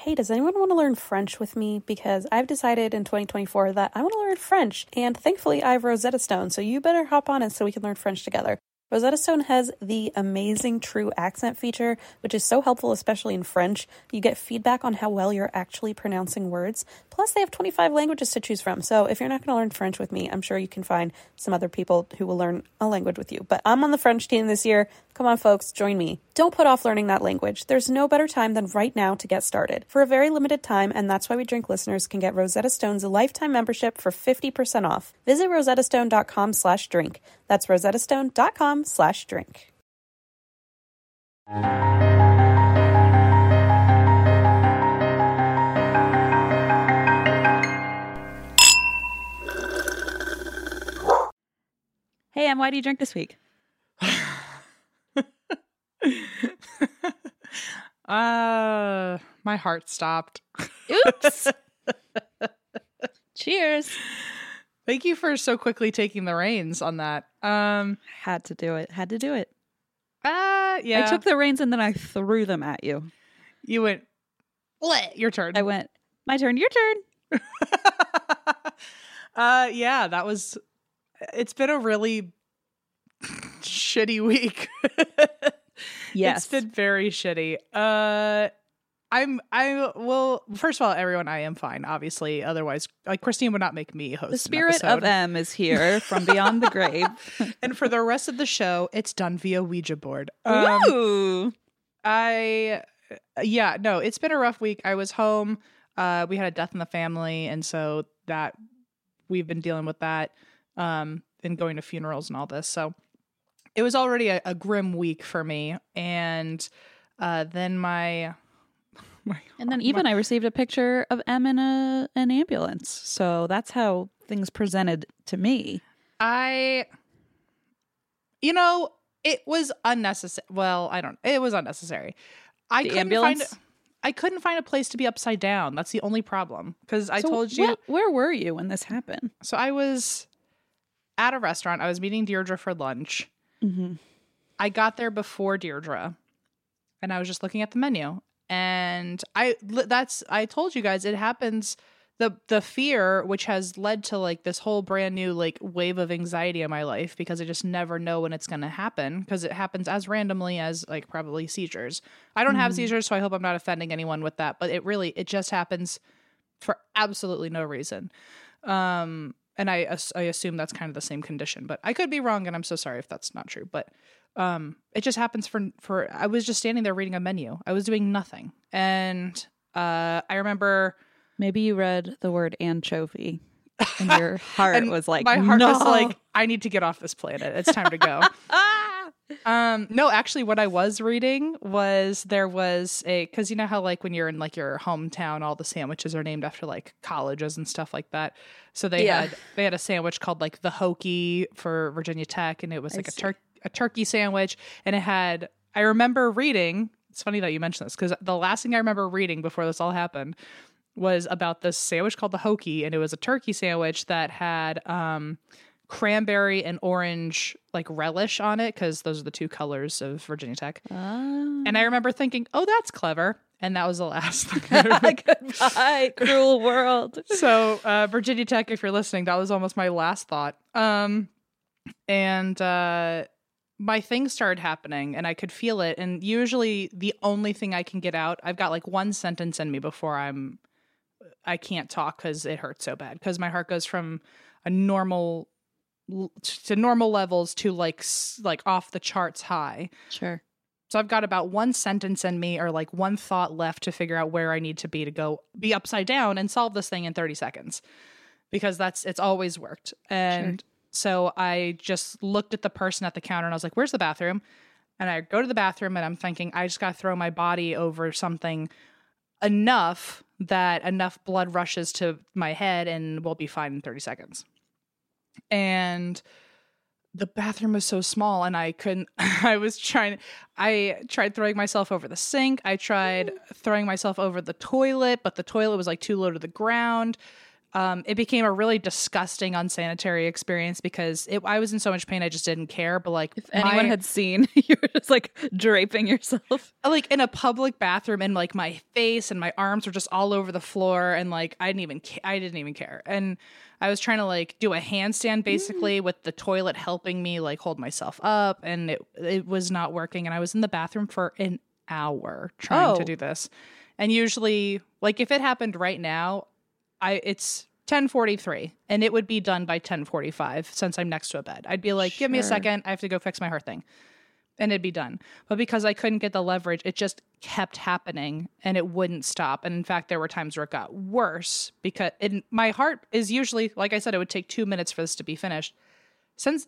Hey, does anyone want to learn French with me? Because I've decided in 2024 that I want to learn French, and thankfully I have Rosetta Stone, so you better hop on it so we can learn French together. Rosetta Stone has the amazing true accent feature, which is so helpful, especially in French. You get feedback on how well you're actually pronouncing words. Plus, they have 25 languages to choose from. So if you're not going to learn French with me, I'm sure you can find some other people who will learn a language with you. But I'm on the French team this year. Come on, folks, join me. Don't put off learning that language. There's no better time than right now to get started. For a very limited time, and that's why We Drink listeners can get Rosetta Stone's lifetime membership for 50% off. Visit rosettastone.com/drink. That's rosettastone.com/drink. Hey, Em, why do you drink this week? My heart stopped. Oops. Cheers. Thank you for so quickly taking the reins on that. Had to do it. Yeah. I took the reins and then I threw them at you. You went, bleh, your turn. I went, my turn, your turn. Yeah, it's been a really shitty week. Yes. It's been very shitty. First of all, everyone, I am fine, obviously. Otherwise, like, Christine would not make me host. The spirit of M is here from beyond the grave. And for the rest of the show, it's done via Ouija board. Ooh. It's been a rough week. I was home. We had a death in the family. And so that we've been dealing with that, and going to funerals and all this. So it was already a grim week for me. And then I received a picture of Em in an ambulance. So that's how things presented to me. It was unnecessary. Well, it was unnecessary. I couldn't find a place to be upside down. That's the only problem. Because I told you. Where were you when this happened? So I was at a restaurant. I was meeting Deirdre for lunch. Mm-hmm. I got there before Deirdre, and I was just looking at the menu, and I told you guys it happens. The fear, which has led to like this whole brand new like wave of anxiety in my life, because I just never know when it's going to happen, because it happens as randomly as like probably seizures. I don't have seizures, so I hope I'm not offending anyone with that, but it just happens for absolutely no reason. And I assume that's kind of the same condition, but I could be wrong, and I'm so sorry if that's not true. But it just happens for I was just standing there reading a menu. I was doing nothing. And I remember... Maybe you read the word anchovy, and your heart and was like, my heart was like, I need to get off this planet. It's time to go. No, actually, what I was reading was because you know how like when you're in like your hometown, all the sandwiches are named after like colleges and stuff like that. So they had a sandwich called like the Hokie for Virginia Tech, and it was like a turkey sandwich, and it had. I remember reading. It's funny that you mentioned this, because the last thing I remember reading before this all happened was about this sandwich called the Hokie, and it was a turkey sandwich that had cranberry and orange like relish on it, because those are the two colors of Virginia Tech. And I remember thinking, oh, that's clever, and that was the last thing I remember. Goodbye, cruel world. So Virginia Tech, if you're listening, that was almost my last thought. My thing started happening, and I could feel it, and usually the only thing I can get out, I've got like one sentence in me before I can't talk, because it hurts so bad, because my heart goes from a normal to normal levels to like off the charts high. Sure. So I've got about one sentence in me, or like one thought left, to figure out where I need to go be upside down and solve this thing in 30 seconds, because it's always worked. And sure. So I just looked at the person at the counter, and I was like, where's the bathroom? And I go to the bathroom, and I'm thinking, I just got to throw my body over something enough that enough blood rushes to my head and we'll be fine in 30 seconds. And the bathroom was so small and I couldn't, I tried throwing myself over the sink. I tried throwing myself over the toilet, but the toilet was like too low to the ground. It became a really disgusting, unsanitary experience because I was in so much pain I just didn't care. But like, if anyone had seen, you were just like draping yourself like in a public bathroom, and like my face and my arms were just all over the floor, and like I didn't even care. And I was trying to like do a handstand basically with the toilet helping me like hold myself up, and it was not working. And I was in the bathroom for an hour trying to do this. And usually, like if it happened right now, it's 10:43 and it would be done by 10:45 since I'm next to a bed. I'd be like, give me a second. I have to go fix my heart thing. And it'd be done. But because I couldn't get the leverage, it just kept happening and it wouldn't stop. And in fact, there were times where it got worse because my heart is usually, like I said, it would take 2 minutes for this to be finished.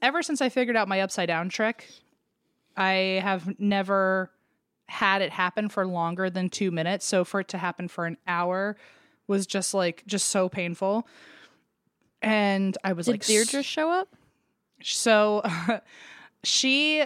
Ever since I figured out my upside down trick, I have never had it happen for longer than 2 minutes. So for it to happen for an hour was just so painful. And I was like, did Deirdre show up? So she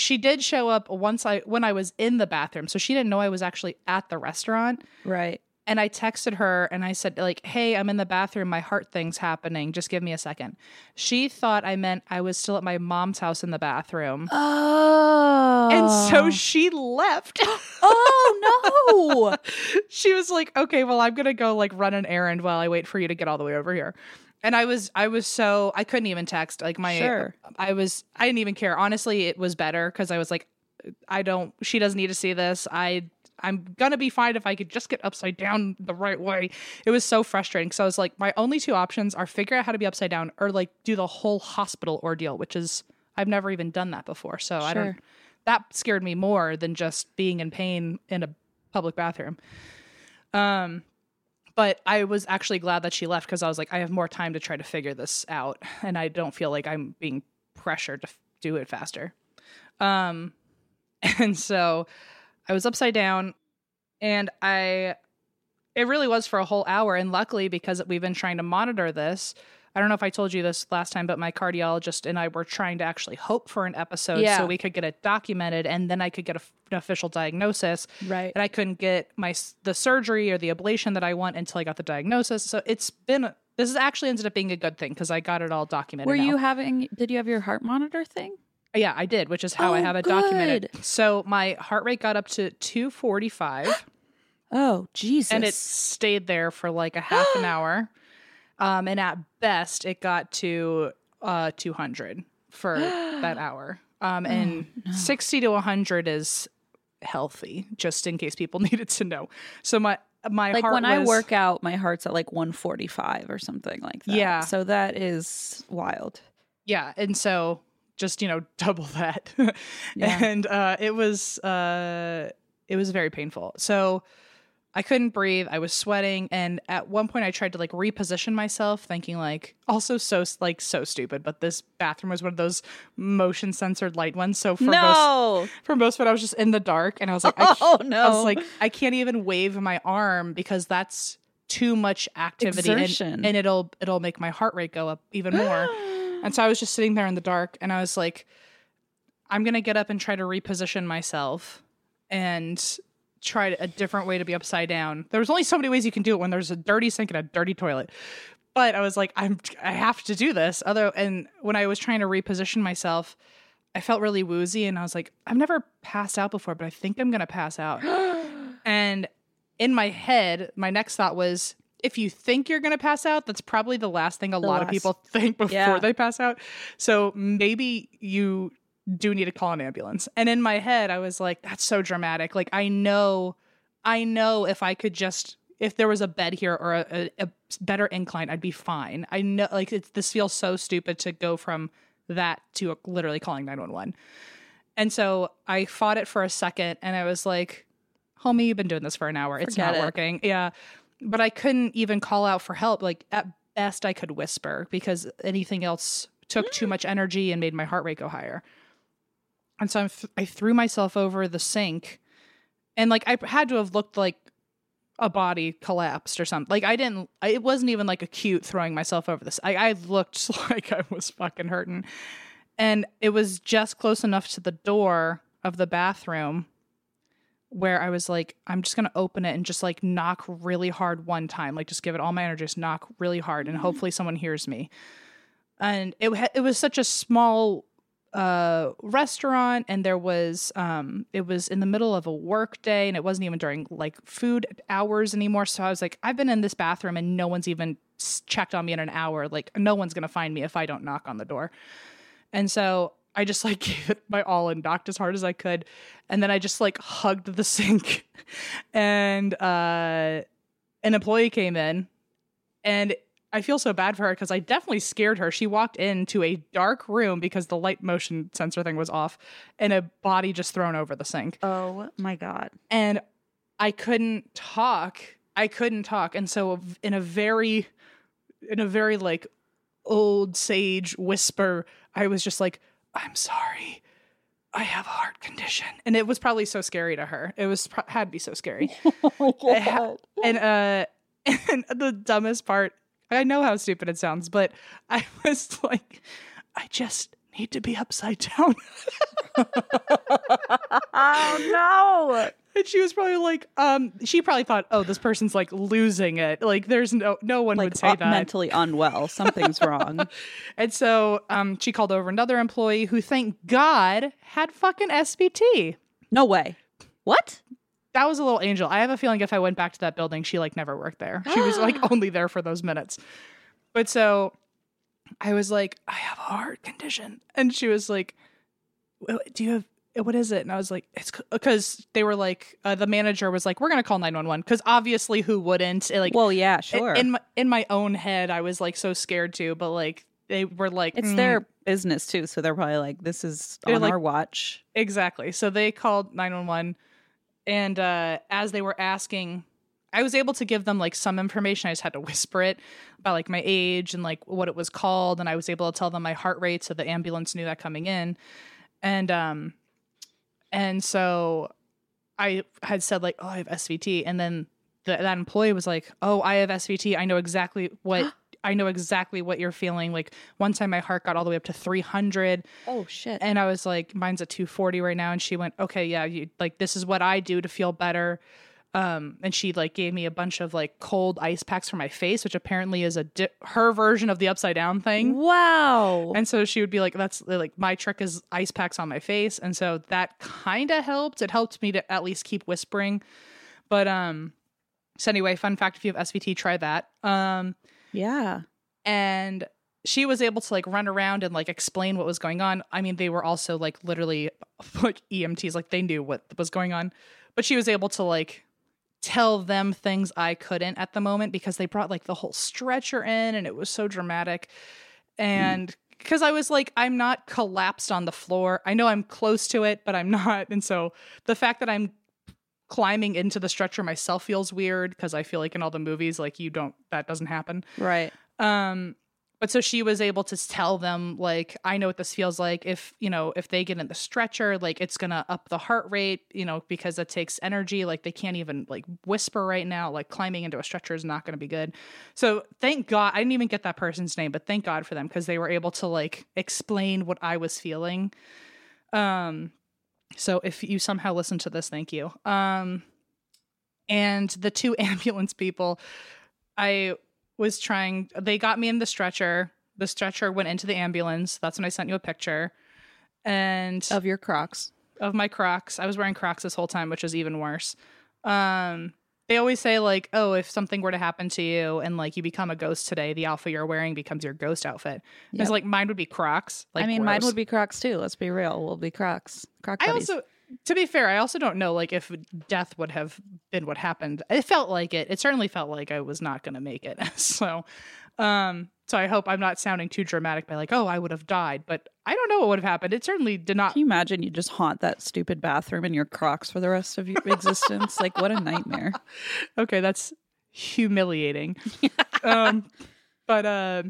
did show up when I was in the bathroom. So she didn't know I was actually at the restaurant. Right. And I texted her and I said like, hey, I'm in the bathroom. My heart thing's happening. Just give me a second. She thought I meant I was still at my mom's house in the bathroom. Oh. And so she left. Oh, no. She was like, okay, well, I'm going to go like run an errand while I wait for you to get all the way over here. And I was so, I couldn't even text. Like I didn't even care. Honestly, it was better because I was like, she doesn't need to see this. I'm going to be fine if I could just get upside down the right way. It was so frustrating. So I was like, my only two options are figure out how to be upside down or like do the whole hospital ordeal, which is, I've never even done that before. So that scared me more than just being in pain in a public bathroom. But I was actually glad that she left because I was like, I have more time to try to figure this out. And I don't feel like I'm being pressured to do it faster. And so I was upside down and it really was for a whole hour. And luckily, because we've been trying to monitor this, I don't know if I told you this last time, but my cardiologist and I were trying to actually hope for an episode so we could get it documented and then I could get an official diagnosis. Right. And I couldn't get the surgery or the ablation that I want until I got the diagnosis. So this actually ended up being a good thing because I got it all documented. Did you have your heart monitor thing? Yeah, I did, which is how I have it documented. So my heart rate got up to 245. Oh, Jesus. And it stayed there for like a half an hour. And at best, it got to 200 for that hour. And 60 to 100 is healthy, just in case people needed to know. So my like heart when I work out, my heart's at like 145 or something like that. Yeah. So that is wild. Yeah. And so just, double that. Yeah. And it was very painful. So I couldn't breathe. I was sweating. And at one point I tried to like reposition myself thinking like also so stupid, but this bathroom was one of those motion censored light ones. So for most of it, I was just in the dark and I was like, I was like, I can't even wave my arm because that's too much activity and it'll make my heart rate go up even more. And so I was just sitting there in the dark and I was like, I'm going to get up and try to reposition myself and tried a different way to be upside down. There was only so many ways you can do it when there's a dirty sink and a dirty toilet. But I was like, I have to do this. And when I was trying to reposition myself, I felt really woozy and I was like, I've never passed out before, but I think I'm going to pass out. And in my head, my next thought was, if you think you're going to pass out, that's probably the last thing a lot of people think before they pass out. So maybe you do need to call an ambulance. And in my head, I was like, that's so dramatic. Like, I know if there was a bed here or a better incline, I'd be fine. I know, like, this feels so stupid to go from that to literally calling 911. And so I fought it for a second and I was like, homie, you've been doing this for an hour. It's not working. Yeah. But I couldn't even call out for help. Like, at best, I could whisper because anything else took too much energy and made my heart rate go higher. And so I threw myself over the sink and like I had to have looked like a body collapsed or something. Like, it wasn't even like acute throwing myself over this. I looked like I was fucking hurting. And it was just close enough to the door of the bathroom where I was like, I'm just going to open it and just like knock really hard one time. Like, just give it all my energy, just knock really hard. And hopefully someone hears me. And it was such a small restaurant, and there was it was in the middle of a work day, and it wasn't even during like food hours anymore. So I was like, I've been in this bathroom and no one's even checked on me in an hour. Like, no one's gonna find me if I don't knock on the door. And so I just like gave it my all and knocked as hard as I could, and then I just like hugged the sink and an employee came in, and I feel so bad for her because I definitely scared her. She walked into a dark room because the light motion sensor thing was off, and a body just thrown over the sink. Oh my God. And I couldn't talk. And so in a very like old sage whisper, I was just like, I'm sorry. I have a heart condition. And it was probably so scary to her. It was had to be so scary. Oh my God. And the dumbest part, I know how stupid it sounds, but I was like, I just need to be upside down. Oh, no. And she was probably like, she probably thought, oh, this person's like losing it. Like, there's no one like, would say that. Mentally unwell. Something's wrong. And so she called over another employee who, thank God, had fucking SVT. No way. What? That was a little angel. I have a feeling if I went back to that building, she like never worked there. She was like only there for those minutes. But so I was like, I have a heart condition. And she was like, do you have, what is it? And I was like, it's because they were like, the manager was like, we're going to call 911. Because obviously who wouldn't? Like, well, yeah, sure. In my own head, I was like so scared too. But like they were like, it's their business too. So they're probably like, this is on like, our watch. Exactly. So they called 911. And as they were asking, I was able to give them like some information. I just had to whisper it about like my age and like what it was called. And I was able to tell them my heart rate so the ambulance knew that coming in. And so I had said like, oh, I have SVT. And then that employee was like, oh, I have SVT. I know exactly what you're feeling. Like, one time my heart got all the way up to 300. Oh shit. And I was like, mine's at 240 right now. And she went, okay, yeah, you, like, this is what I do to feel better. And she like gave me a bunch of like cold ice packs for my face, which apparently is her version of the upside down thing. Wow. And so she would be like, that's like my trick is ice packs on my face. And so that kind of helped. It helped me to at least keep whispering. But so anyway, fun fact, if you have SVT, try that. Yeah. And she was able to like run around and like explain what was going on. I mean, they were also like literally like EMTs, like they knew what was going on, but she was able to like tell them things I couldn't at the moment because they brought like the whole stretcher in and it was so dramatic. And because I was like, I'm not collapsed on the floor. I know I'm close to it, but I'm not. And so the fact that I'm climbing into the stretcher myself feels weird because I feel like in all the movies, like that doesn't happen. Right. But so she was able to tell them like, I know what this feels like. If they get in the stretcher, like it's going to up the heart rate, because that takes energy. Like they can't even like whisper right now, like climbing into a stretcher is not going to be good. So thank God, I didn't even get that person's name, but thank God for them because they were able to like explain what I was feeling. So if you somehow listen to this, thank you. And the two ambulance people, they got me in the stretcher. The stretcher went into the ambulance. That's when I sent you a picture. And of your Crocs. Of my Crocs. I was wearing Crocs this whole time, which is even worse. They always say like, oh, if something were to happen to you and like you become a ghost today, the outfit you're wearing becomes your ghost outfit. Yep. It's like mine would be Crocs. Like, I mean, mine would be Crocs too. Let's be real. We'll be Crocs. Croc buddies. To be fair, I also don't know like if death would have been what happened. It felt like it. It certainly felt like I was not going to make it. So I hope I'm not sounding too dramatic by like, oh, I would have died, but I don't know what would have happened. It certainly did not. Can you imagine you just haunt that stupid bathroom in your Crocs for the rest of your existence? Like, what a nightmare. Okay, that's humiliating. But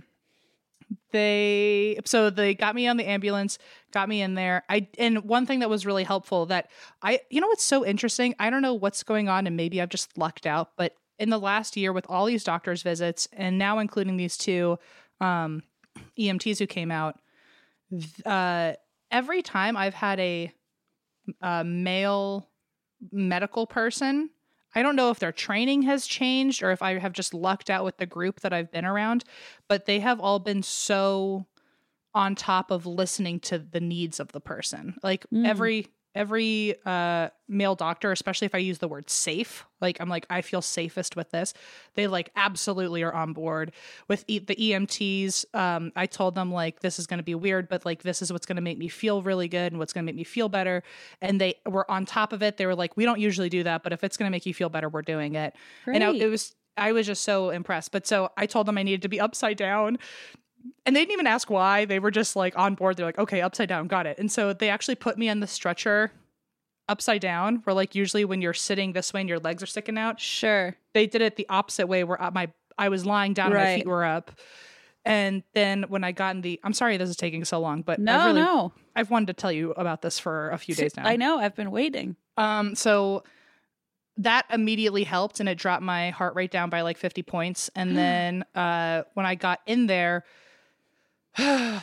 they got me on the ambulance, got me in there. And one thing that was really helpful that you know what's so interesting? I don't know what's going on and maybe I've just lucked out, but in the last year with all these doctor's visits, and now including these two EMTs who came out, every time I've had a male medical person, I don't know if their training has changed or if I have just lucked out with the group that I've been around, but they have all been so on top of listening to the needs of the person. Like every male doctor, especially if I use the word safe, like I'm like, I feel safest with this. They like absolutely are on board with the EMTs. I told them like, this is going to be weird, but like, this is what's going to make me feel really good and what's going to make me feel better. And they were on top of it. They were like, we don't usually do that, but if it's going to make you feel better, we're doing it. Great. And I was just so impressed. But so I told them I needed to be upside down. And they didn't even ask why. They were just like on board. They're like, okay, upside down. Got it. And so they actually put me on the stretcher upside down, where like usually when you're sitting this way and your legs are sticking out. Sure. They did it the opposite way, where I was lying down and my feet were up. And then when I got in I'm sorry this is taking so long, but I've wanted to tell you about this for a few days now. I know. I've been waiting. So that immediately helped, and it dropped my heart rate down by like 50 points. And then when I got in there,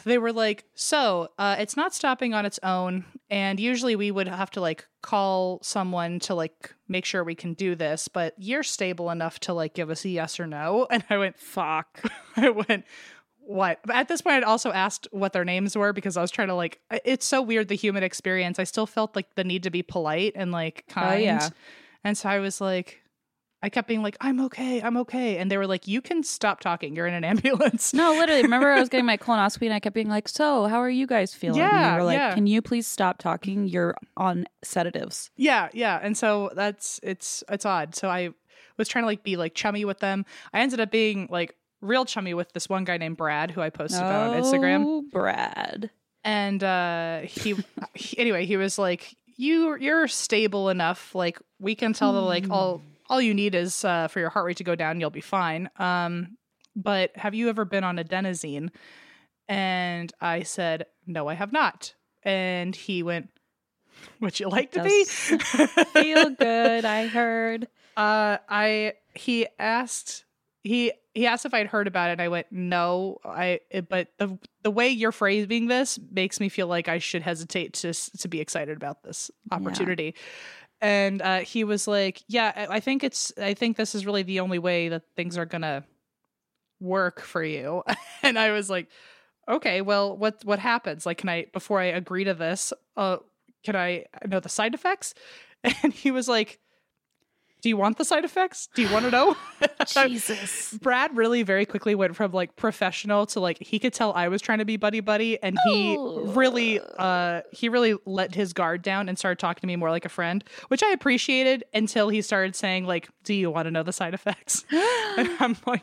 they were like, so it's not stopping on its own, and usually we would have to like call someone to like make sure we can do this, but you're stable enough to like give us a yes or no. And I went, fuck. I went, what? But at this point I'd also asked what their names were, because I was trying to like, it's so weird, the human experience. I still felt like the need to be polite and like kind. And so I was like, I kept being like, I'm okay. And they were like, you can stop talking. You're in an ambulance. No, literally. Remember I was getting my colonoscopy and I kept being like, so how are you guys feeling? Yeah, and they were like, can you please stop talking? You're on sedatives. Yeah. And so it's odd. So I was trying to like be like chummy with them. I ended up being like real chummy with this one guy named Brad, who I posted about on Instagram. Oh, Brad. And anyway, he was like, you're stable enough. Like we can tell that like all you need is for your heart rate to go down, you'll be fine. But have you ever been on adenosine? And I said, no, I have not. And he went, would you like to be? Feel good, I heard. He asked if I'd heard about it, and I went, no. But the way you're phrasing this makes me feel like I should hesitate to be excited about this opportunity. Yeah. And he was like, yeah, I think this is really the only way that things are going to work for you. And I was like, okay, well, what happens? Like, before I agree to this, can I know the side effects? And he was like, do you want the side effects? Do you want to know? Jesus. Brad really very quickly went from like professional to like, he could tell I was trying to be buddy, and he really let his guard down and started talking to me more like a friend, which I appreciated, until he started saying like, do you want to know the side effects? And I'm like,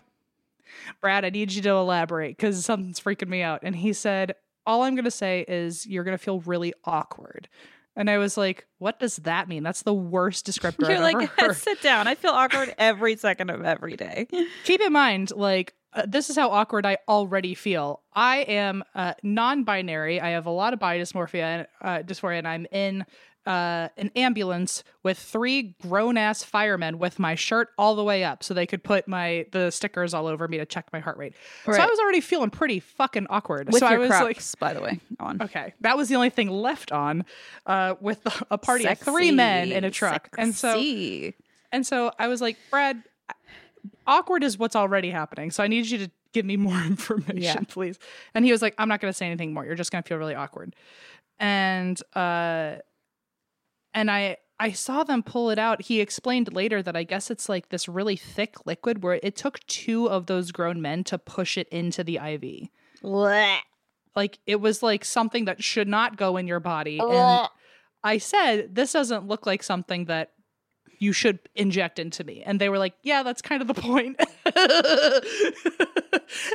Brad, I need you to elaborate, because something's freaking me out. And he said, all I'm going to say is you're going to feel really awkward. And I was like, what does that mean? That's the worst descriptor I've ever heard. You're like, sit down. I feel awkward every second of every day. Keep in mind, like, this is how awkward I already feel. I am non-binary. I have a lot of body dysphoria, and I'm in an ambulance with three grown-ass firemen with my shirt all the way up so they could put the stickers all over me to check my heart rate. Right. So I was already feeling pretty fucking awkward. With so your I was Crocs, like, by the way, on. Okay. That was the only thing left on with a party of three men in a truck. And so I was like, Brad, awkward is what's already happening. So I need you to give me more information, please. And he was like, I'm not going to say anything more. You're just going to feel really awkward. And I saw them pull it out. He explained later that I guess it's like this really thick liquid where it took two of those grown men to push it into the IV. Blech. Like it was like something that should not go in your body. Blech. And I said, this doesn't look like something that you should inject into me. And they were like, yeah, that's kind of the point.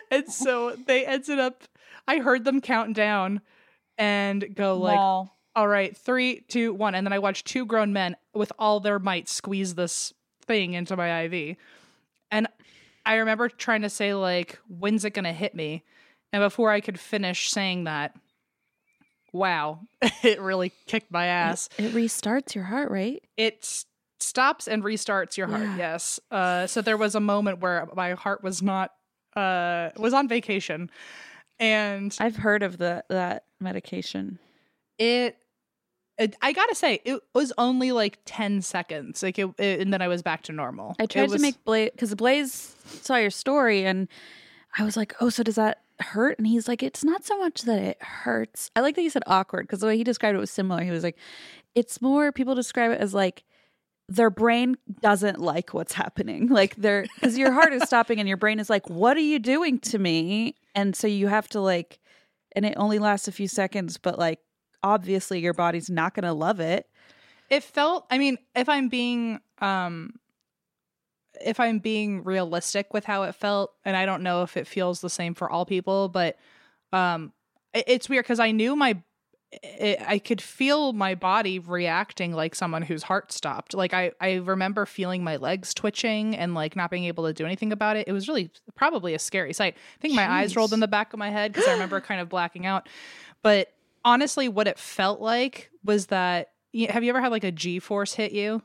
And so they ended up, I heard them count down and go like, wow. All right, 3, 2, 1. And then I watched two grown men with all their might squeeze this thing into my IV. And I remember trying to say, like, when's it going to hit me? And before I could finish saying that, wow, it really kicked my ass. It restarts your heart rate. It's stops and restarts your heart. Yes. So there was a moment where my heart was not was on vacation, and I've heard of that medication. I gotta say, it was only like 10 seconds. Like it and then I was back to normal. I tried to make Blaze, because Blaze saw your story and I was like, oh, so does that hurt? And he's like, it's not so much that it hurts. I like that you said awkward, because the way he described it was similar. He was like, it's more, people describe it as like their brain doesn't like what's happening. Like because your heart is stopping and your brain is like, what are you doing to me? And so you have to like, and it only lasts a few seconds, but like, obviously your body's not going to love it. It felt, I mean, if I'm being realistic with how it felt, and I don't know if it feels the same for all people, but it's weird because I knew I could feel my body reacting like someone whose heart stopped. Like I remember feeling my legs twitching and like not being able to do anything about it. It was really probably a scary sight. I think my eyes rolled in the back of my head because I remember kind of blacking out. But honestly, what it felt like was that, have you ever had like a G-force hit you?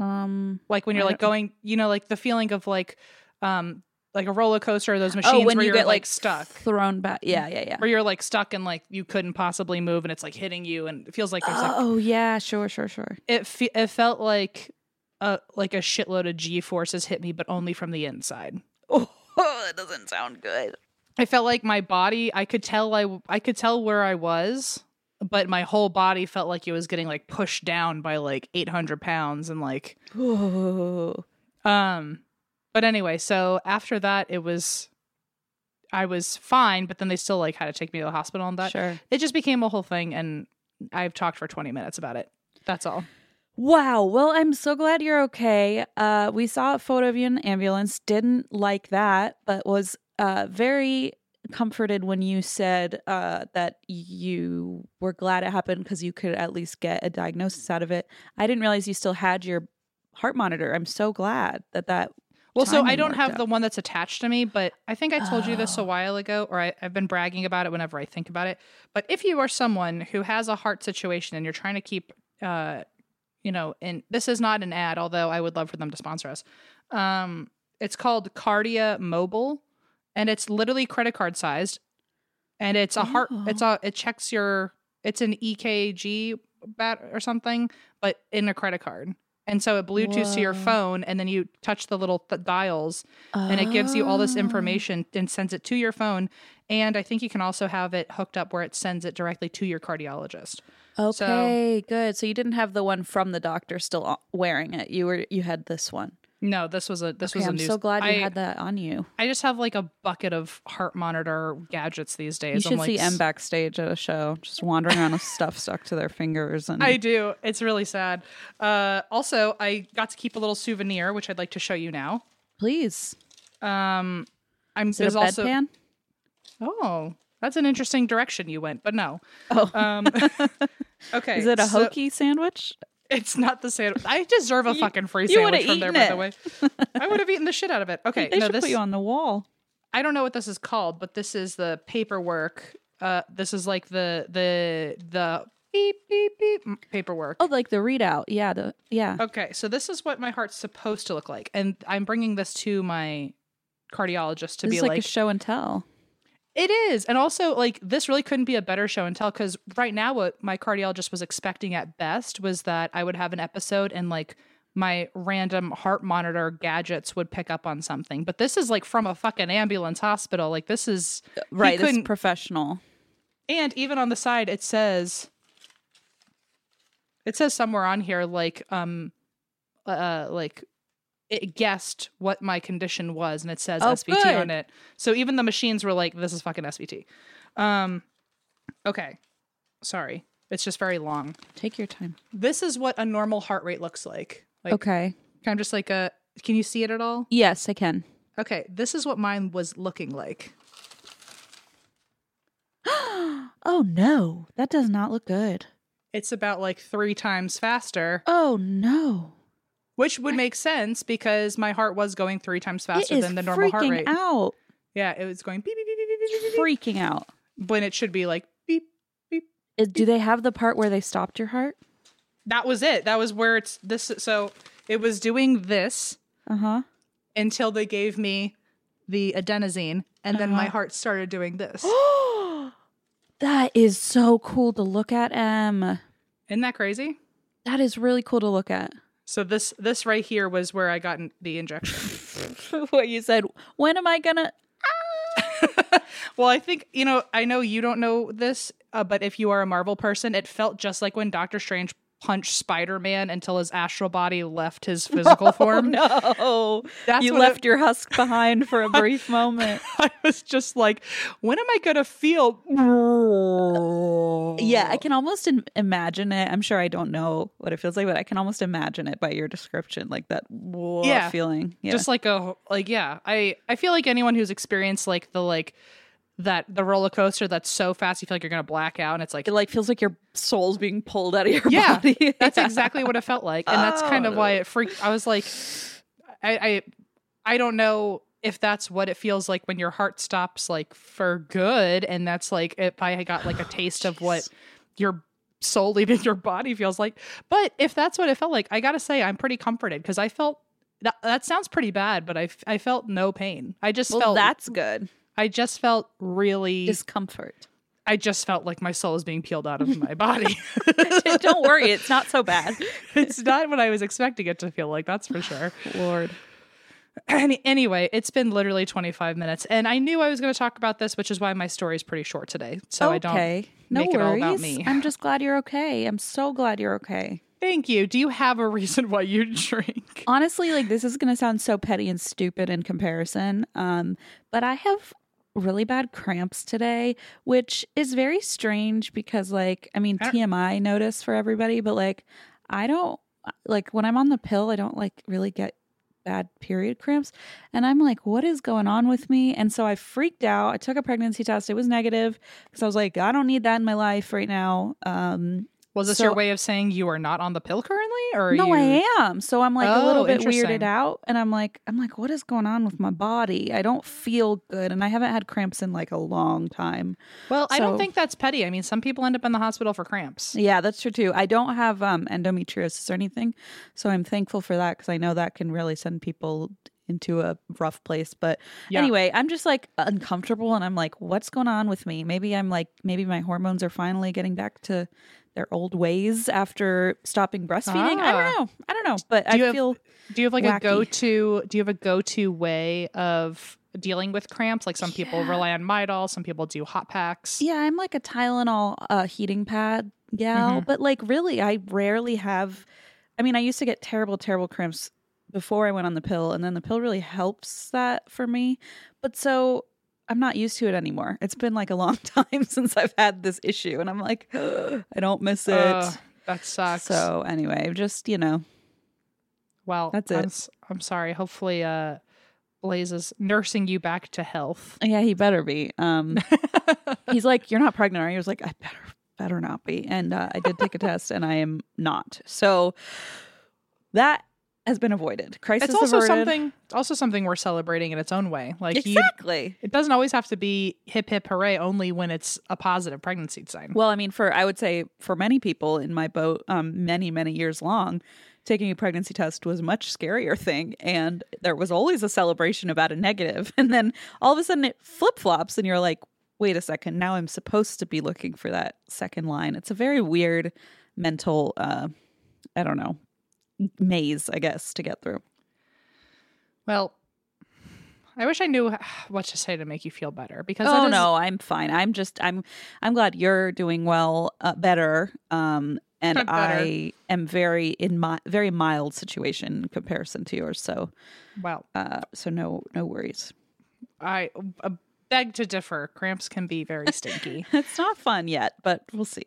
Like when you're like going, you know, like the feeling of like a roller coaster, or those machines where you get like stuck, thrown back. Yeah. Where you're like stuck and like you couldn't possibly move, and it's like hitting you, and it feels like there's like, oh yeah, sure. It felt like a shitload of G-forces hit me, but only from the inside. Oh, that doesn't sound good. I felt like my body, I could tell where I was, but my whole body felt like it was getting like pushed down by like 800 pounds and like, ooh. But anyway, so after that I was fine, but then they still like had to take me to the hospital and that. Sure. It just became a whole thing, and I've talked for 20 minutes about it. That's all. Wow. Well, I'm so glad you're okay. We saw a photo of you in an ambulance, didn't like that, but was very comforted when you said that you were glad it happened because you could at least get a diagnosis out of it. I didn't realize you still had your heart monitor. I'm so glad that. Well, so I don't have the one that's attached to me, but I think I told you this a while ago, or I've been bragging about it whenever I think about it. But if you are someone who has a heart situation and you're trying to keep, and this is not an ad, although I would love for them to sponsor us. It's called Cardia Mobile. And it's literally credit card sized, and it's a heart. It checks it's an EKG bat or something, but in a credit card. And so it Bluetooths to your phone, and then you touch the little dials, and it gives you all this information and sends it to your phone. And I think you can also have it hooked up where it sends it directly to your cardiologist. Okay, good. So you didn't have the one from the doctor still wearing it. You had this one. No, this was a new. I'm so glad you had that on you. I just have like a bucket of heart monitor gadgets these days. You should see M backstage at a show, just wandering around with stuff stuck to their fingers. And I do. It's really sad. Also, I got to keep a little souvenir, which I'd like to show you now. Please. Is it a bedpan? Oh, that's an interesting direction you went, but no. Oh. Okay. Is it a hokey sandwich? It's not the sandwich. I deserve a fucking free sandwich from there, by the way. I would have eaten the shit out of it. Okay, they should put you on the wall. I don't know what this is called, but this is the paperwork. This is like the beep beep beep paperwork. Oh, like the readout. Yeah. Yeah. Okay, so this is what my heart's supposed to look like, and I'm bringing this to my cardiologist to be like a show and tell. It is. And also, like, this really couldn't be a better show and tell, because right now what my cardiologist was expecting at best was that I would have an episode and, like, my random heart monitor gadgets would pick up on something. But this is, like, from a fucking ambulance hospital. Like, this is... Right, this is professional. And even on the side, it says somewhere on here, like... It guessed what my condition was, and it says SVT good. On it. So even the machines were like, this is fucking SVT. Okay. Sorry. It's just very long. Take your time. This is what a normal heart rate looks like. Okay. I'm just like a... Can you see it at all? Yes, I can. Okay. This is what mine was looking like. Oh, no. That does not look good. It's about like 3 times faster. Oh, no. Which would make sense because my heart was going 3 times faster than the normal heart rate. Freaking out. Yeah, it was going beep, beep, beep, beep, beep, beep, beep. Freaking out. When it should be like beep, beep, beep. Do they have the part where they stopped your heart? that was it. That was where it's this. So it was doing this until they gave me the adenosine, and then my heart started doing this. That is so cool to look at, Em. Isn't that crazy? That is really cool to look at. So this right here was where I got the injection. What you said, when am I gonna? Well, I think, you know, I know you don't know this, but if you are a Marvel person, it felt just like when Doctor Strange punched Spider-Man until his astral body left his physical form. No, you left your husk behind for a brief moment. I was just like, when am I going to feel? Yeah, I can almost imagine it. I'm sure I don't know what it feels like, but I can almost imagine it by your description, like that feeling. Yeah. Just like I feel like anyone who's experienced the roller coaster that's so fast you feel like you're gonna black out, and it's like it feels like your soul's being pulled out of your body. Yeah, that's exactly what it felt like, and that's kind of why it freaked. I was like, I don't know if that's what it feels like when your heart stops, like, for good, and that's like if I got like a taste of what your soul leaving your body feels like. But if that's what it felt like, I gotta say I'm pretty comforted, because I felt that sounds pretty bad, but I felt no pain. I just felt that's good. I just felt really discomfort. I just felt like my soul was being peeled out of my body. Don't worry, it's not so bad. It's not what I was expecting it to feel like, that's for sure. Lord. Anyway, it's been literally 25 minutes, and I knew I was going to talk about this, which is why my story is pretty short today. So okay. I don't make it all about me. I'm just glad you're okay. I'm so glad you're okay. Thank you. Do you have a reason why you drink? Honestly, like, this is going to sound so petty and stupid in comparison, but I have really bad cramps today, which is very strange because, like, I mean, TMI notice for everybody, but like, I don't, like, when I'm on the pill, I don't like really get bad period cramps, and I'm like, what is going on with me? And so I freaked out. I took a pregnancy test. It was negative because I was like, I don't need that in my life right now. Was this your way of saying you are not on the pill currently, or no? I am. So I'm like a little bit weirded out, and I'm like, what is going on with my body? I don't feel good, and I haven't had cramps in like a long time. Well, so, I don't think that's petty. I mean, some people end up in the hospital for cramps. Yeah, that's true too. I don't have endometriosis or anything, so I'm thankful for that, because I know that can really send people into a rough place. But anyway, I'm just like uncomfortable, and I'm like, what's going on with me? Maybe my hormones are finally getting back to their old ways after stopping breastfeeding. I don't know. But do you have a go-to way of dealing with cramps? Like, some people rely on Midol, some people do hot packs. Yeah, I'm like a Tylenol heating pad gal, but like, really, I rarely have. I mean, I used to get terrible, terrible cramps before I went on the pill, and then the pill really helps that for me. But so I'm not used to it anymore. It's been like a long time since I've had this issue, and I'm like, I don't miss it. That sucks. So anyway, just, you know. Well, that's it. I'm sorry. Hopefully Blaze is nursing you back to health. Yeah, he better be. He's like, you're not pregnant, are you? I was like, I better not be. And I did take a test, and I am not. So that has been avoided. Crisis averted. It's also something we're celebrating in its own way. Like, exactly. It doesn't always have to be hip hip hooray only when it's a positive pregnancy sign. Well, I mean, I would say for many people in my boat, many, many years long, taking a pregnancy test was a much scarier thing, and there was always a celebration about a negative. And then all of a sudden it flip-flops, and you're like, wait a second, now I'm supposed to be looking for that second line. It's a very weird mental I don't know, maze, I guess, to get through. Well, I wish I knew what to say to make you feel better, because I'm fine. I'm glad you're doing well, better. And better. I am very in my very mild situation in comparison to yours. So, well, so no worries. I beg to differ. Cramps can be very stinky. It's not fun yet, but we'll see.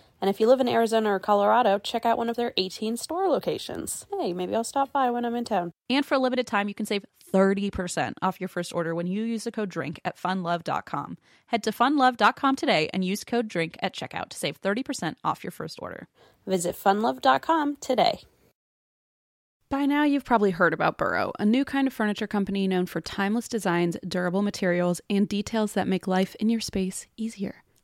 And if you live in Arizona or Colorado, check out one of their 18 store locations. Hey, maybe I'll stop by when I'm in town. And for a limited time, you can save 30% off your first order when you use the code DRINK at funlove.com. Head to funlove.com today and use code DRINK at checkout to save 30% off your first order. Visit funlove.com today. By now, you've probably heard about Burrow, a new kind of furniture company known for timeless designs, durable materials, and details that make life in your space easier.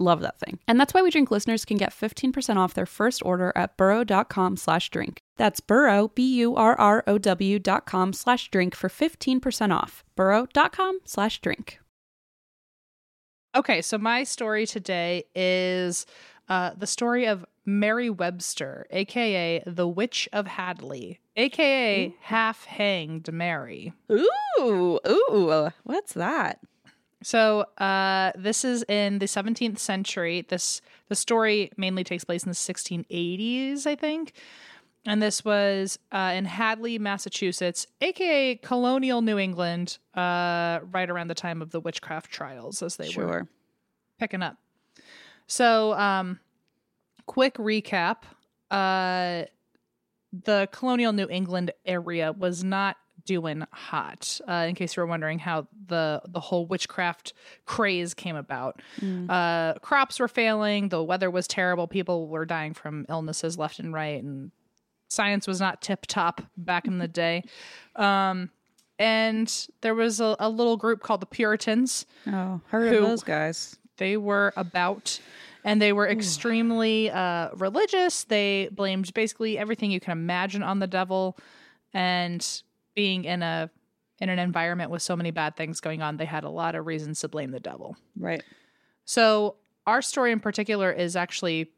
Love that thing. And that's why We Drink listeners can get 15% off their first order at burrow.com/drink. That's Burrow, burrow.com/drink for 15% off. burrow.com/drink. Okay, so my story today is the story of Mary Webster, a.k.a. the Witch of Hadley, a.k.a. Half-Hanged Mary. Ooh, what's that? So this is in the 17th century. The story mainly takes place in the 1680s, I think. And this was in Hadley, Massachusetts, a.k.a. colonial New England, right around the time of the witchcraft trials, as they were picking up. So quick recap. The colonial New England area was not doing hot, in case you were wondering how the whole witchcraft craze came about. Crops were failing, the weather was terrible, people were dying from illnesses left and right, and science was not tip-top back in the day. And there was a little group called the Puritans. Oh, heard of those guys. They were about... And they were extremely religious. They blamed basically everything you can imagine on the devil, and... being in an environment with so many bad things going on, they had a lot of reasons to blame the devil. Right. So our story in particular is actually,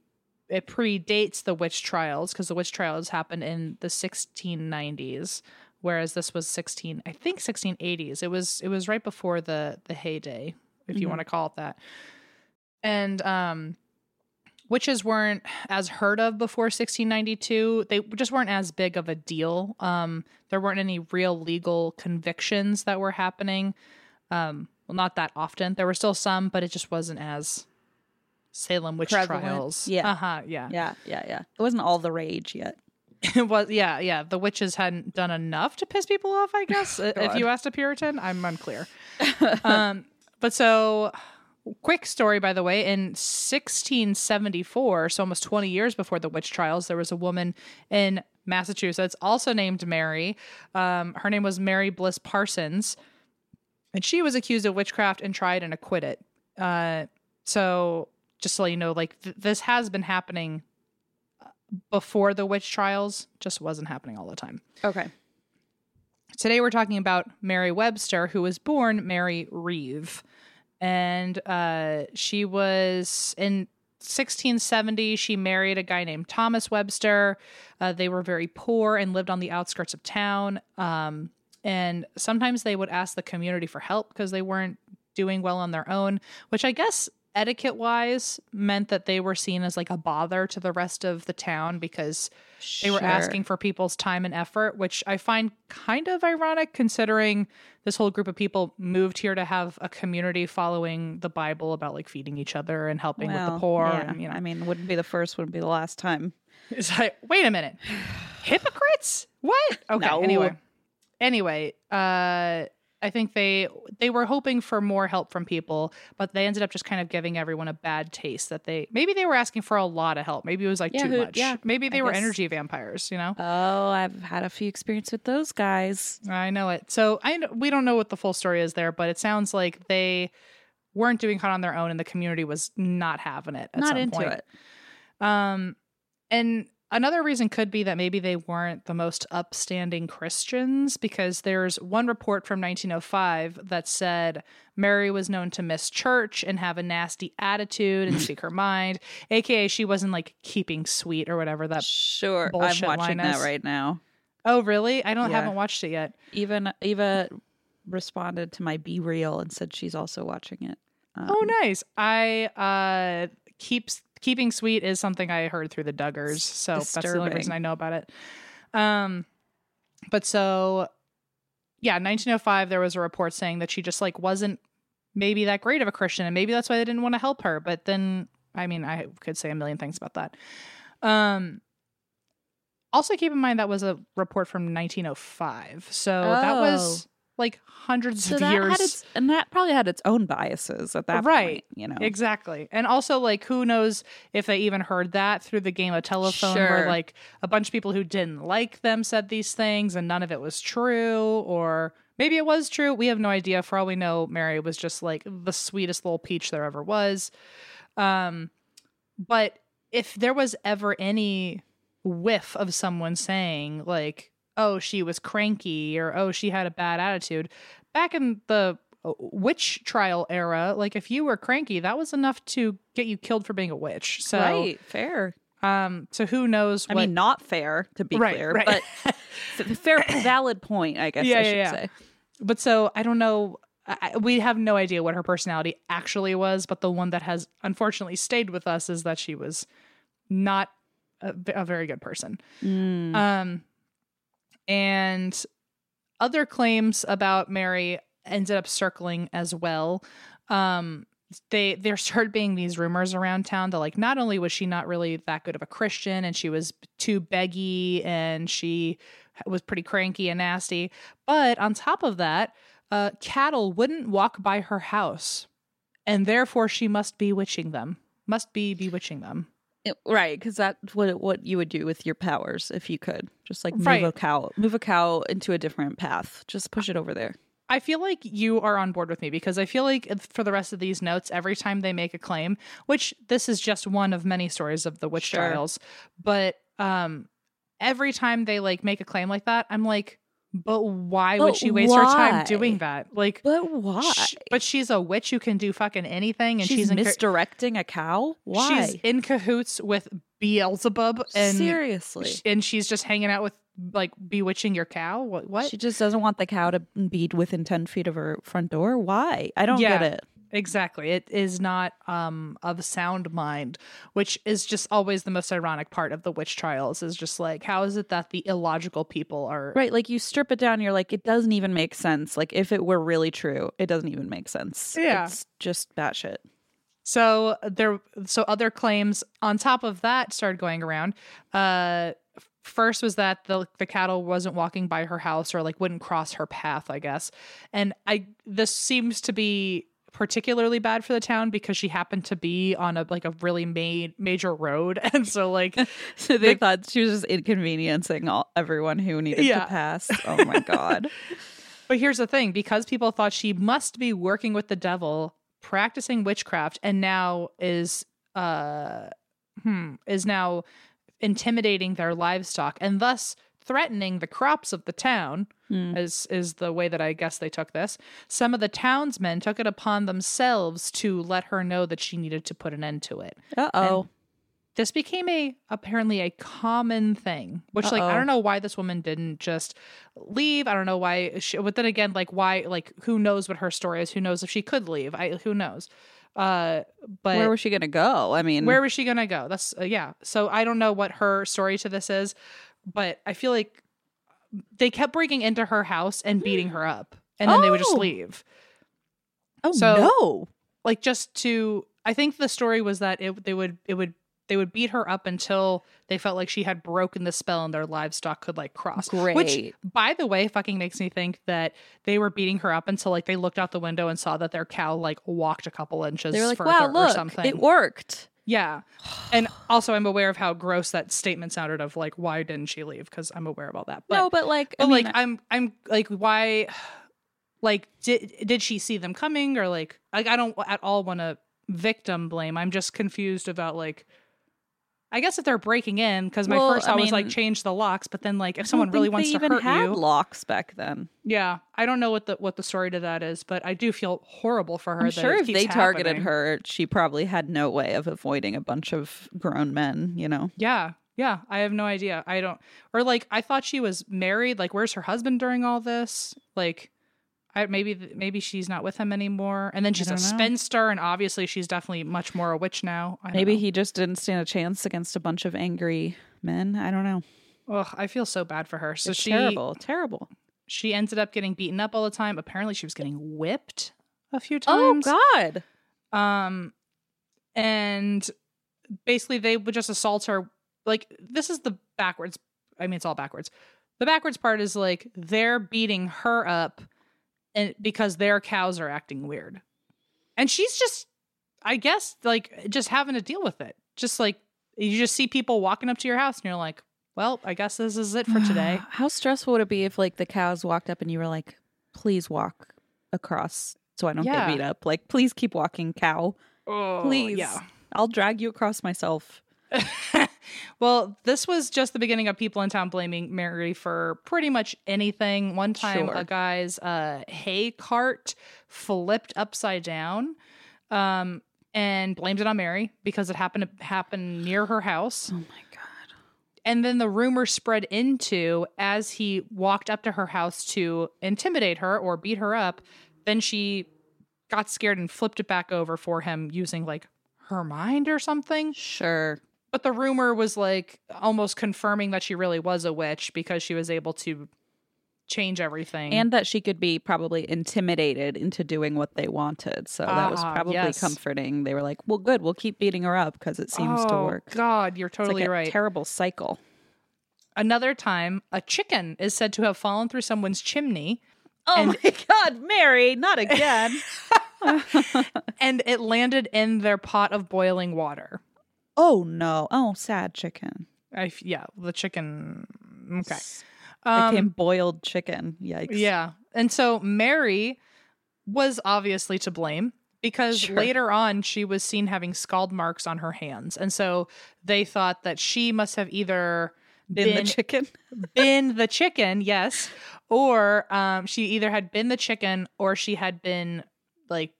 it predates the witch trials, because the witch trials happened in the 1690s, whereas this was 1680s. It was right before the heyday, if you want to call it that. And witches weren't as heard of before 1692. They just weren't as big of a deal. There weren't any real legal convictions that were happening. Well, not that often. There were still some, but it just wasn't as Salem witch trials. Yeah. Yeah. It wasn't all the rage yet. It was. Yeah. Yeah. The witches hadn't done enough to piss people off, I guess. If you asked a Puritan, I'm unclear. But so... Quick story, by the way, in 1674, so almost 20 years before the witch trials, there was a woman in Massachusetts also named Mary. Her name was Mary Bliss Parsons, and she was accused of witchcraft and tried and acquitted. So just so you know, like this has been happening before the witch trials, just wasn't happening all the time. Okay. Today we're talking about Mary Webster, who was born Mary Reeve. And she was in 1670. She married a guy named Thomas Webster. They were very poor and lived on the outskirts of town. And sometimes they would ask the community for help because they weren't doing well on their own, which I guess etiquette-wise meant that they were seen as like a bother to the rest of the town because they were asking for people's time and effort, which I find kind of ironic considering this whole group of people moved here to have a community following the Bible about like feeding each other and helping with the poor. Yeah. And, you know, I mean, wouldn't be the first, wouldn't be the last time. It's like, wait a minute. Hypocrites? What? Okay. No. Anyway, I think they were hoping for more help from people, but they ended up just kind of giving everyone a bad taste that maybe they were asking for a lot of help. Maybe it was like too much. Yeah, maybe they were energy vampires, you know? Oh, I've had a few experiences with those guys. I know it. So we don't know what the full story is there, but it sounds like they weren't doing it on their own and the community was not having it. At some point. And another reason could be that maybe they weren't the most upstanding Christians, because there's one report from 1905 that said Mary was known to miss church and have a nasty attitude and speak her mind, aka she wasn't like keeping sweet or whatever that bullshit I'm watching line is. That right now. Oh, really? I haven't watched it yet. Even Eva responded to my Be Real and said she's also watching it. Oh, nice. I Keeping sweet is something I heard through the Duggars, so that's the only reason I know about it. But so, yeah, 1905, there was a report saying that she just like wasn't maybe that great of a Christian, and maybe that's why they didn't want to help her. But then, I mean, I could say a million things about that. Also, keep in mind that was a report from 1905, so that was like hundreds of years. And that probably had its own biases at that point, you know. Exactly. And also, like, who knows if they even heard that through the game of telephone where, like, a bunch of people who didn't like them said these things and none of it was true, or maybe it was true. We have no idea. For all we know, Mary was just, like, the sweetest little peach there ever was. But if there was ever any whiff of someone saying, like, oh, she was cranky, or oh, she had a bad attitude. Back in the witch trial era, like if you were cranky, that was enough to get you killed for being a witch. So, right, fair. So who knows? I mean, not fair to be clear, but fair, valid point, I guess I should say. But so I don't know. We have no idea what her personality actually was, but the one that has unfortunately stayed with us is that she was not a very good person. And other claims about Mary ended up circling as well. There started being these rumors around town that like not only was she not really that good of a Christian and she was too beggy and she was pretty cranky and nasty, but on top of that, cattle wouldn't walk by her house, and therefore she must be witching them. Right, because that's what you would do with your powers if you could. Just like move a cow into a different path. Just push it over there. I feel like you are on board with me, because I feel like for the rest of these notes, every time they make a claim, which this is just one of many stories of the witch trials, but every time they like make a claim like that, I'm like, But why would she waste her time doing that? Like, but why? But she's a witch who can do fucking anything, and she's misdirecting a cow. Why? She's in cahoots with Beelzebub, and seriously, and she's just hanging out with like bewitching your cow. What? She just doesn't want the cow to be within 10 feet of her front door. Why? I don't get it. Exactly. It is not of sound mind, which is just always the most ironic part of the witch trials, is just like, how is it that the illogical people are... Right, like you strip it down, you're like, it doesn't even make sense. Like if it were really true, it doesn't even make sense. Yeah. It's just batshit. So other claims on top of that started going around. First was that the cattle wasn't walking by her house, or like wouldn't cross her path, I guess. And this seems to be particularly bad for the town because she happened to be on a like a really major road, and so like so they thought she was just inconveniencing everyone who needed to pass. Oh my god. But here's the thing, because people thought she must be working with the devil, practicing witchcraft, and now is now intimidating their livestock and thus threatening the crops of the town, is the way that I guess they took this. Some of the townsmen took it upon themselves to let her know that she needed to put an end to it. And this became apparently a common thing, which like I don't know why this woman didn't just leave. I don't know why she, but then again, like why, like who knows what her story is, who knows if she could leave, who knows. But where was she going to go? I mean, where was she going to go? That's yeah. So I don't know what her story to this is, but I feel like they kept breaking into her house and beating her up, and then they would just leave. Oh so, no! Like just to, I think the story was that they would beat her up until they felt like she had broken the spell and their livestock could like cross. Great. Which, by the way, fucking makes me think that they were beating her up until like they looked out the window and saw that their cow like walked a couple inches. They were like, further wow, look, or something. It worked. Yeah. And also I'm aware of how gross that statement sounded of like, why didn't she leave? Because I'm aware of all that. But, no, but like, but I mean, like I'm like, why, like, did she see them coming or like, I don't at all want to victim blame. I'm just confused about like, I guess if they're breaking in, because my first thought was like change the locks, but then like if someone really wants to hurt you, they even had locks back then. Yeah, I don't know what the story to that is, but I do feel horrible for her. I'm sure if they targeted her, she probably had no way of avoiding a bunch of grown men, you know? Yeah, I have no idea. I don't, or like I thought she was married. Like, where's her husband during all this? Like, maybe she's not with him anymore, and then she's a spinster, and obviously she's definitely much more a witch now. Maybe he just didn't stand a chance against a bunch of angry men. I don't know. Ugh, I feel so bad for her. So it's terrible. She ended up getting beaten up all the time. Apparently, she was getting whipped a few times. Oh God. And basically they would just assault her. Like this is the backwards. I mean, it's all backwards. The backwards part is like they're beating her up. And because their cows are acting weird. And she's just, I guess, like, just having to deal with it. Just like, you just see people walking up to your house and you're like, well, I guess this is it for today. How stressful would it be if, like, the cows walked up and you were like, please walk across so I don't get beat up? Like, please keep walking, cow. Oh, please. Yeah. I'll drag you across myself. Well, this was just the beginning of people in town blaming Mary for pretty much anything. One time, a guy's hay cart flipped upside down and blamed it on Mary because it happened near her house. Oh, my God. And then the rumor spread into as he walked up to her house to intimidate her or beat her up, then she got scared and flipped it back over for him using, like, her mind or something. Sure. But the rumor was like almost confirming that she really was a witch because she was able to change everything. And that she could be probably intimidated into doing what they wanted. So that was probably comforting. They were like, well, good. We'll keep beating her up because it seems to work. Oh, God. You're totally right. Terrible cycle. Another time, a chicken is said to have fallen through someone's chimney. Oh, my God, Mary, not again. And it landed in their pot of boiling water. Oh, no. Oh, sad chicken. The chicken. Okay. Became boiled chicken. Yikes. Yeah. And so Mary was obviously to blame because later on she was seen having scald marks on her hands. And so they thought that she must have either been the chicken. Been the chicken, yes. Or she either had been the chicken or she had been like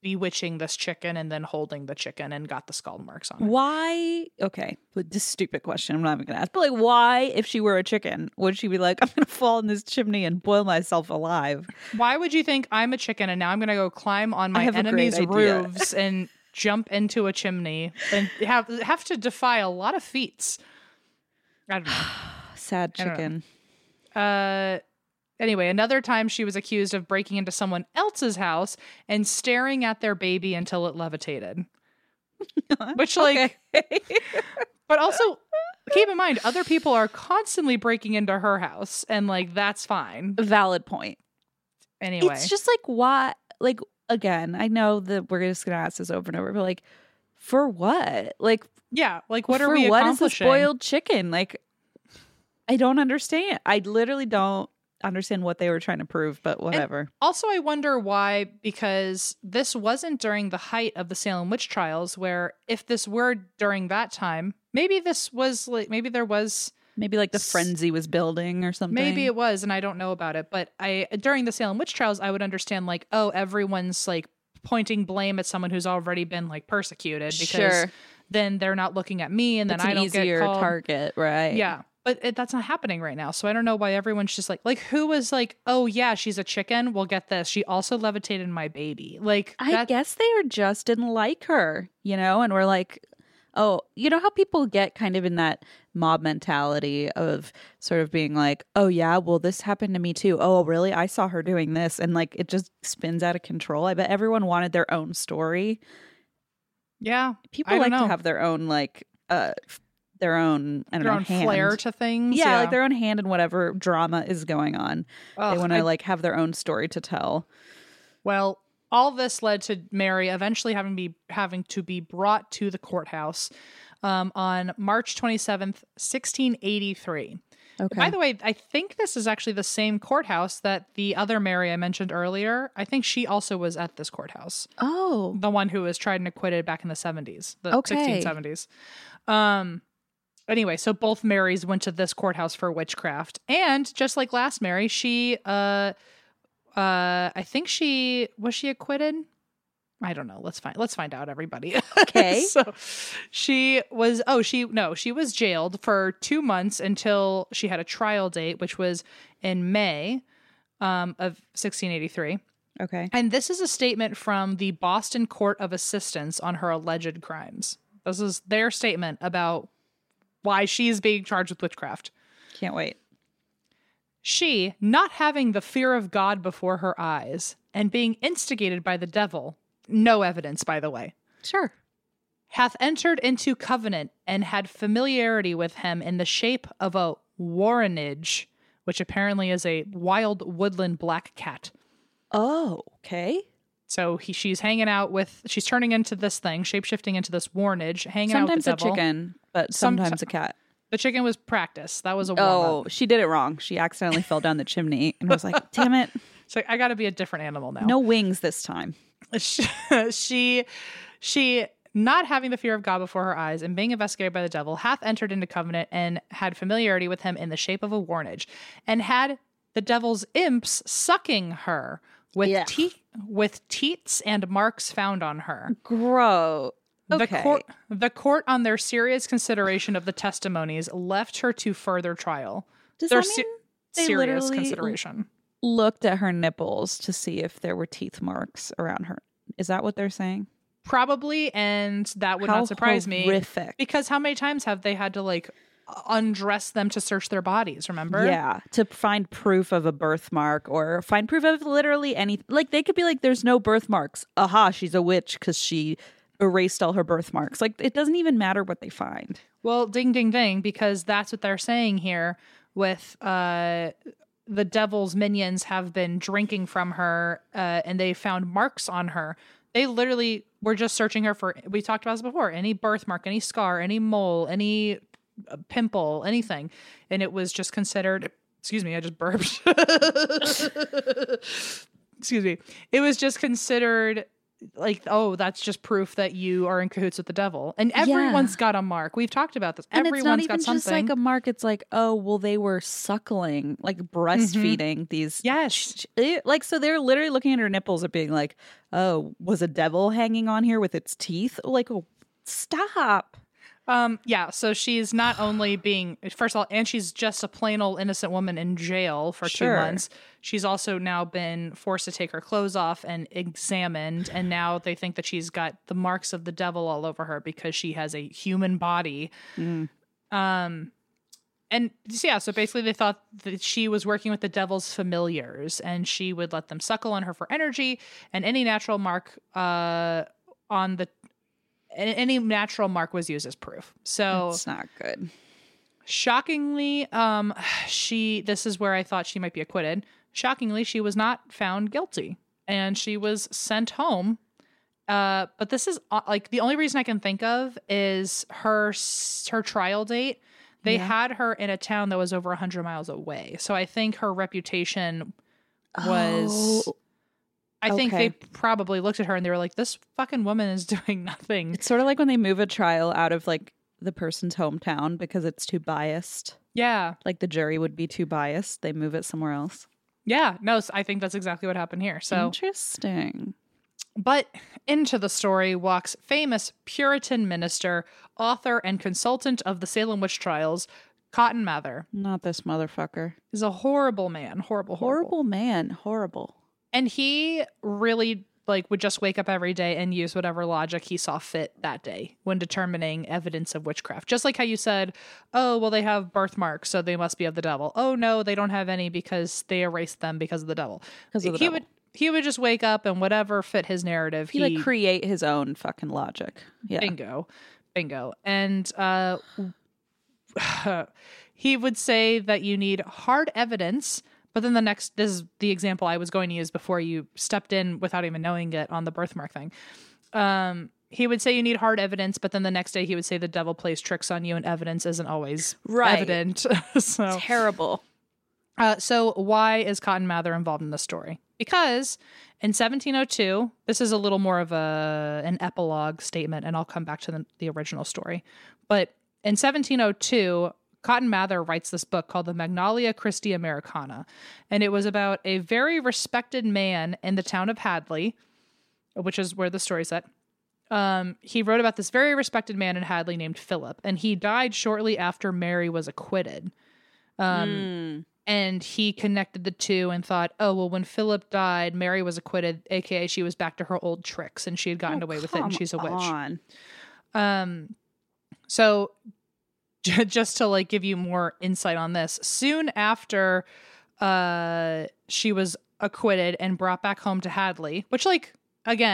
bewitching this chicken and then holding the chicken and got the scald marks on it. Why? Okay, with this stupid question, I'm not even gonna ask. But like, why, if she were a chicken, would she be like, I'm gonna fall in this chimney and boil myself alive? Why would you think I'm a chicken and now I'm gonna go climb on my enemies' roofs and jump into a chimney and have to defy a lot of feats? I don't know. Sad chicken. Anyway, another time she was accused of breaking into someone else's house and staring at their baby until it levitated. Which, like... But also, keep in mind, other people are constantly breaking into her house, and, like, that's fine. Valid point. Anyway. It's just, like, why... Like, again, I know that we're just going to ask this over and over, but, like, for what? Like... Yeah, like, what are we accomplishing? For what is this boiled chicken? Like, I don't understand. I literally don't understand what they were trying to prove, but whatever. And also, I wonder why, because this wasn't during the height of the Salem witch trials, where if this were during that time, maybe this was like, maybe there was, maybe like the frenzy was building or something. Maybe it was, and I don't know about it, but during the Salem witch trials, I would understand like, oh, everyone's like pointing blame at someone who's already been like persecuted because then they're not looking at me and then I don't get called. It's an easier target, right? Yeah. But that's not happening right now. So I don't know why everyone's just like who was like, oh yeah, she's a chicken. Well, get this. She also levitated my baby. Like, I guess they are just didn't like her, you know? And we're like, oh, you know how people get kind of in that mob mentality of sort of being like, oh yeah, well, this happened to me too. Oh, really? I saw her doing this. And like, it just spins out of control. I bet everyone wanted their own story. Yeah. People like to have their own, like, their own hand. Flair to things. Yeah, like their own hand in whatever drama is going on. Ugh, they want to like have their own story to tell. Well, all this led to Mary eventually having to be brought to the courthouse on March 27th, 1683. Okay. By the way, I think this is actually the same courthouse that the other Mary I mentioned earlier. I think she also was at this courthouse. Oh. The one who was tried and acquitted back in the 70s, the 1670s. Anyway, so both Marys went to this courthouse for witchcraft. And just like last Mary, she, I think was she acquitted? I don't know. Let's find out, everybody. Okay. So she was jailed for 2 months until she had a trial date, which was in May, of 1683. Okay. And this is a statement from the Boston Court of Assistance on her alleged crimes. This is their statement about why she's being charged with witchcraft. Can't wait. She, not having the fear of God before her eyes and being instigated by the devil, no evidence, by the way. Sure. Hath entered into covenant and had familiarity with him in the shape of a warrenage, which apparently is a wild woodland black cat. Oh, okay. So she's hanging out with, she's turning into this thing, shape-shifting into this warrenage, sometimes out with the devil. Sometimes a chicken, but sometimes a cat. The chicken was practice. That was a warm-up. Oh, she did it wrong. She accidentally fell down the chimney and was like, damn it. It's like, I got to be a different animal now. No wings this time. She, not having the fear of God before her eyes and being investigated by the devil, hath entered into covenant and had familiarity with him in the shape of a warrenage and had the devil's imps sucking her. With teats and marks found on her. Gross. Okay. The court, on their serious consideration of the testimonies, left her to further trial. Does that mean they serious consideration? Looked at her nipples to see if there were teeth marks around her. Is that what they're saying? Probably, and that would not surprise me. Because how many times have they had to like undress them to search their bodies, remember? Yeah, to find proof of a birthmark or find proof of literally anything. Like, they could be like, there's no birthmarks. Aha, she's a witch because she erased all her birthmarks. Like, it doesn't even matter what they find. Well, ding, ding, ding, because that's what they're saying here with the devil's minions have been drinking from her and they found marks on her. They literally were just searching her for, we talked about this before, any birthmark, any scar, any mole, any a pimple, anything, and it was just considered. Excuse me, I just burped. Excuse me. It was just considered like, oh, that's just proof that you are in cahoots with the devil. And everyone's got a mark. We've talked about this. And everyone's it's not even got something. Just like a mark. It's like, oh, well, they were suckling, like breastfeeding these. Yes. Like, so they're literally looking at her nipples and being like, oh, was a devil hanging on here with its teeth? Like, oh, stop. Yeah, so she's not only being, first of all, and she's just a plain old innocent woman in jail for 2 months. She's also now been forced to take her clothes off and examined, and now they think that she's got the marks of the devil all over her because she has a human body. And yeah, so basically they thought that she was working with the devil's familiars, and she would let them suckle on her for energy, and any natural mark on the any natural mark was used as proof. So it's not good. Shockingly, this is where I thought she might be acquitted. Shockingly, she was not found guilty and she was sent home. But this is like the only reason I can think of is her trial date. They had her in a town that was over 100 miles away. So I think her reputation was... I think they probably looked at her and they were like, this fucking woman is doing nothing. It's sort of like when they move a trial out of like the person's hometown because it's too biased. Yeah. Like the jury would be too biased. They move it somewhere else. Yeah. No, I think that's exactly what happened here. So interesting. But into the story walks famous Puritan minister, author, and consultant of the Salem witch trials, Cotton Mather. Not this motherfucker. He's a horrible man. Horrible man. And he really would just wake up every day and use whatever logic he saw fit that day when determining evidence of witchcraft. Just like how you said, oh, well, they have birthmarks, so they must be of the devil. Oh, no, they don't have any because they erased them because of the devil. He would just wake up and whatever fit his narrative. He create his own fucking logic. Yeah. Bingo. And he would say that you need hard evidence. But then this is the example I was going to use before you stepped in without even knowing it on the birthmark thing. He would say you need hard evidence, but then the next day he would say the devil plays tricks on you and evidence isn't always evident. So terrible. So why is Cotton Mather involved in this story? Because in 1702, this is a little more of an epilogue statement, and I'll come back to the original story. But in 1702, Cotton Mather writes this book called The Magnalia Christi Americana, and it was about a very respected man in the town of Hadley, which is where the story's at. He wrote about this very respected man in Hadley named Philip, and he died shortly after Mary was acquitted. And he connected the two and thought, oh, well, when Philip died, Mary was acquitted, a.k.a. she was back to her old tricks and she had gotten away with it and she's a witch. So just to give you more insight on this, soon after she was acquitted and brought back home to Hadley, which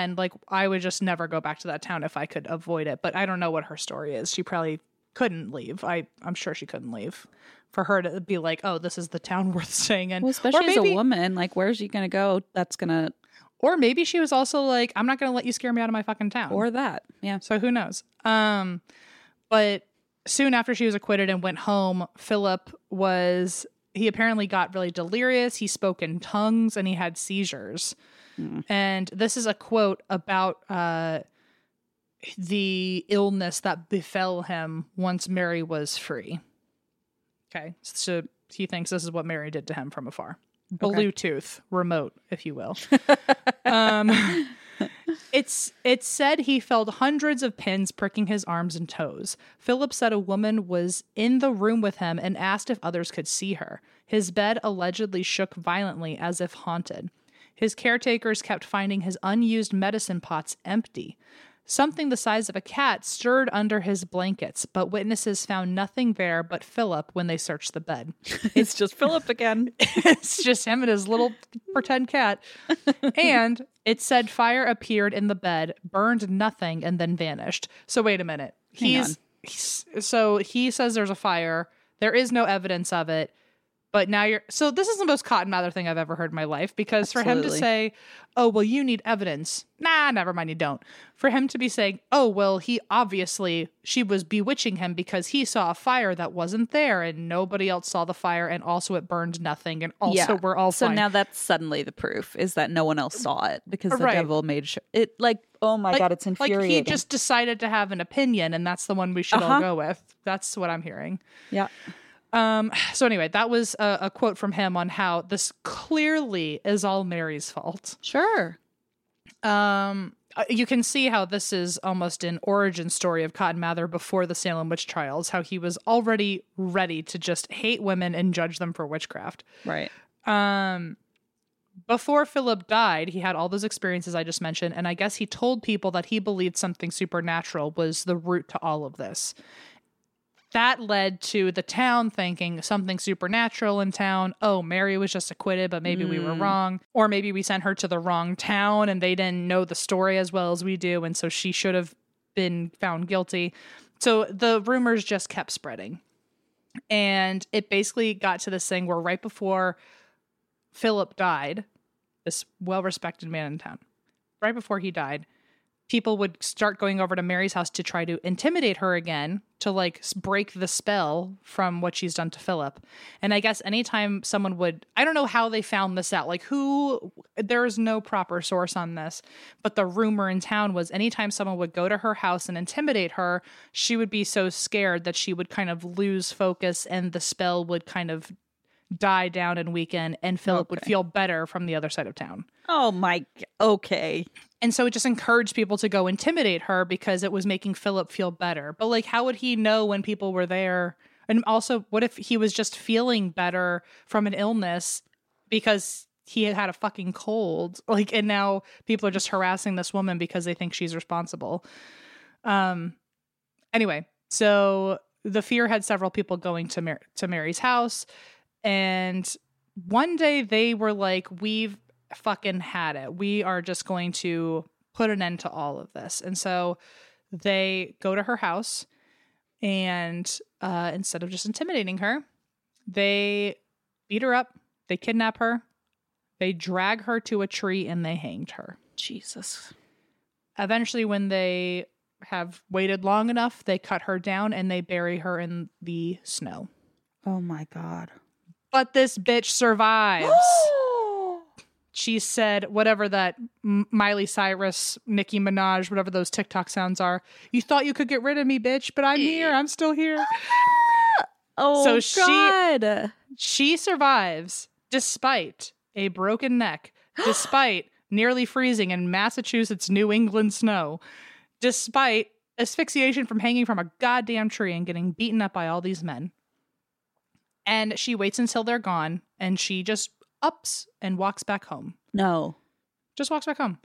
I would just never go back to that town if I could avoid it. But I don't know what her story is. She probably couldn't leave. I'm sure she couldn't leave. For her to be this is the town worth staying in. Well, especially as a woman, where's she going to go? Or maybe she was also I'm not going to let you scare me out of my fucking town. Or that. Yeah. So who knows? But soon after she was acquitted and went home, Philip he apparently got really delirious. He spoke in tongues and he had seizures. And this is a quote about the illness that befell him once Mary was free. Okay, so he thinks this is what Mary did to him from afar. Bluetooth remote, if you will. It's said he felt hundreds of pins pricking his arms and toes. Philip said a woman was in the room with him and asked if others could see her. His bed allegedly shook violently as if haunted. His caretakers kept finding his unused medicine pots empty. Something the size of a cat stirred under his blankets, but witnesses found nothing there but Philip when they searched the bed. It's just Philip again. It's just him and his little pretend cat. And it said fire appeared in the bed, burned nothing, and then vanished. So wait a minute. He says there's a fire. There is no evidence of it. But now so this is the most Cotton Mather thing I've ever heard in my life, because for him to say, oh, well, you need evidence. Nah, never mind. You don't. For him to be saying, oh, well, she was bewitching him because he saw a fire that wasn't there and nobody else saw the fire. And also it burned nothing. And also we're all fine. So now that's suddenly the proof is that no one else saw it because the devil made sure it oh, my God, it's infuriating. He just decided to have an opinion and that's the one we should all go with. That's what I'm hearing. Yeah. So anyway, that was a quote from him on how this clearly is all Mary's fault. Sure. You can see how this is almost an origin story of Cotton Mather before the Salem witch trials, how he was already ready to just hate women and judge them for witchcraft. Right. Before Philip died, he had all those experiences I just mentioned, and I guess he told people that he believed something supernatural was the root to all of this. That led to the town thinking something supernatural in town. Oh, Mary was just acquitted, but maybe we were wrong. Or maybe we sent her to the wrong town and they didn't know the story as well as we do. And so she should have been found guilty. So the rumors just kept spreading. And it basically got to this thing where right before Philip died, this well-respected man in town, right before he died, people would start going over to Mary's house to try to intimidate her again, to break the spell from what she's done to Philip. And I guess anytime someone would, I don't know how they found this out, there is no proper source on this, but the rumor in town was anytime someone would go to her house and intimidate her, she would be so scared that she would kind of lose focus and the spell would kind of die down and weaken, and Philip would feel better from the other side of town. Oh my, okay. And so it just encouraged people to go intimidate her because it was making Philip feel better. But how would he know when people were there? And also, what if he was just feeling better from an illness because he had had a fucking cold? Like, and now people are just harassing this woman because they think she's responsible. Anyway, so the fear had several people going to Mary's house, and one day they were like, we've fucking had it. We are just going to put an end to all of this. And so they go to her house, and instead of just intimidating her, they beat her up, they kidnap her, they drag her to a tree, and they hanged her. Jesus. Eventually, when they have waited long enough, they cut her down and they bury her in the snow. Oh my God. But this bitch survives. She said, whatever that Miley Cyrus, Nicki Minaj, whatever those TikTok sounds are, you thought you could get rid of me, bitch, but I'm here. I'm still here. Oh, so God. She survives despite a broken neck, despite nearly freezing in Massachusetts, New England snow, despite asphyxiation from hanging from a goddamn tree and getting beaten up by all these men. And she waits until they're gone, and she just ups and walks back home. No. Just walks back home.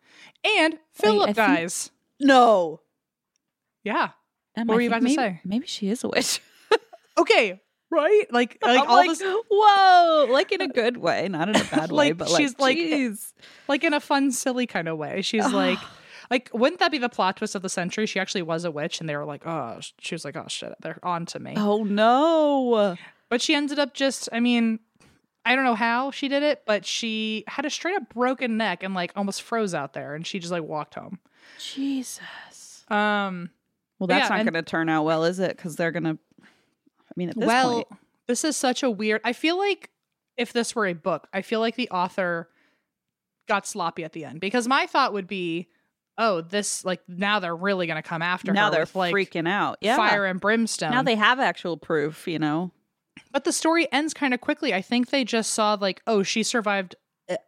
And Philip dies. No. Yeah. What were you about to say? Maybe she is a witch. Okay. Right? Like all this. Whoa. Like in a good way, not in a bad way, but like, she's like, geez. Like in a fun, silly kind of way. She's like, wouldn't that be the plot twist of the century? She actually was a witch, and they were like, oh, she was like, oh shit, they're on to me. Oh no. But she ended up just, I mean, I don't know how she did it, but she had a straight up broken neck and like almost froze out there, and she just like walked home. Jesus. Well, that's not going to turn out well, is it? Because they're going to, I mean, at this point. Well, this is such a weird, I feel like if this were a book, I feel like the author got sloppy at the end, because my thought would be, oh, this, like, now they're really going to come after her. Now they're with, like, freaking out. Yeah. Fire and brimstone. Now they have actual proof, you know. But the story ends kind of quickly. I think they just saw, like, oh, she survived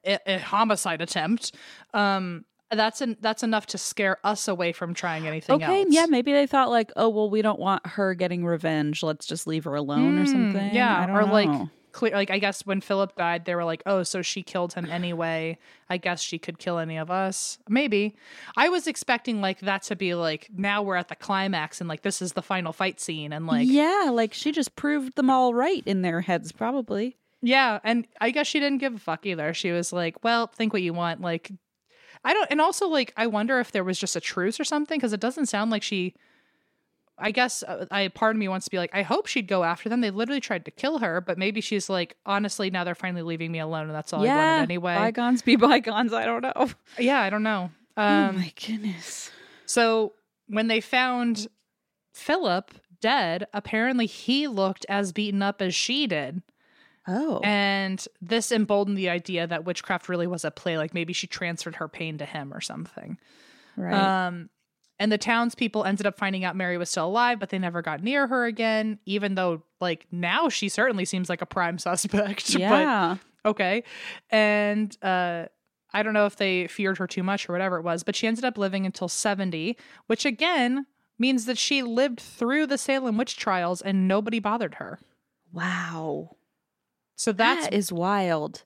a homicide attempt. That's enough to scare us away from trying anything else. Okay, yeah, maybe they thought, like, oh, well, we don't want her getting revenge. Let's just leave her alone or something. Yeah, I don't know. Like... Like, I guess when Philip died, they were like, oh, so she killed him anyway. I guess she could kill any of us. Maybe. I was expecting, like, that to be, like, now we're at the climax and, like, this is the final fight scene. And, like... Yeah, like, she just proved them all right in their heads, probably. Yeah, and I guess she didn't give a fuck either. She was like, well, think what you want. Like, I don't... And also, like, I wonder if there was just a truce or something, because it doesn't sound like she... I guess part of me wants to be like, I hope she'd go after them. They literally tried to kill her, but maybe she's like, honestly, now they're finally leaving me alone, and that's all I wanted anyway. Bygones be bygones. I don't know. Yeah, I don't know. Oh my goodness. So when they found Philip dead, apparently he looked as beaten up as she did. Oh. And this emboldened the idea that witchcraft really was at play. Like maybe she transferred her pain to him or something. Right. And the townspeople ended up finding out Mary was still alive, but they never got near her again, even though, like, now she certainly seems like a prime suspect. Yeah. But, okay. And I don't know if they feared her too much or whatever it was, but she ended up living until 70, which, again, means that she lived through the Salem witch trials and nobody bothered her. Wow. So that is wild.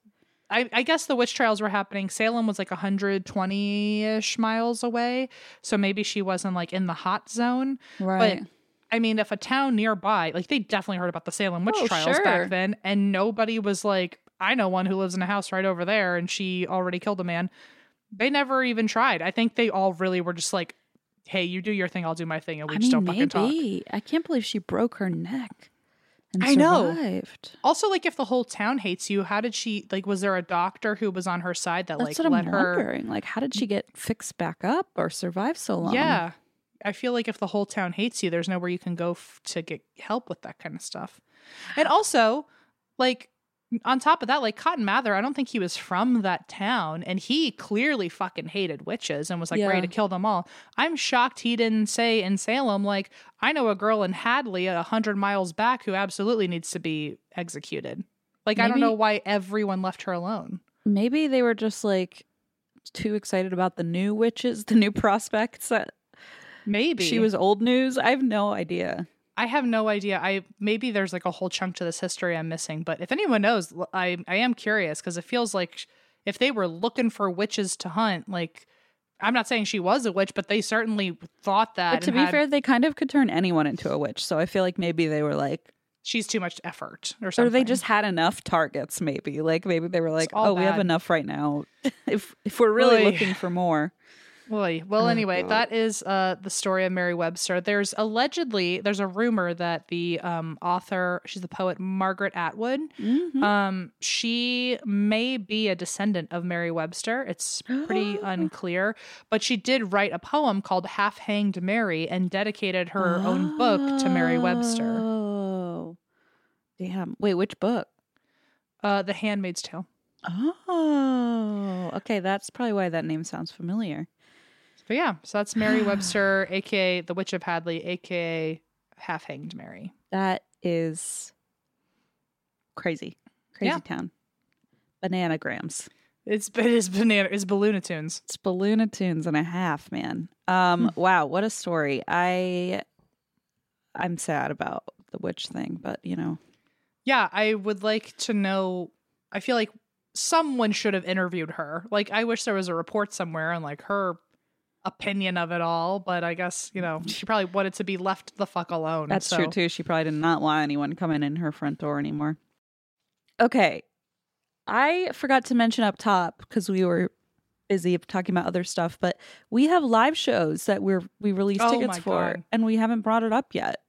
I guess the witch trials were happening. Salem was like 120-ish miles away, so maybe she wasn't like in the hot zone. Right. But I mean, if a town nearby, like they definitely heard about the Salem witch trials back then, and nobody was like, I know one who lives in a house right over there, and she already killed a man. They never even tried. I think they all really were just like, hey, you do your thing, I'll do my thing, and we just don't fucking talk. I can't believe she broke her neck. I survived. Know. Also, like, if the whole town hates you, how did she, like, was there a doctor who was on her side that, that's like, what let I'm her... wondering. Like, how did she get fixed back up or survive so long? Yeah. I feel like if the whole town hates you, there's nowhere you can go to get help with that kind of stuff. And also, like, on top of that, like, Cotton Mather, I don't think he was from that town, and he clearly fucking hated witches and was, like, ready to kill them all. I'm shocked he didn't say in Salem, like, I know a girl in Hadley 100 miles back who absolutely needs to be executed. Like, maybe, I don't know why everyone left her alone. Maybe they were just, like, too excited about the new witches, the new prospects. Maybe. She was old news. I have no idea. I have no idea. Maybe there's like a whole chunk to this history I'm missing, but if anyone knows, I am curious, because it feels like if they were looking for witches to hunt, like, I'm not saying she was a witch, but they certainly thought that. But to be fair, they kind of could turn anyone into a witch. So I feel like maybe they were like, she's too much effort or something. Or they just had enough targets, maybe. Like, maybe they were like, oh, we have enough right now. If we're really looking for more. Well, anyway, that is the story of Mary Webster. There's a rumor that the author, she's the poet Margaret Atwood. Mm-hmm. She may be a descendant of Mary Webster. It's pretty unclear, but she did write a poem called Half Hanged Mary and dedicated her own book to Mary Webster. Oh, damn. Wait, which book? The Handmaid's Tale. Oh, okay. That's probably why that name sounds familiar. But yeah, so that's Mary Webster, a.k.a. the Witch of Hadley, a.k.a. Half-Hanged Mary. That is crazy. Crazy town. Bananagrams. It's Balloonatunes. It's Balloonatunes and a half, man. Wow, what a story. I'm sad about the witch thing, but you know. Yeah, I would like to know. I feel like someone should have interviewed her. Like, I wish there was a report somewhere on like her opinion of it all, but I guess, you know, she probably wanted to be left the fuck alone. That's true too. She probably did not want anyone coming in her front door anymore. Okay, I forgot to mention up top because we were busy talking about other stuff, but we have live shows that we released tickets for, and we haven't brought it up yet.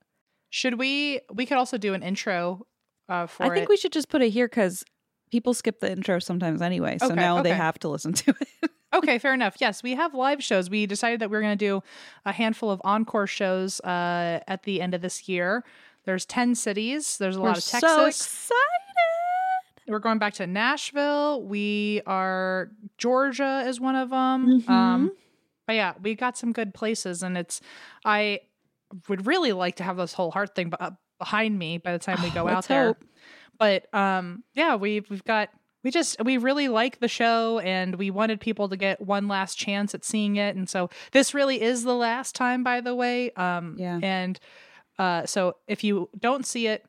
Should we could also do an intro for I think we should just put it here because people skip the intro sometimes anyway, so they have to listen to it. Okay, fair enough. Yes, we have live shows. We decided that we were going to do a handful of encore shows at the end of this year. There's 10 cities. There's a lot of Texas. We're so excited. We're going back to Nashville. Georgia is one of them. Mm-hmm. But yeah, we got some good places, and I would really like to have this whole heart thing behind me by the time we go out there. Hope. But yeah, we really like the show, and we wanted people to get one last chance at seeing it. And so this really is the last time, by the way. So if you don't see it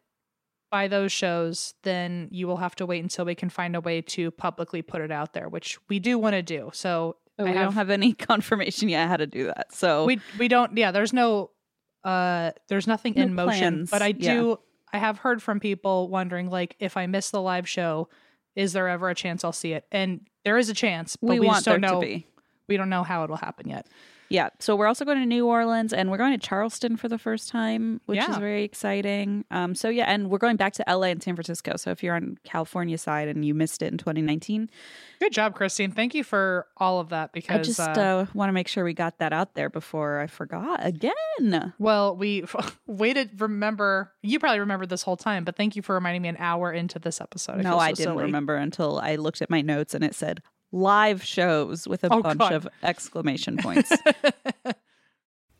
by those shows, then you will have to wait until we can find a way to publicly put it out there, which we do want to do. So we don't have any confirmation yet how to do that. So we don't. Yeah, there's nothing in motion. Plans. But I do. Yeah. I have heard from people wondering, like, if I miss the live show, is there ever a chance I'll see it? And there is a chance, but we just don't know. We don't know how it'll happen yet. Yeah. So we're also going to New Orleans, and we're going to Charleston for the first time, which is very exciting. So yeah, and we're going back to LA and San Francisco. So if you're on California side and you missed it in 2019. Good job, Christine. Thank you for all of that, because I just want to make sure we got that out there before I forgot again. Well, we waited. Remember, you probably remembered this whole time, but thank you for reminding me an hour into this episode. No, I didn't remember until I looked at my notes and it said live shows with a bunch of exclamation points.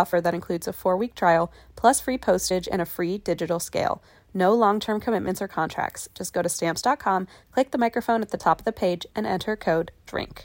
offer that includes a 4-week trial plus free postage and a free digital scale. No long-term commitments or contracts. Just go to stamps.com, click the microphone at the top of the page, and enter code DRINK.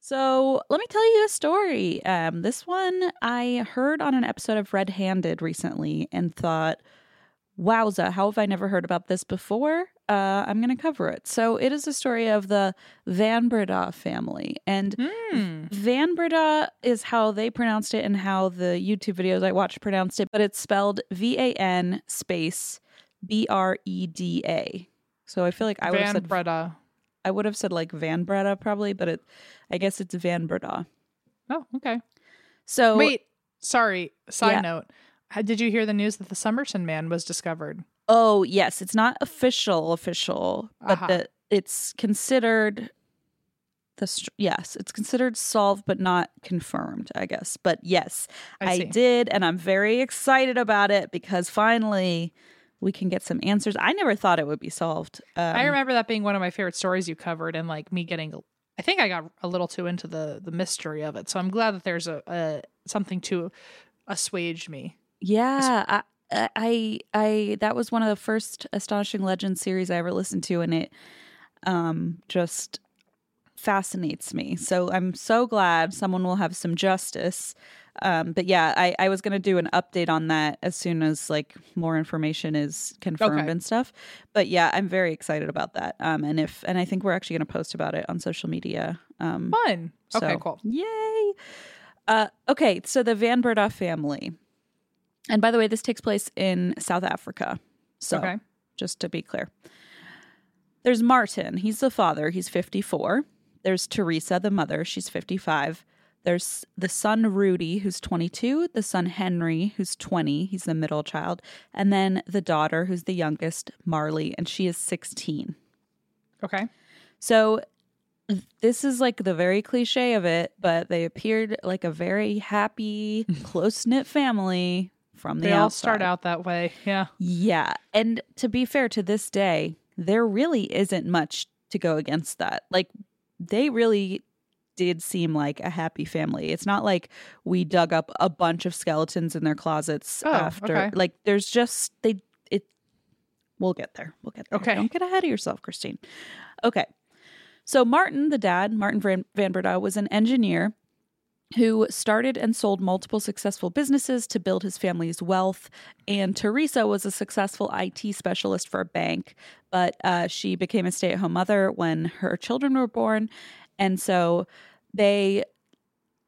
So let me tell you a story. This one I heard on an episode of Red Handed recently and thought, wowza, how have I never heard about this before? I'm going to cover it. So it is a story of the Van Breda family. And Van Breda is how they pronounced it and how the YouTube videos I watched pronounced it. But it's spelled V-A-N space B-R-E-D-A. So I feel like I would have said Breda. I would have said like Van Breda probably, but I guess it's Van Breda. Oh, okay. So wait, sorry. Side note. Did you hear the news that the Summerson man was discovered? Oh yes. It's not official, but it's considered solved, but not confirmed, I guess. But yes, I did. And I'm very excited about it because finally we can get some answers. I never thought it would be solved. I remember that being one of my favorite stories you covered, and like me getting, I think I got a little too into the mystery of it. So I'm glad that there's a something to assuage me. Yeah, I that was one of the first Astonishing Legends series I ever listened to, and it just fascinates me. So I'm so glad someone will have some justice. But yeah, I was going to do an update on that as soon as like more information is confirmed and stuff. But yeah, I'm very excited about that. And I think we're actually going to post about it on social media. Fun. Okay, cool. Yay. Okay. So the Van Breda family, and by the way, this takes place in South Africa. So just to be clear, there's Martin. He's the father. He's 54. There's Teresa, the mother. She's 55. There's the son, Rudy, who's 22, the son, Henry, who's 20. He's the middle child. And then the daughter, who's the youngest, Marley, and she is 16. Okay. So this is like the very cliche of it, but they appeared like a very happy, close-knit family from the outside. They all start out that way, yeah. Yeah. And to be fair, to this day, there really isn't much to go against that. Like, they really did seem like a happy family. It's not like we dug up a bunch of skeletons in their closets after. Okay. Like there's just we'll get there. Okay. Don't get ahead of yourself, Christine. Okay. So Martin, the dad, Martin Van Breda, was an engineer who started and sold multiple successful businesses to build his family's wealth. And Teresa was a successful IT specialist for a bank, but she became a stay-at-home mother when her children were born. And so they,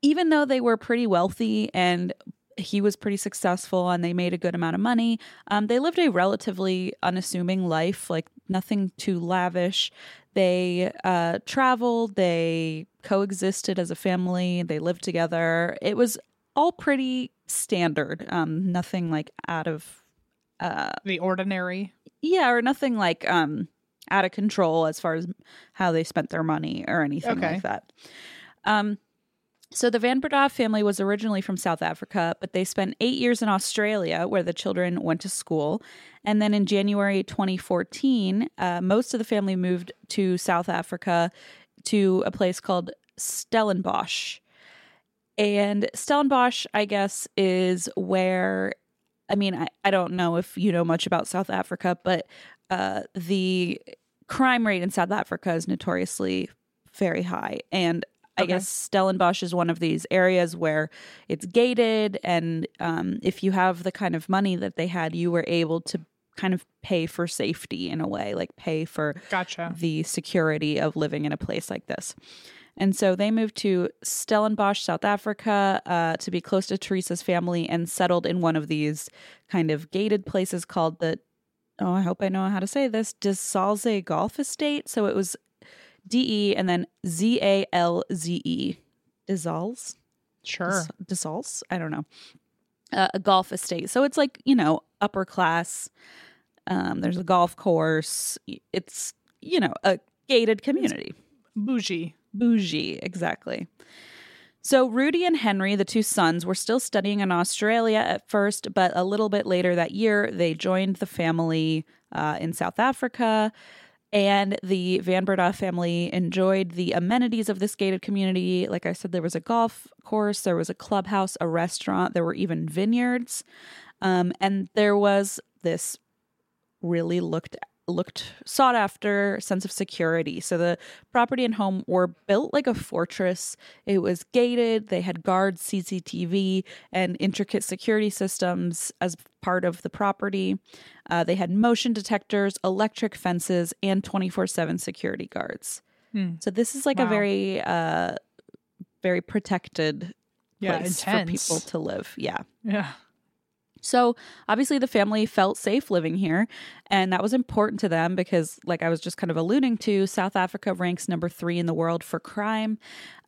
even though they were pretty wealthy and he was pretty successful and they made a good amount of money, they lived a relatively unassuming life, like nothing too lavish. They traveled, they coexisted as a family, they lived together. It was all pretty standard, nothing like out of the ordinary. Yeah, or nothing like out of control as far as how they spent their money or anything like that. So the Van Breda family was originally from South Africa, but they spent 8 years in Australia where the children went to school. And then in January 2014, most of the family moved to South Africa to a place called Stellenbosch. And Stellenbosch, I guess, is where I mean, I don't know if you know much about South Africa, but the crime rate in South Africa is notoriously very high. And I guess Stellenbosch is one of these areas where it's gated. And if you have the kind of money that they had, you were able to kind of pay for safety in a way, like pay for the security of living in a place like this. And so they moved to Stellenbosch, South Africa, to be close to Teresa's family, and settled in one of these kind of gated places called the, oh, I hope I know how to say this, De Zalze Golf Estate. So it was D-E and then Z-A-L-Z-E. De Zalze? Sure. De Zalze? I don't know. A golf estate. So it's like, you know, upper class. There's a golf course. It's, you know, a gated community. It's bougie. Bougie, exactly. So Rudy and Henry, the two sons, were still studying in Australia at first, but a little bit later that year, they joined the family in South Africa, and the Van Breda family enjoyed the amenities of this gated community. Like I said, there was a golf course, there was a clubhouse, a restaurant, there were even vineyards, and there was this really sought after sense of security. So the property and home were built like a fortress. It was gated. They had guards, CCTV, and intricate security systems as part of the property. They had motion detectors, electric fences, and 24/7 security guards. So this is like a very, very protected place intense. For people to live. Yeah. So obviously the family felt safe living here, and that was important to them because, like I was just kind of alluding to, South Africa ranks number 3 in the world for crime.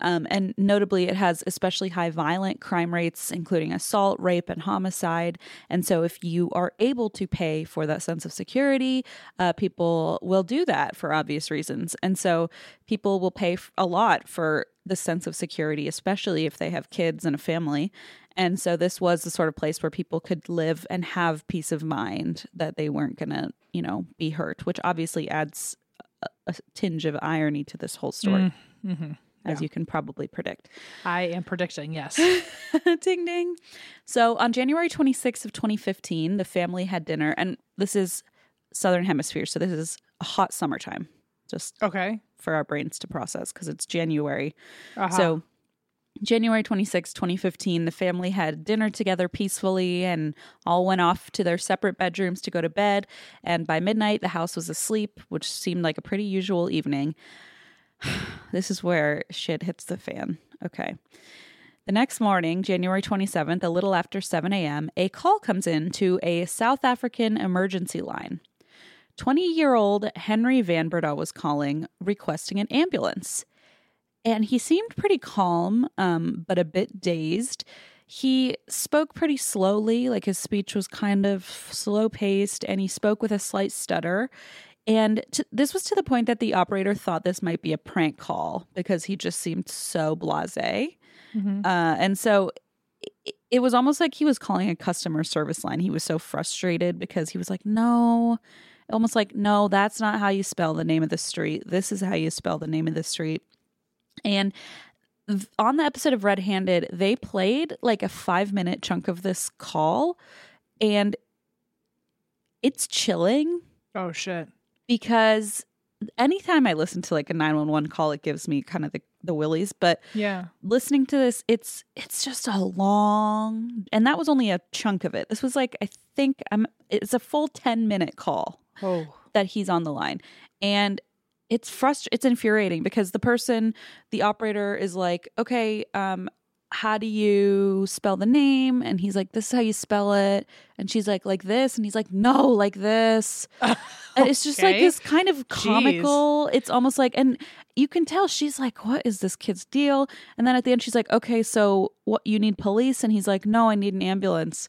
And notably, it has especially high violent crime rates, including assault, rape, and homicide. And so if you are able to pay for that sense of security, people will do that for obvious reasons. And so people will pay a lot for the sense of security, especially if they have kids and a family. And so this was the sort of place where people could live and have peace of mind that they weren't going to, you know, be hurt, which obviously adds a tinge of irony to this whole story, as you can probably predict. I am predicting, yes. Ding, ding. So on January 26th of 2015, the family had dinner, and this is Southern Hemisphere, so this is a hot summertime, just for our brains to process because it's January. So January 26, 2015, the family had dinner together peacefully and all went off to their separate bedrooms to go to bed. And by midnight, the house was asleep, which seemed like a pretty usual evening. This is where shit hits the fan. Okay. The next morning, January 27th, a little after 7 a.m., a call comes in to a South African emergency line. 20-year-old Henry Van Breda was calling, requesting an ambulance. And he seemed pretty calm, but a bit dazed. He spoke pretty slowly, like his speech was kind of slow-paced, and he spoke with a slight stutter. And this was to the point that the operator thought this might be a prank call because he just seemed so blasé. And so it was almost like he was calling a customer service line. He was so frustrated because he was like, no, that's not how you spell the name of the street. This is how you spell the name of the street. And on the episode of Red Handed, they played like a 5-minute chunk of this call, and it's chilling. Oh, shit. Because anytime I listen to like a 911 call, it gives me kind of the willies. But listening to this, it's just a long, and that was only a chunk of it. This was like, I think it's a full 10-minute call that he's on the line. And it's it's infuriating because the operator is like, okay, how do you spell the name? And he's like, this is how you spell it. And she's like this. And he's like, no, like this. And it's just like this kind of comical. Jeez. It's almost like, and you can tell she's like, what is this kid's deal? And then at the end, she's like, okay, so what, you need police? And he's like, no, I need an ambulance.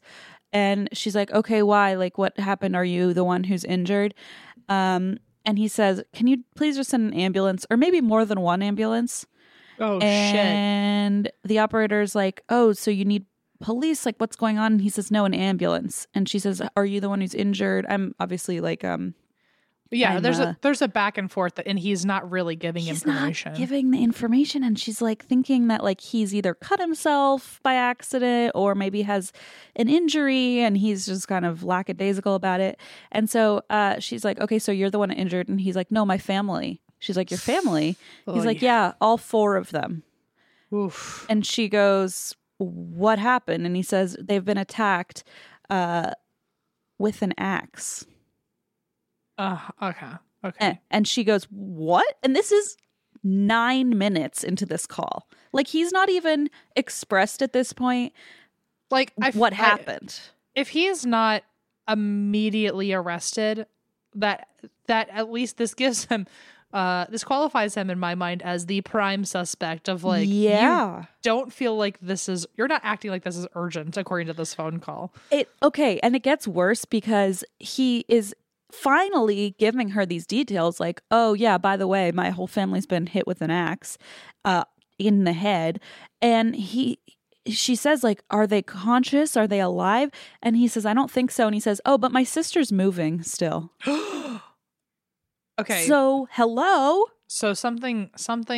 And she's like, okay, why? Like, what happened? Are you the one who's injured? And he says, can you please just send an ambulance, or maybe more than one ambulance? Oh, shit. And the operator's like, oh, so you need police? Like, what's going on? And he says, no, an ambulance. And she says, are you the one who's injured? I'm obviously like But yeah, there's a back and forth, that, and he's not really giving information. He's not giving the information, and she's like thinking that like he's either cut himself by accident or maybe has an injury, and he's just kind of lackadaisical about it. And so she's like, okay, so you're the one injured, and he's like, no, my family. She's like, your family? Oh, he's like, yeah, all four of them. Oof. And she goes, what happened? And he says, they've been attacked with an axe. Okay. And she goes, what? And this is 9 minutes into this call. Like, he's not even expressed at this point, like, what happened. If he is not immediately arrested, that at least this gives him, this qualifies him in my mind as the prime suspect of like, yeah, you don't feel like you're not acting like this is urgent according to this phone call. Okay. And it gets worse because he is finally giving her these details like, oh yeah, by the way, my whole family's been hit with an axe in the head. And she says like, are they conscious? Are they alive? And he says, I don't think so. And he says, oh, but my sister's moving still. Okay. So hello. So something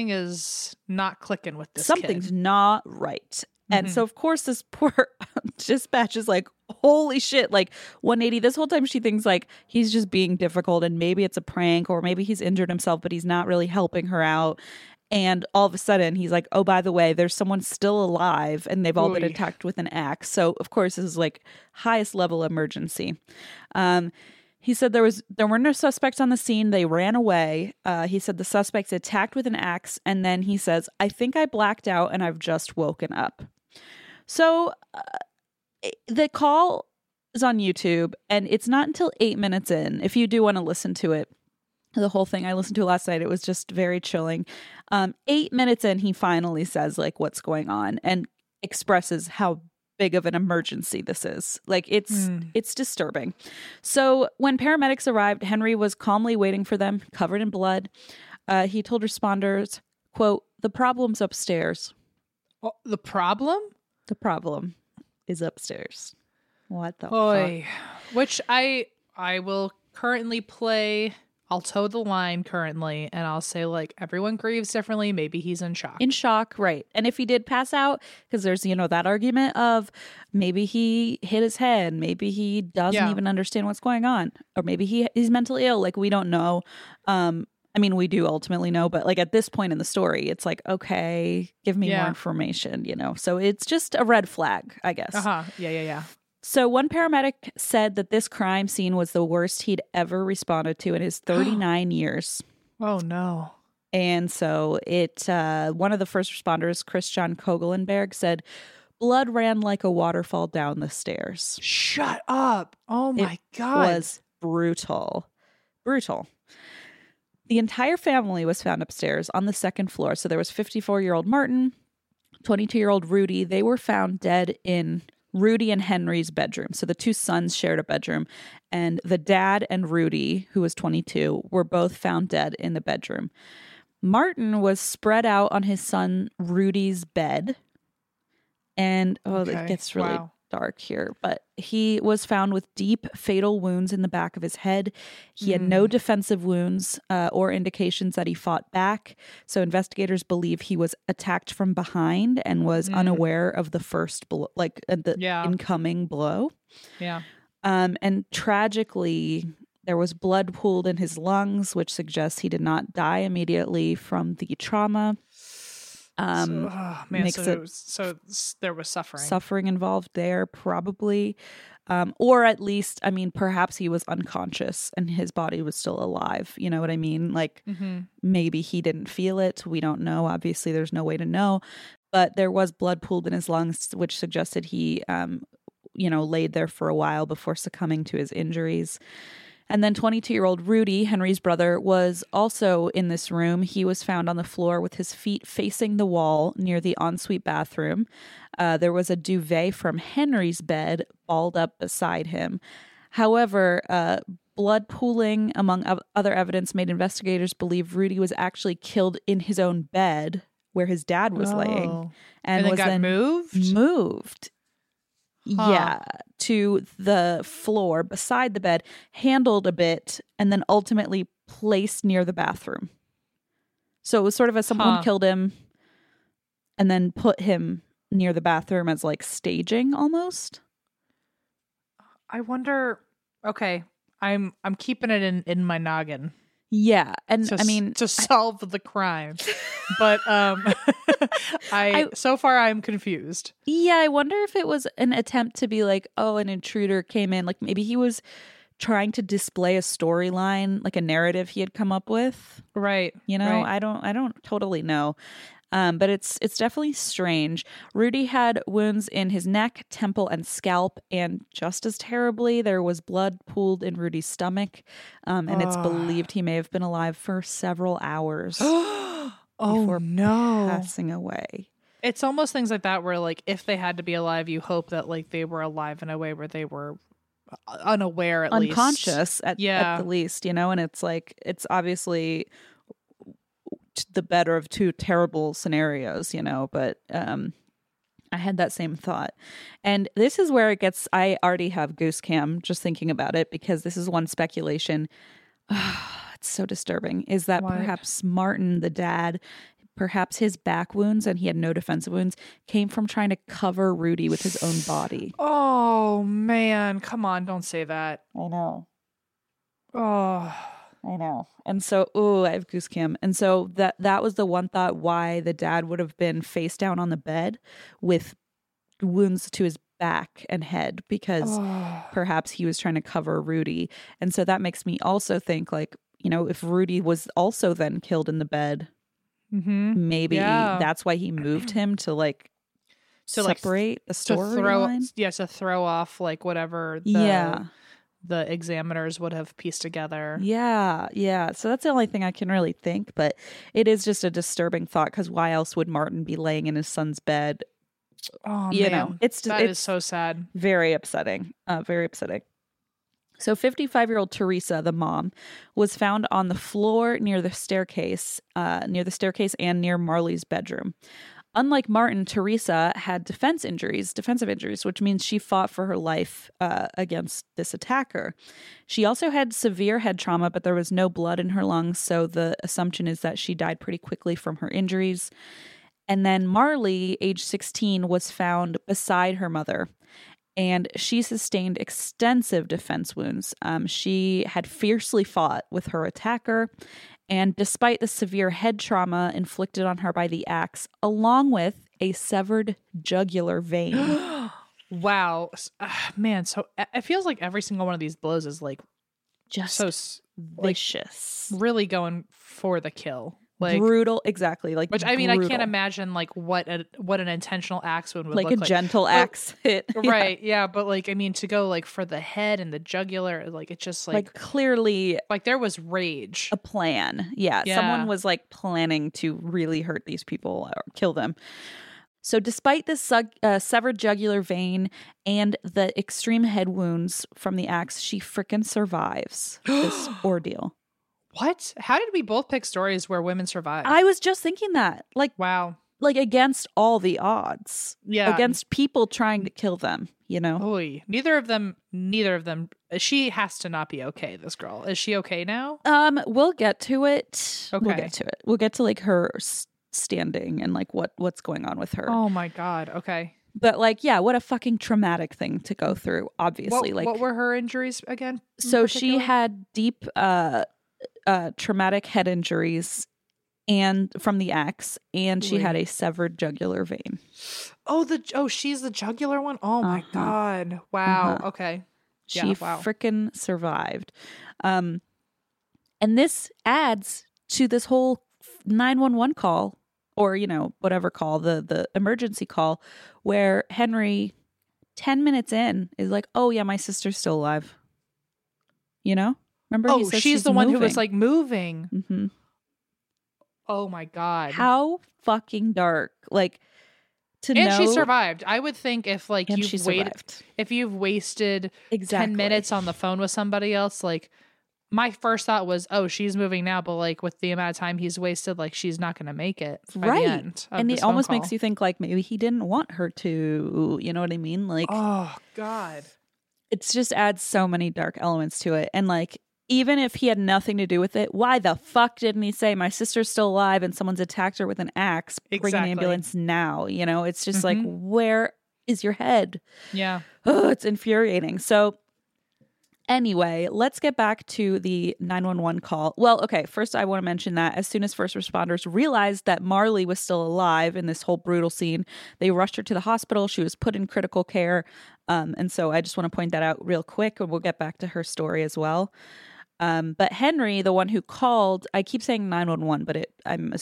is not clicking with this kid. Something's not right. And so, of course, this poor dispatch is like, holy shit, like 180. This whole time she thinks like he's just being difficult and maybe it's a prank or maybe he's injured himself, but he's not really helping her out. And all of a sudden he's like, oh, by the way, there's someone still alive and they've all been attacked with an axe. So, of course, this is like highest level emergency. He said there were no suspects on the scene. They ran away. He said the suspects attacked with an axe. And then he says, I think I blacked out and I've just woken up. So the call is on YouTube, and it's not until 8 minutes in. If you do want to listen to it, the whole thing, I listened to it last night. It was just very chilling. 8 minutes in, he finally says like what's going on and expresses how big of an emergency this is. Like it's disturbing. So when paramedics arrived, Henry was calmly waiting for them, covered in blood. He told responders, quote, the problem's upstairs. Oh, the problem? The problem is upstairs. What the fuck? Which I will currently play. I'll toe the line currently, and I'll say like everyone grieves differently. Maybe he's in shock. In shock, right? And if he did pass out, because there's that argument of maybe he hit his head, maybe he doesn't even understand what's going on, or maybe he's mentally ill. Like we don't know. I mean, we do ultimately know, but like at this point in the story, it's like, okay, give me more information, So it's just a red flag, I guess. Yeah. So one paramedic said that this crime scene was the worst he'd ever responded to in his 39 years. Oh, no. And so one of the first responders, Christian Kogelenberg, said, blood ran like a waterfall down the stairs. Shut up. Oh, my God. It was brutal. Brutal. The entire family was found upstairs on the second floor. So there was 54-year-old Martin, 22-year-old Rudy. They were found dead in Rudy and Henry's bedroom. So the two sons shared a bedroom, and the dad and Rudy, who was 22, were both found dead in the bedroom. Martin was spread out on his son Rudy's bed. And it gets really dark here, but he was found with deep fatal wounds in the back of his head. He had no defensive wounds or indications that he fought back. So investigators believe he was attacked from behind and was unaware of the first blow, like the incoming blow. Yeah. And tragically, there was blood pooled in his lungs, which suggests he did not die immediately from the trauma. There was suffering involved there, probably, or at least, I mean, perhaps he was unconscious and his body was still alive. You know what I mean? Like maybe he didn't feel it. We don't know. Obviously, there's no way to know. But there was blood pooled in his lungs, which suggested he, laid there for a while before succumbing to his injuries. And then 22-year-old Rudy, Henry's brother, was also in this room. He was found on the floor with his feet facing the wall near the ensuite bathroom. There was a duvet from Henry's bed balled up beside him. However, blood pooling, among other evidence, made investigators believe Rudy was actually killed in his own bed where his dad was laying. And was then moved? Moved. Huh. Yeah, to the floor beside the bed, handled a bit, and then ultimately placed near the bathroom. So it was sort of as someone killed him and then put him near the bathroom as like staging almost. I wonder, okay, I'm keeping it in my noggin. Yeah, and I mean to solve the crime. But I so far I'm confused. Yeah, I wonder if it was an attempt to be like, oh, an intruder came in, like maybe he was trying to display a storyline, like a narrative he had come up with. Right. You know, right. I don't totally know. But it's definitely strange. Rudy had wounds in his neck, temple, and scalp, and just as terribly, there was blood pooled in Rudy's stomach, and it's believed he may have been alive for several hours before passing away. It's almost things like that where, like, if they had to be alive, you hope that, like, they were alive in a way where they were unaware, at least. Unconscious, at the least, you know? And it's, like, it's obviously the better of two terrible scenarios, you know, but I had that same thought. And this is where it gets, I already have goose cam just thinking about it, because this is one speculation. It's so disturbing. Is that perhaps Martin, the dad, perhaps his back wounds, and he had no defensive wounds, came from trying to cover Rudy with his own body. Oh, man. Come on. Don't say that. I know. Oh, I know. And so, I have goose cam. And so that was the one thought, why the dad would have been face down on the bed with wounds to his back and head, because perhaps he was trying to cover Rudy. And so that makes me also think, like, you know, if Rudy was also then killed in the bed, maybe that's why he moved him to, like, to separate, like, the storyline. Yeah, to throw off, like, whatever the... Yeah. The examiners would have pieced together. Yeah. So that's the only thing I can really think, but it is just a disturbing thought, because why else would Martin be laying in his son's bed? Oh, you man. Know, it's that it's is so sad. Very upsetting. Very upsetting. So 55-year-old Teresa, the mom, was found on the floor near the staircase and near Marley's bedroom. Unlike Martin, Teresa had defensive injuries, which means she fought for her life against this attacker. She also had severe head trauma, but there was no blood in her lungs, so the assumption is that she died pretty quickly from her injuries. And then Marley, age 16, was found beside her mother, and she sustained extensive defense wounds. She had fiercely fought with her attacker, and despite the severe head trauma inflicted on her by the axe, along with a severed jugular vein. Wow. Man, so it feels like every single one of these blows is, like, just so vicious. Like, really going for the kill. Like, brutal, exactly. Like, which, I mean, brutal. I can't imagine, like, what an intentional axe wound would look like. Like a gentle axe hit. Right, yeah. But, like, I mean, to go, like, for the head and the jugular, like, it just, like... Like, clearly... Like, there was rage. A plan, yeah. Someone was, like, planning to really hurt these people or kill them. So despite this severed jugular vein and the extreme head wounds from the axe, she frickin' survives this ordeal. What? How did we both pick stories where women survive? I was just thinking that. Like, wow. Like, against all the odds. Yeah. Against people trying to kill them, you know? Oy. Neither of them. She has to not be okay, this girl. Is she okay now? We'll get to it. Okay. We'll get to, like, her standing and, like, what's going on with her. Oh, my God. Okay. But, like, yeah, what a fucking traumatic thing to go through, obviously. What were her injuries again? So she had deep... traumatic head injuries and from the axe, and she had a severed jugular vein. She's the jugular one. Oh my God. Wow. Okay. Yeah, she freaking survived. And this adds to this whole 911 call, or, you know, whatever call, the emergency call, where Henry 10 minutes in is like, oh yeah, my sister's still alive, you know? Remember, oh, she's the one who was, like, moving. Mm-hmm. Oh, my God. How fucking dark. Like, to know. And she survived. I would think if, like, you've wasted 10 minutes on the phone with somebody else, like, my first thought was, oh, she's moving now. But, like, with the amount of time he's wasted, like, she's not going to make it. Right. The end of and it almost makes you think, like, maybe he didn't want her to, you know what I mean? Like, oh, God. It just adds so many dark elements to it. And like, even if he had nothing to do with it, why the fuck didn't he say, my sister's still alive and someone's attacked her with an axe, bring an ambulance now? You know, it's just like, where is your head? Yeah. Oh, it's infuriating. So anyway, let's get back to the 911 call. Well, okay, first I want to mention that as soon as first responders realized that Marley was still alive in this whole brutal scene, they rushed her to the hospital. She was put in critical care. And so I just want to point that out real quick, and we'll get back to her story as well. But Henry, the one who called, I keep saying 911, but I'm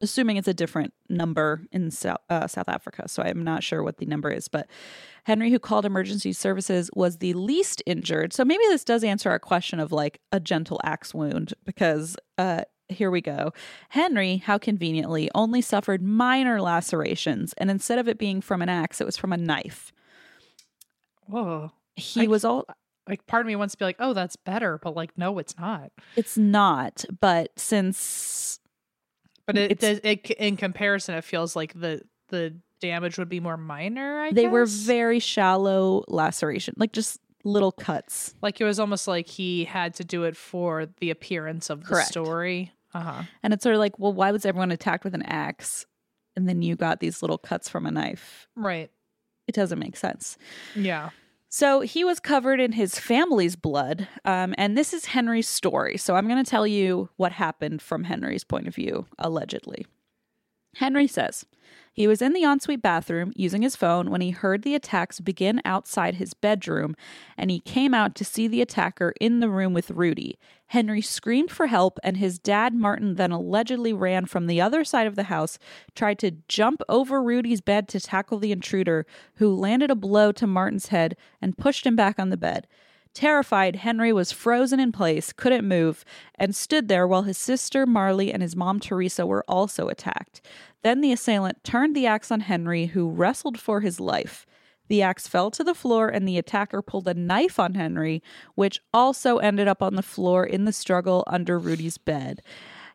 assuming it's a different number in South Africa, so I'm not sure what the number is. But Henry, who called emergency services, was the least injured. So maybe this does answer our question of like a gentle axe wound, because here we go. Henry, how conveniently, only suffered minor lacerations, and instead of it being from an axe, it was from a knife. Whoa! Like, part of me wants to be like, oh, that's better, but like, no, it's not. It's not. But in comparison, it feels like the damage would be more minor, I guess. They were very shallow laceration, like just little cuts. Like it was almost like he had to do it for the appearance of the story. Uh-huh. And it's sort of like, well, why was everyone attacked with an axe and then you got these little cuts from a knife? Right. It doesn't make sense. Yeah. So he was covered in his family's blood, and this is Henry's story. So I'm going to tell you what happened from Henry's point of view, allegedly. Henry says, he was in the ensuite bathroom using his phone when he heard the attacks begin outside his bedroom, and he came out to see the attacker in the room with Rudy. Henry screamed for help, and his dad, Martin, then allegedly ran from the other side of the house, tried to jump over Rudy's bed to tackle the intruder, who landed a blow to Martin's head and pushed him back on the bed. Terrified, Henry was frozen in place, couldn't move, and stood there while his sister Marley and his mom Teresa were also attacked. Then the assailant turned the axe on Henry, who wrestled for his life. The axe fell to the floor, and the attacker pulled a knife on Henry, which also ended up on the floor in the struggle under Rudy's bed.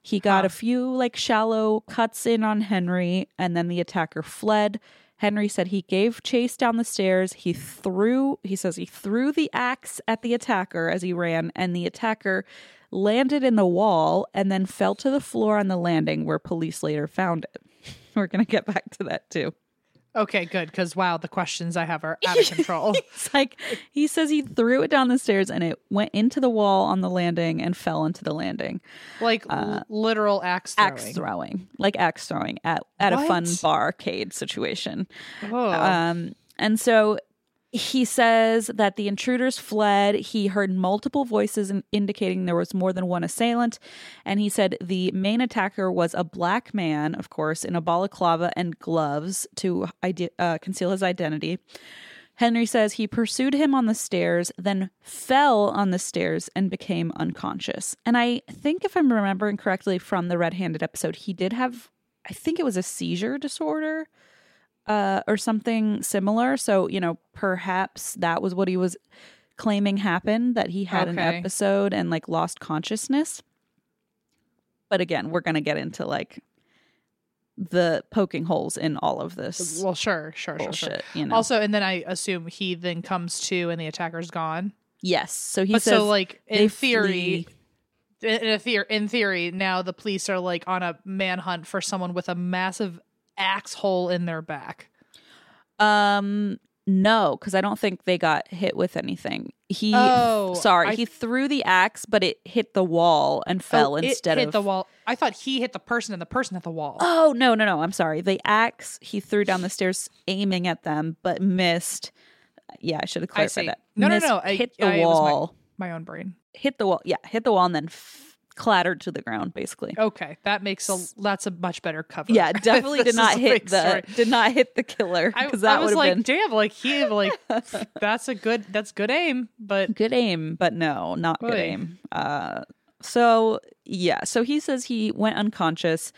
He got a few like shallow cuts in on Henry, and then the attacker fled. Henry said he gave chase down the stairs. He threw the axe at the attacker as he ran, and the attacker landed in the wall and then fell to the floor on the landing, where police later found it. We're going to get back to that too. Okay, good, because wow, the questions I have are out of control. He says he threw it down the stairs and it went into the wall on the landing and fell into the landing. Like literal axe throwing. Like axe throwing at a fun barcade situation. Oh. And so he says that the intruders fled. He heard multiple voices indicating there was more than one assailant. And he said the main attacker was a black man, of course, in a balaclava and gloves to conceal his identity. Henry says he pursued him on the stairs, then fell on the stairs and became unconscious. And I think if I'm remembering correctly from the Red Handed episode, he did have, I think it was a seizure disorder. Or something similar. So, you know, perhaps that was what he was claiming happened, that he had an episode and like lost consciousness. But again, we're going to get into like the poking holes in all of this. Well, sure. You know? Also, and then I assume he then comes to and the attacker's gone. Yes. So says, so like in theory, now the police are like on a manhunt for someone with a massive axe hole in their back. No, because I don't think they got hit with anything. He threw the axe, but it hit the wall and fell instead of the wall. I thought he hit the person and the person hit the wall. Oh, no. I'm sorry. The axe he threw down the stairs aiming at them, but missed. Yeah, I should have clarified that. No. Hit the wall. My own brain. Hit the wall. Yeah, hit the wall and then clattered to the ground, basically. Okay, that makes that's a much better cover. Yeah, definitely did not hit the killer, because that would have like, been damn. Like he like that's good aim, but not good aim. So he says he went unconscious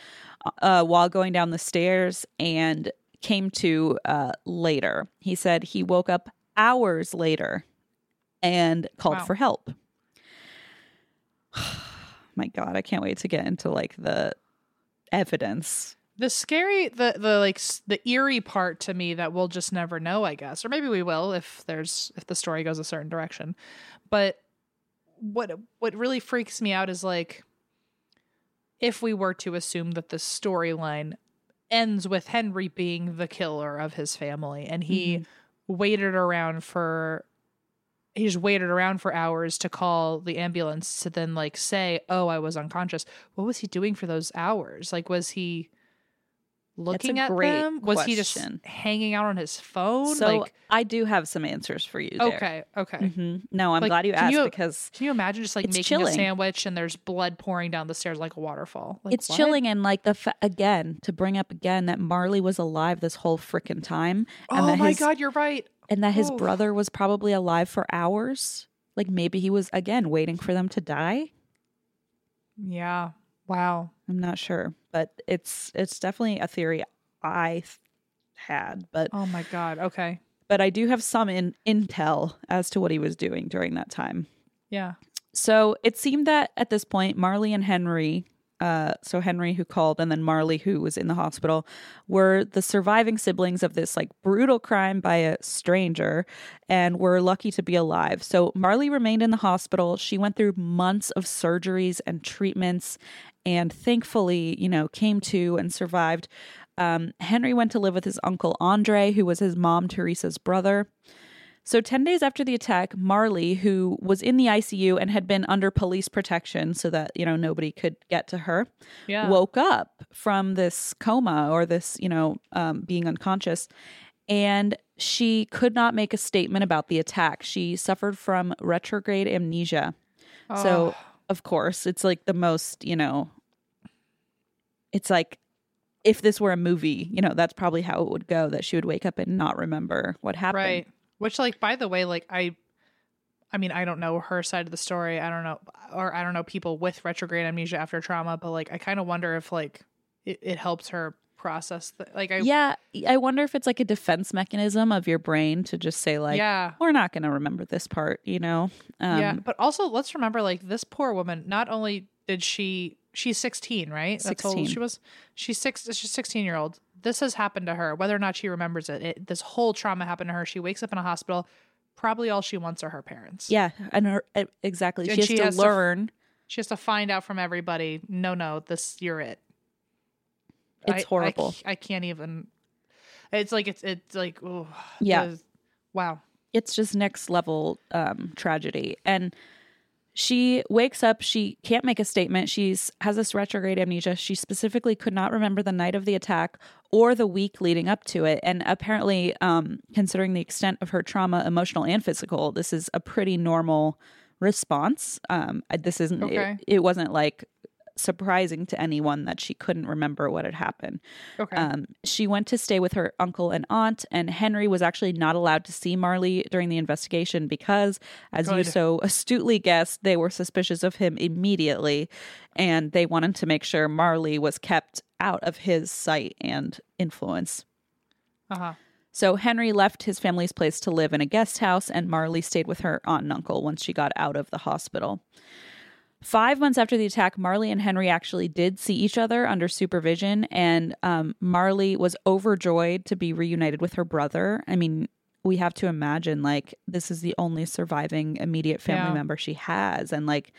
while going down the stairs and came to later. He said he woke up hours later and called for help. My God, I can't wait to get into like the evidence The scary, the eerie part to me that we'll just never know, I guess, or maybe we will if the story goes a certain direction. But what really freaks me out is like if we were to assume that the storyline ends with Henry being the killer of his family, and he waited around for hours to call the ambulance to then like say, "Oh, I was unconscious." What was he doing for those hours? Like, was he looking at them? Was he just hanging out on his phone? So like, I do have some answers for you there. Okay. Mm-hmm. No, I'm like, glad you asked because can you imagine just like making chilling. A sandwich and there's blood pouring down the stairs like a waterfall? Like, it's what? Chilling. And like to bring up again that Marley was alive this whole freaking time. And oh my God, you're right. And that his brother was probably alive for hours. Like maybe he was again waiting for them to die. Yeah. Wow. I'm not sure, but it's definitely a theory I had, but oh my God. Okay. But I do have some intel as to what he was doing during that time. Yeah. So it seemed that at this point, Marley and Henry, so Henry who called and then Marley who was in the hospital, were the surviving siblings of this like brutal crime by a stranger and were lucky to be alive. So Marley remained in the hospital. She went through months of surgeries and treatments and thankfully, you know, came to and survived. Henry went to live with his uncle Andre, who was his mom, Teresa's brother. So 10 days after the attack, Marley, who was in the ICU and had been under police protection so that, you know, nobody could get to her, woke up from this coma or this, you know, being unconscious. And she could not make a statement about the attack. She suffered from retrograde amnesia. Oh. So, of course, it's like the most, you know, it's like if this were a movie, you know, that's probably how it would go, that she would wake up and not remember what happened. Right. Which, like, by the way, like, I mean, I don't know her side of the story. I don't know people with retrograde amnesia after trauma, but, like, I kind of wonder if, like, it helps her process. I wonder if it's, like, a defense mechanism of your brain to just say, like, we're not going to remember this part, you know? But also, let's remember, like, this poor woman, not only did she's 16, right? 16. That's how old she was. She's 16-year-old. This has happened to her, whether or not she remembers it. This whole trauma happened to her. She wakes up in a hospital. Probably all she wants are her parents. Yeah, and exactly. And she has to learn. She has to find out from everybody. No, this you're it. It's horrible. I can't even. It's like oh yeah, wow. It's just next level tragedy. And she wakes up. She can't make a statement. She has this retrograde amnesia. She specifically could not remember the night of the attack or the week leading up to it. And apparently, considering the extent of her trauma, emotional and physical, this is a pretty normal response. This isn't. Okay. It wasn't like surprising to anyone that she couldn't remember what had happened. Okay. She went to stay with her uncle and aunt, and Henry was actually not allowed to see Marley during the investigation because, as you so astutely guessed, they were suspicious of him immediately, and they wanted to make sure Marley was kept out of his sight and influence. Uh-huh. So Henry left his family's place to live in a guest house, and Marley stayed with her aunt and uncle once she got out of the hospital. 5 months after the attack, Marley and Henry actually did see each other under supervision, and Marley was overjoyed to be reunited with her brother. I mean, we have to imagine, like, this is the only surviving immediate family member she has. And, like,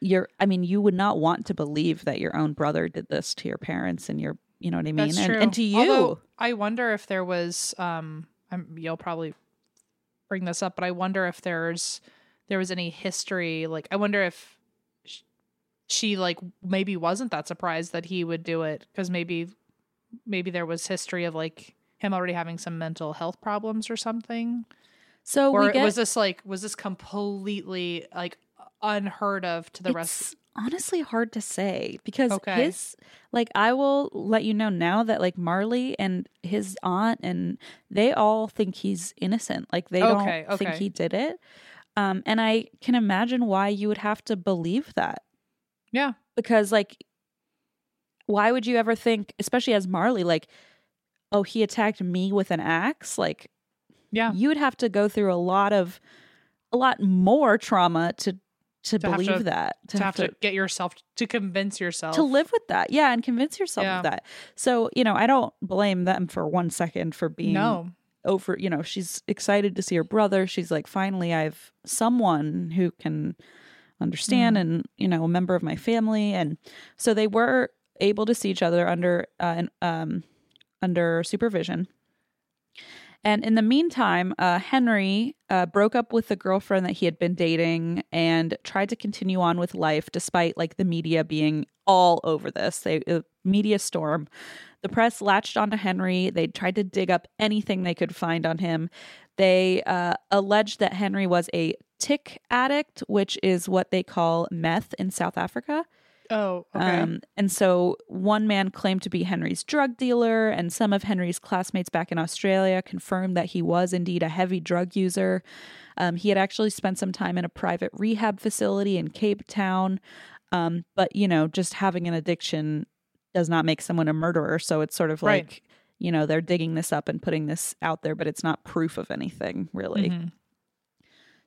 you would not want to believe that your own brother did this to your parents and your, you know what I mean? That's true. And to you. Although, I wonder if there was, you'll probably bring this up, but I wonder if there was any history, like, I wonder if she like maybe wasn't that surprised that he would do it, because maybe there was history of like him already having some mental health problems or something. So was this completely like unheard of to the rest? Honestly, hard to say because his, like, I will let you know now that like Marley and his aunt and they all think he's innocent. Like they don't think he did it. And I can imagine why you would have to believe that. Yeah. Because, like, why would you ever think, especially as Marley, like, oh, he attacked me with an axe? Like, yeah, you would have to go through a lot more trauma to to believe that, to have to get yourself to convince yourself to live with that. Yeah. And convince yourself of that. So, you know, I don't blame them for one second for being over, you know, she's excited to see her brother. She's like, finally, I have someone who can understand and, you know, a member of my family. And so they were able to see each other under supervision. And in the meantime, Henry broke up with the girlfriend that he had been dating and tried to continue on with life despite, like, the media being all over this. Media storm. The press latched onto Henry. They tried to dig up anything they could find on him. They alleged that Henry was a tick addict, which is what they call meth in South Africa. Oh, okay. And so one man claimed to be Henry's drug dealer, and some of Henry's classmates back in Australia confirmed that he was indeed a heavy drug user. He had actually spent some time in a private rehab facility in Cape Town. But, you know, just having an addiction does not make someone a murderer. So it's sort of like, you know, they're digging this up and putting this out there, but it's not proof of anything, really. Mm-hmm.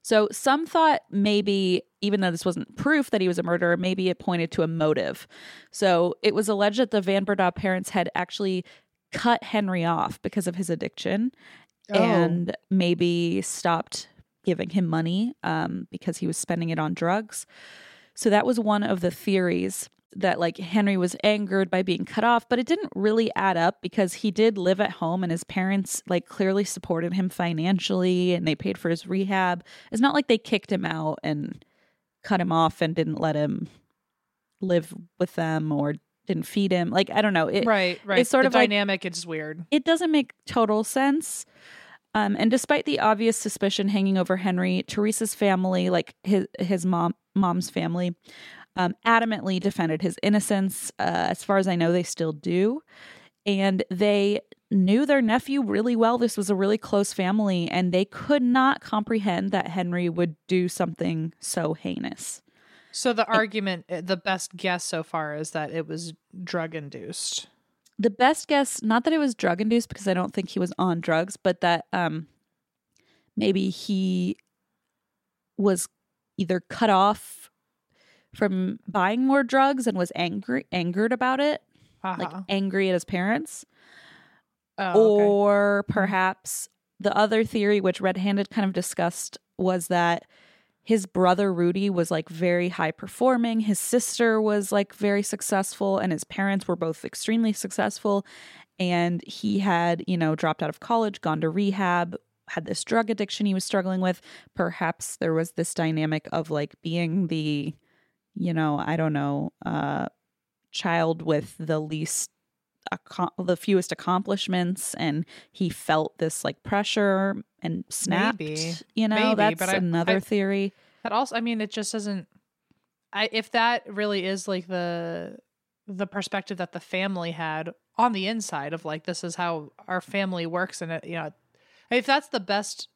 So some thought maybe, even though this wasn't proof that he was a murderer, maybe it pointed to a motive. So it was alleged that the Van Breda parents had actually cut Henry off because of his addiction and maybe stopped giving him money because he was spending it on drugs. So that was one of the theories, that like Henry was angered by being cut off, but it didn't really add up because he did live at home and his parents like clearly supported him financially and they paid for his rehab. It's not like they kicked him out and cut him off and didn't let him live with them or didn't feed him. Like, I don't know. Right. It's sort of dynamic. Like, it's weird. It doesn't make total sense. And despite the obvious suspicion hanging over Henry, Teresa's family, like his mom's family, adamantly defended his innocence. As far as I know, they still do. And they knew their nephew really well. This was a really close family, and they could not comprehend that Henry would do something so heinous. So the argument, the best guess so far is that it was drug-induced. The best guess, not that it was drug-induced, because I don't think he was on drugs, but that maybe he was either cut off from buying more drugs and was angered about it, like angry at his parents. Or perhaps the other theory, which Red Handed kind of discussed, was that his brother Rudy was like very high performing. His sister was like very successful, and his parents were both extremely successful. And he had, you know, dropped out of college, gone to rehab, had this drug addiction he was struggling with. Perhaps there was this dynamic of like being the, you know, I don't know, child with the fewest accomplishments, and he felt this like pressure and snapped. Maybe. You know, maybe, that's another theory. But also, I mean, it just doesn't. If that really is like the perspective that the family had on the inside of like, this is how our family works, and it, you know, if that's the best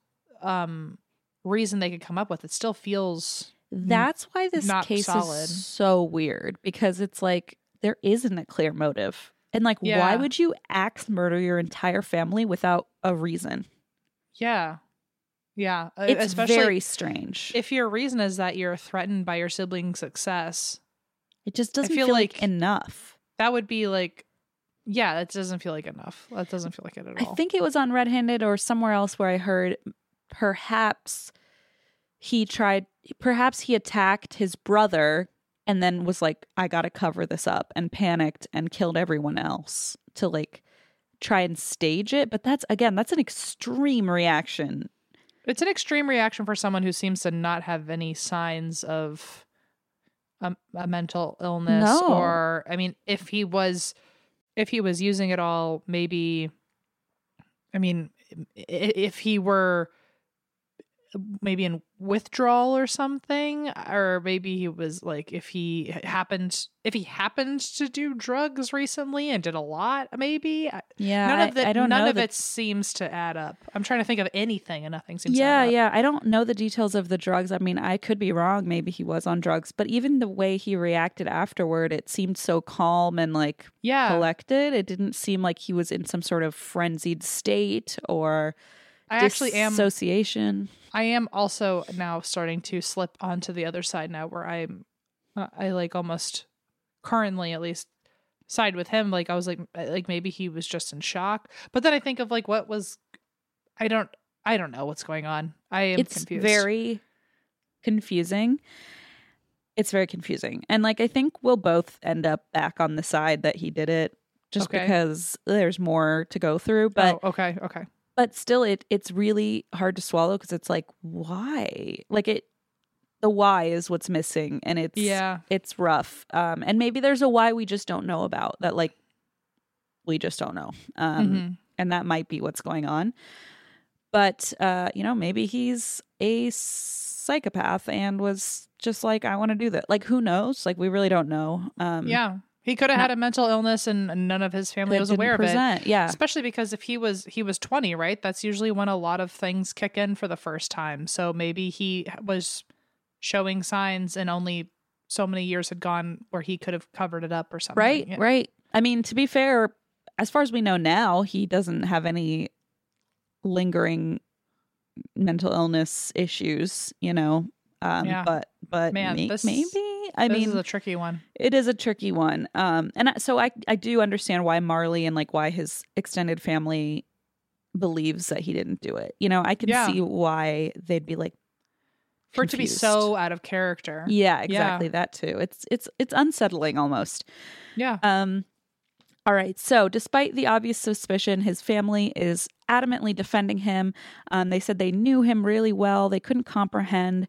reason they could come up with, it still feels. That's why this case is so weird, because it's like there isn't a clear motive. And like, why would you axe murder your entire family without a reason? Yeah. Yeah. It's especially very strange. If your reason is that you're threatened by your siblings' success, it just doesn't feel like enough. That would be like, yeah, that doesn't feel like enough. That doesn't feel like it at all. I think it was on Red Handed or somewhere else where I heard perhaps he attacked his brother and then was like, I gotta cover this up, and panicked and killed everyone else to like try and stage it. But that's an extreme reaction. It's an extreme reaction for someone who seems to not have any signs of a mental illness. No. Or, I mean, if he was using it all, maybe, I mean, if he were maybe in withdrawal or something, or maybe he was like, if he happened to do drugs recently and did a lot, maybe. Yeah. None of it seems to add up. I'm trying to think of anything, and nothing seems to add up. Yeah. I don't know the details of the drugs. I mean, I could be wrong. Maybe he was on drugs, but even the way he reacted afterward, it seemed so calm and like collected. It didn't seem like he was in some sort of frenzied state or I actually am association. I am also now starting to slip onto the other side now, where I'm, I like almost currently at least side with him. Like I was like maybe he was just in shock, but then I think of like what was, I don't know what's going on. I am confused. It's very confusing. It's very confusing. And like, I think we'll both end up back on the side that he did it just because there's more to go through, but okay. But still, it's really hard to swallow because it's like, why? Like the why is what's missing, and it's rough. And maybe there's a why we just don't know about that. Like we just don't know, and that might be what's going on. But maybe he's a psychopath and was just like, I want to do that. Like who knows? Like we really don't know. He could have had a mental illness and none of his family was aware of it. Yeah. Especially because if he was 20, right? That's usually when a lot of things kick in for the first time. So maybe he was showing signs and only so many years had gone where he could have covered it up or something. Right, yeah. Right. I mean, to be fair, as far as we know now, he doesn't have any lingering mental illness issues, But man, this is a tricky one. It is a tricky one. And so I do understand why Marley and like why his extended family believes that he didn't do it. I can see why they'd be like confused. For it to be so out of character. Yeah, exactly. Yeah. That too. It's unsettling almost. Yeah. All right. So despite the obvious suspicion, his family is adamantly defending him. They said they knew him really well. They couldn't comprehend.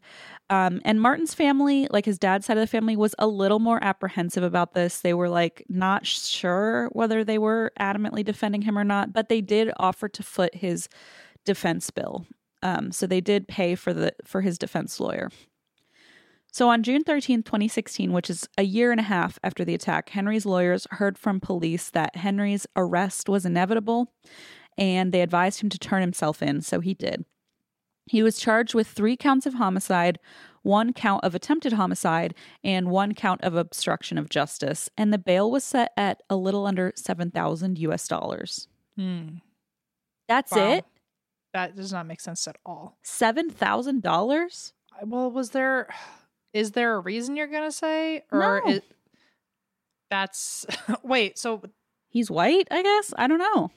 And Martin's family, like his dad's side of the family, was a little more apprehensive about this. They were like not sure whether they were adamantly defending him or not, but they did offer to foot his defense bill. So they did pay for his defense lawyer. So on June 13, 2016, which is a year and a half after the attack, Henry's lawyers heard from police that Henry's arrest was inevitable, and they advised him to turn himself in, so he did. He was charged with 3 counts of homicide, 1 count of attempted homicide, and 1 count of obstruction of justice, and the bail was set at a little under $7,000 US. That's it? That does not make sense at all. $7,000? Well, Is there a reason you're going to say? Or no. Wait, so he's white, I guess? I don't know.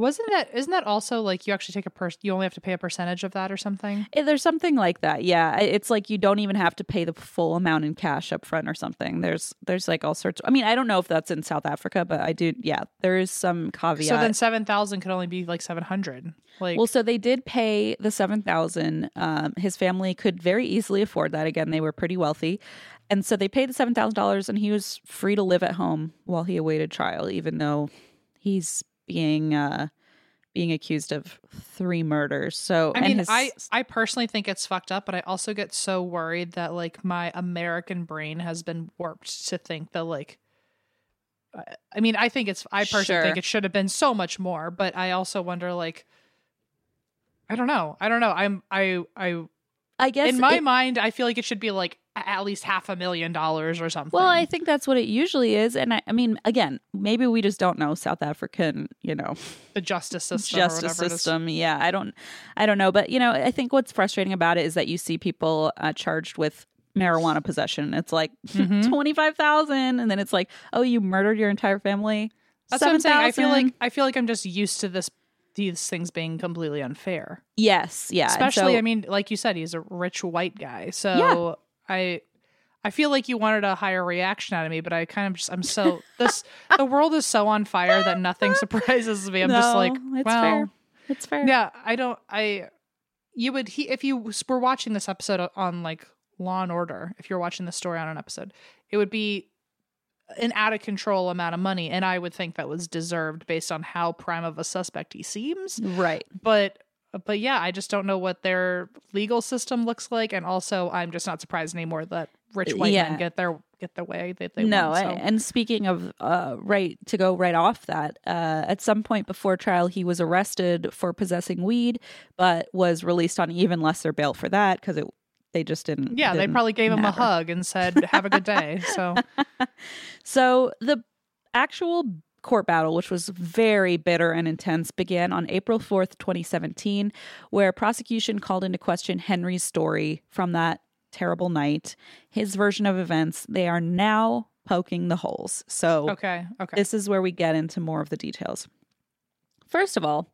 Isn't that also like you actually take you only have to pay a percentage of that or something? There's something like that. Yeah. It's like you don't even have to pay the full amount in cash up front or something. There's like all sorts. I mean, I don't know if that's in South Africa, but I do. Yeah. There is some caveat. So then 7,000 could only be like 700. Like, well, so they did pay the 7,000. His family could very easily afford that. Again, they were pretty wealthy. And so they paid the $7,000 and he was free to live at home while he awaited trial, even though he's being accused of 3 murders. So I mean, I personally think it's fucked up, but I also get so worried that like my American brain has been warped to think that like, I mean, I personally think it should have been so much more, but I also wonder like, I don't know. I guess in my mind, I feel like it should be like at least $500,000 or something. Well, I think that's what it usually is. And I mean, again, maybe we just don't know South African, the justice system. Yeah. I don't know. But, I think what's frustrating about it is that you see people charged with marijuana possession. It's like 25,000. And then it's like, oh, you murdered your entire family. That's what I'm saying. I feel like I'm just used to these things being completely unfair. Yes. Yeah. Especially, so, I mean, like you said, he's a rich white guy. So yeah. I feel like you wanted a higher reaction out of me, but I kind of just, I'm so, the world is so on fire that nothing surprises me. I'm just like, well, it's fair. Yeah. If you were watching this episode on like Law and Order, if you're watching the story on an episode, it would be an out of control amount of money, and I would think that was deserved based on how prime of a suspect he seems. Right. But yeah, I just don't know what their legal system looks like, and also I'm just not surprised anymore that rich white men get the way that they want. No, so. And speaking of at some point before trial, he was arrested for possessing weed, but was released on even lesser bail for that because they just didn't. Yeah, they probably gave him a hug and said, have a good day. So the actual court battle, which was very bitter and intense, began on April 4th, 2017, where prosecution called into question Henry's story from that terrible night, his version of events. They are now poking the holes. So this is where we get into more of the details. First of all,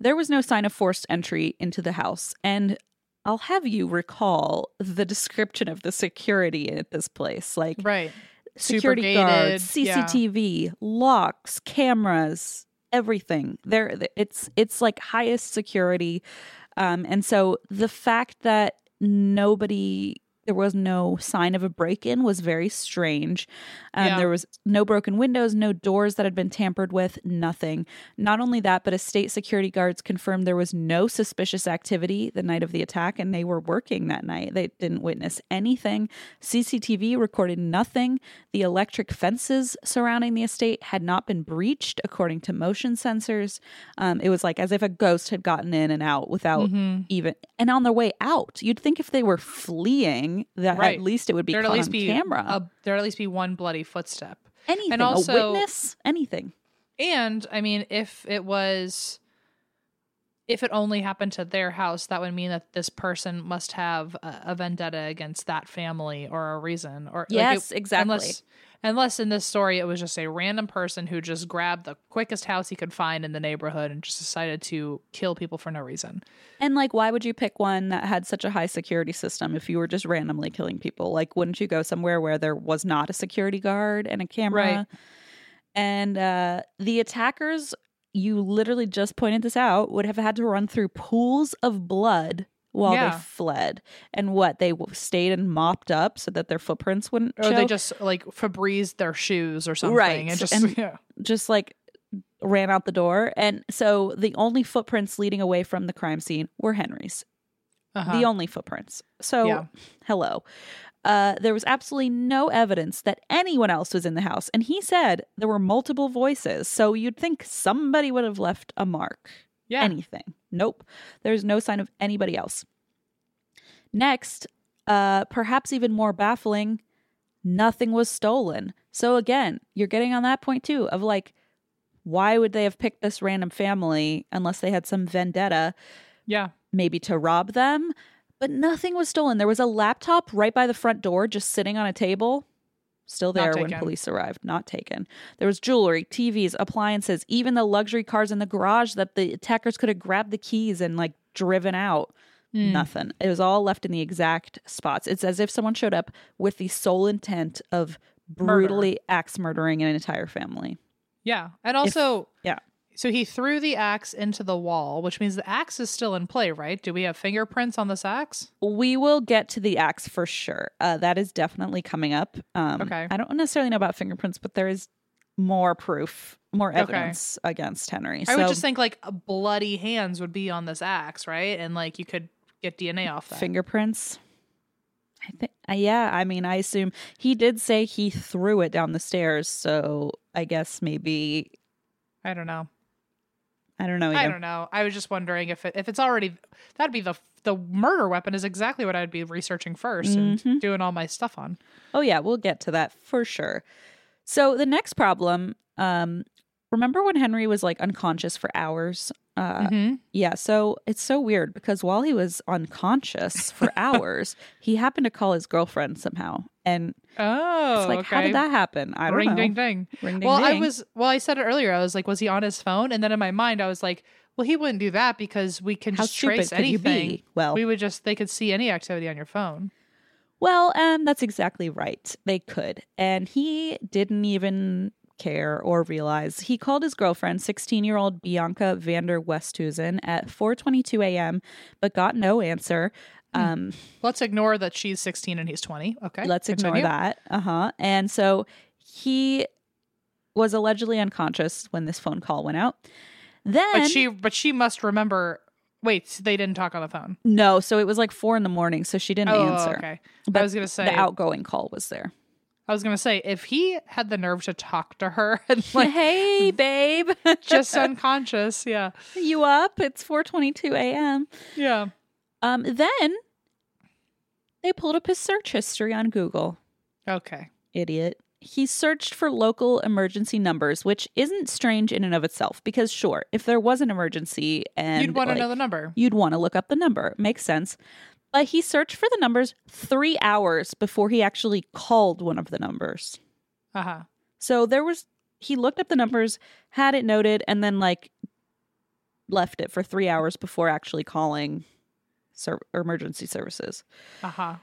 there was no sign of forced entry into the house, and I'll have you recall the description of the security at this place. Like, right. Security gated, guards, CCTV, locks, cameras, everything. It's like highest security. And so the fact that there was no sign of a break-in was very strange. There was no broken windows, no doors that had been tampered with, nothing. Not only that, but state security guards confirmed there was no suspicious activity the night of the attack, and they were working that night. They didn't witness anything. CCTV recorded nothing. The electric fences surrounding the estate had not been breached, according to motion sensors. It was like as if a ghost had gotten in and out without even... And on their way out, you'd think if they were fleeing, that at least it would be caught on camera. There'd at least be one bloody footstep. Anything. And also, a witness. Anything. And, I mean, if it only happened to their house, that would mean that this person must have a vendetta against that family or a reason. Or exactly. Unless in this story it was just a random person who just grabbed the quickest house he could find in the neighborhood and just decided to kill people for no reason. And, like, why would you pick one that had such a high security system if you were just randomly killing people? Like, wouldn't you go somewhere where there was not a security guard and a camera? Right. And the attackers... You literally just pointed this out, would have had to run through pools of blood while they fled. And they stayed and mopped up so that their footprints wouldn't show? Or they just, like, Febreze their shoes or something. Right. And just like, ran out the door. And so the only footprints leading away from the crime scene were Henry's. The only footprints. So, hello. There was absolutely no evidence that anyone else was in the house. And he said there were multiple voices. So you'd think somebody would have left a mark. Yeah. Anything. Nope. There's no sign of anybody else. Next, perhaps even more baffling, nothing was stolen. So again, you're getting on that point too of like, why would they have picked this random family unless they had some vendetta? Yeah. Maybe to rob them? But nothing was stolen. There was a laptop right by the front door just sitting on a table. Still there when police arrived. Not taken. There was jewelry, TVs, appliances, even the luxury cars in the garage that the attackers could have grabbed the keys and like driven out. Nothing. It was all left in the exact spots. It's as if someone showed up with the sole intent of brutally axe murdering an entire family. Yeah. And also... So he threw the axe into the wall, which means the axe is still in play, right? Do we have fingerprints on this axe? We will get to the axe for sure. That is definitely coming up. I don't necessarily know about fingerprints, but there is more proof, more evidence against Henry. I would just think like bloody hands would be on this axe, right? And like you could get DNA off that. Fingerprints? I think, I mean, I assume he did say he threw it down the stairs. So I guess maybe. I don't know. Either. I don't know. I was just wondering if it's already, that'd be the murder weapon is exactly what I'd be researching first and doing all my stuff on. Oh yeah, we'll get to that for sure. So the next problem, remember when Henry was like unconscious for hours? Yeah, so it's so weird because while he was unconscious for hours, he happened to call his girlfriend somehow. And it's like, how did that happen? I don't know. Ring, ding, ding. I said it earlier. I was like, was he on his phone? And then in my mind, I was like, well, he wouldn't do that because we can just trace anything. Well, they could see any activity on your phone. Well, that's exactly right. They could. And he didn't even care or realize. He called his girlfriend, 16-year-old Bianca Vander Westhusen, at 4:22 a.m., but got no answer. Let's ignore that she's 16 and he's 20. Okay. Let's ignore that. And so he was allegedly unconscious when this phone call went out. Then, but she must remember. Wait, they didn't talk on the phone. No. So it was like 4 a.m. So she didn't answer. Okay. But I was going to say the outgoing call was there. I was going to say, if he had the nerve to talk to her and like, hey, babe, just unconscious. Yeah. You up? It's 4:22 a.m. Yeah. Then they pulled up his search history on Google. Okay. Idiot. He searched for local emergency numbers, which isn't strange in and of itself because, sure, if there was an emergency and you'd want to know the number, you'd want to look up the number. Makes sense. But he searched for the numbers 3 hours before he actually called one of the numbers. Uh-huh. So there was, he looked up the numbers, had it noted, and then left it for 3 hours before actually calling emergency services. Uh-huh.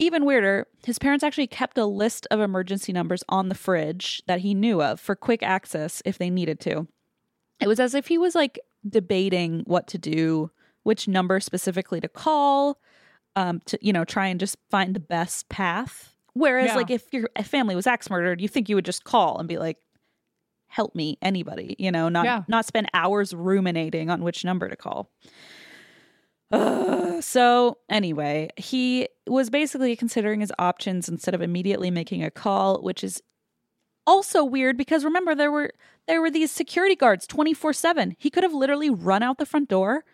Even weirder, his parents actually kept a list of emergency numbers on the fridge that he knew of for quick access if they needed to. It was as if he was debating what to do, which number specifically to call, to try and just find the best path. Whereas if your family was axe murdered, you think you would just call and be like, help me, anybody, not spend hours ruminating on which number to call. So anyway, he was basically considering his options instead of immediately making a call, which is also weird because remember there were these security guards 24/7. He could have literally run out the front door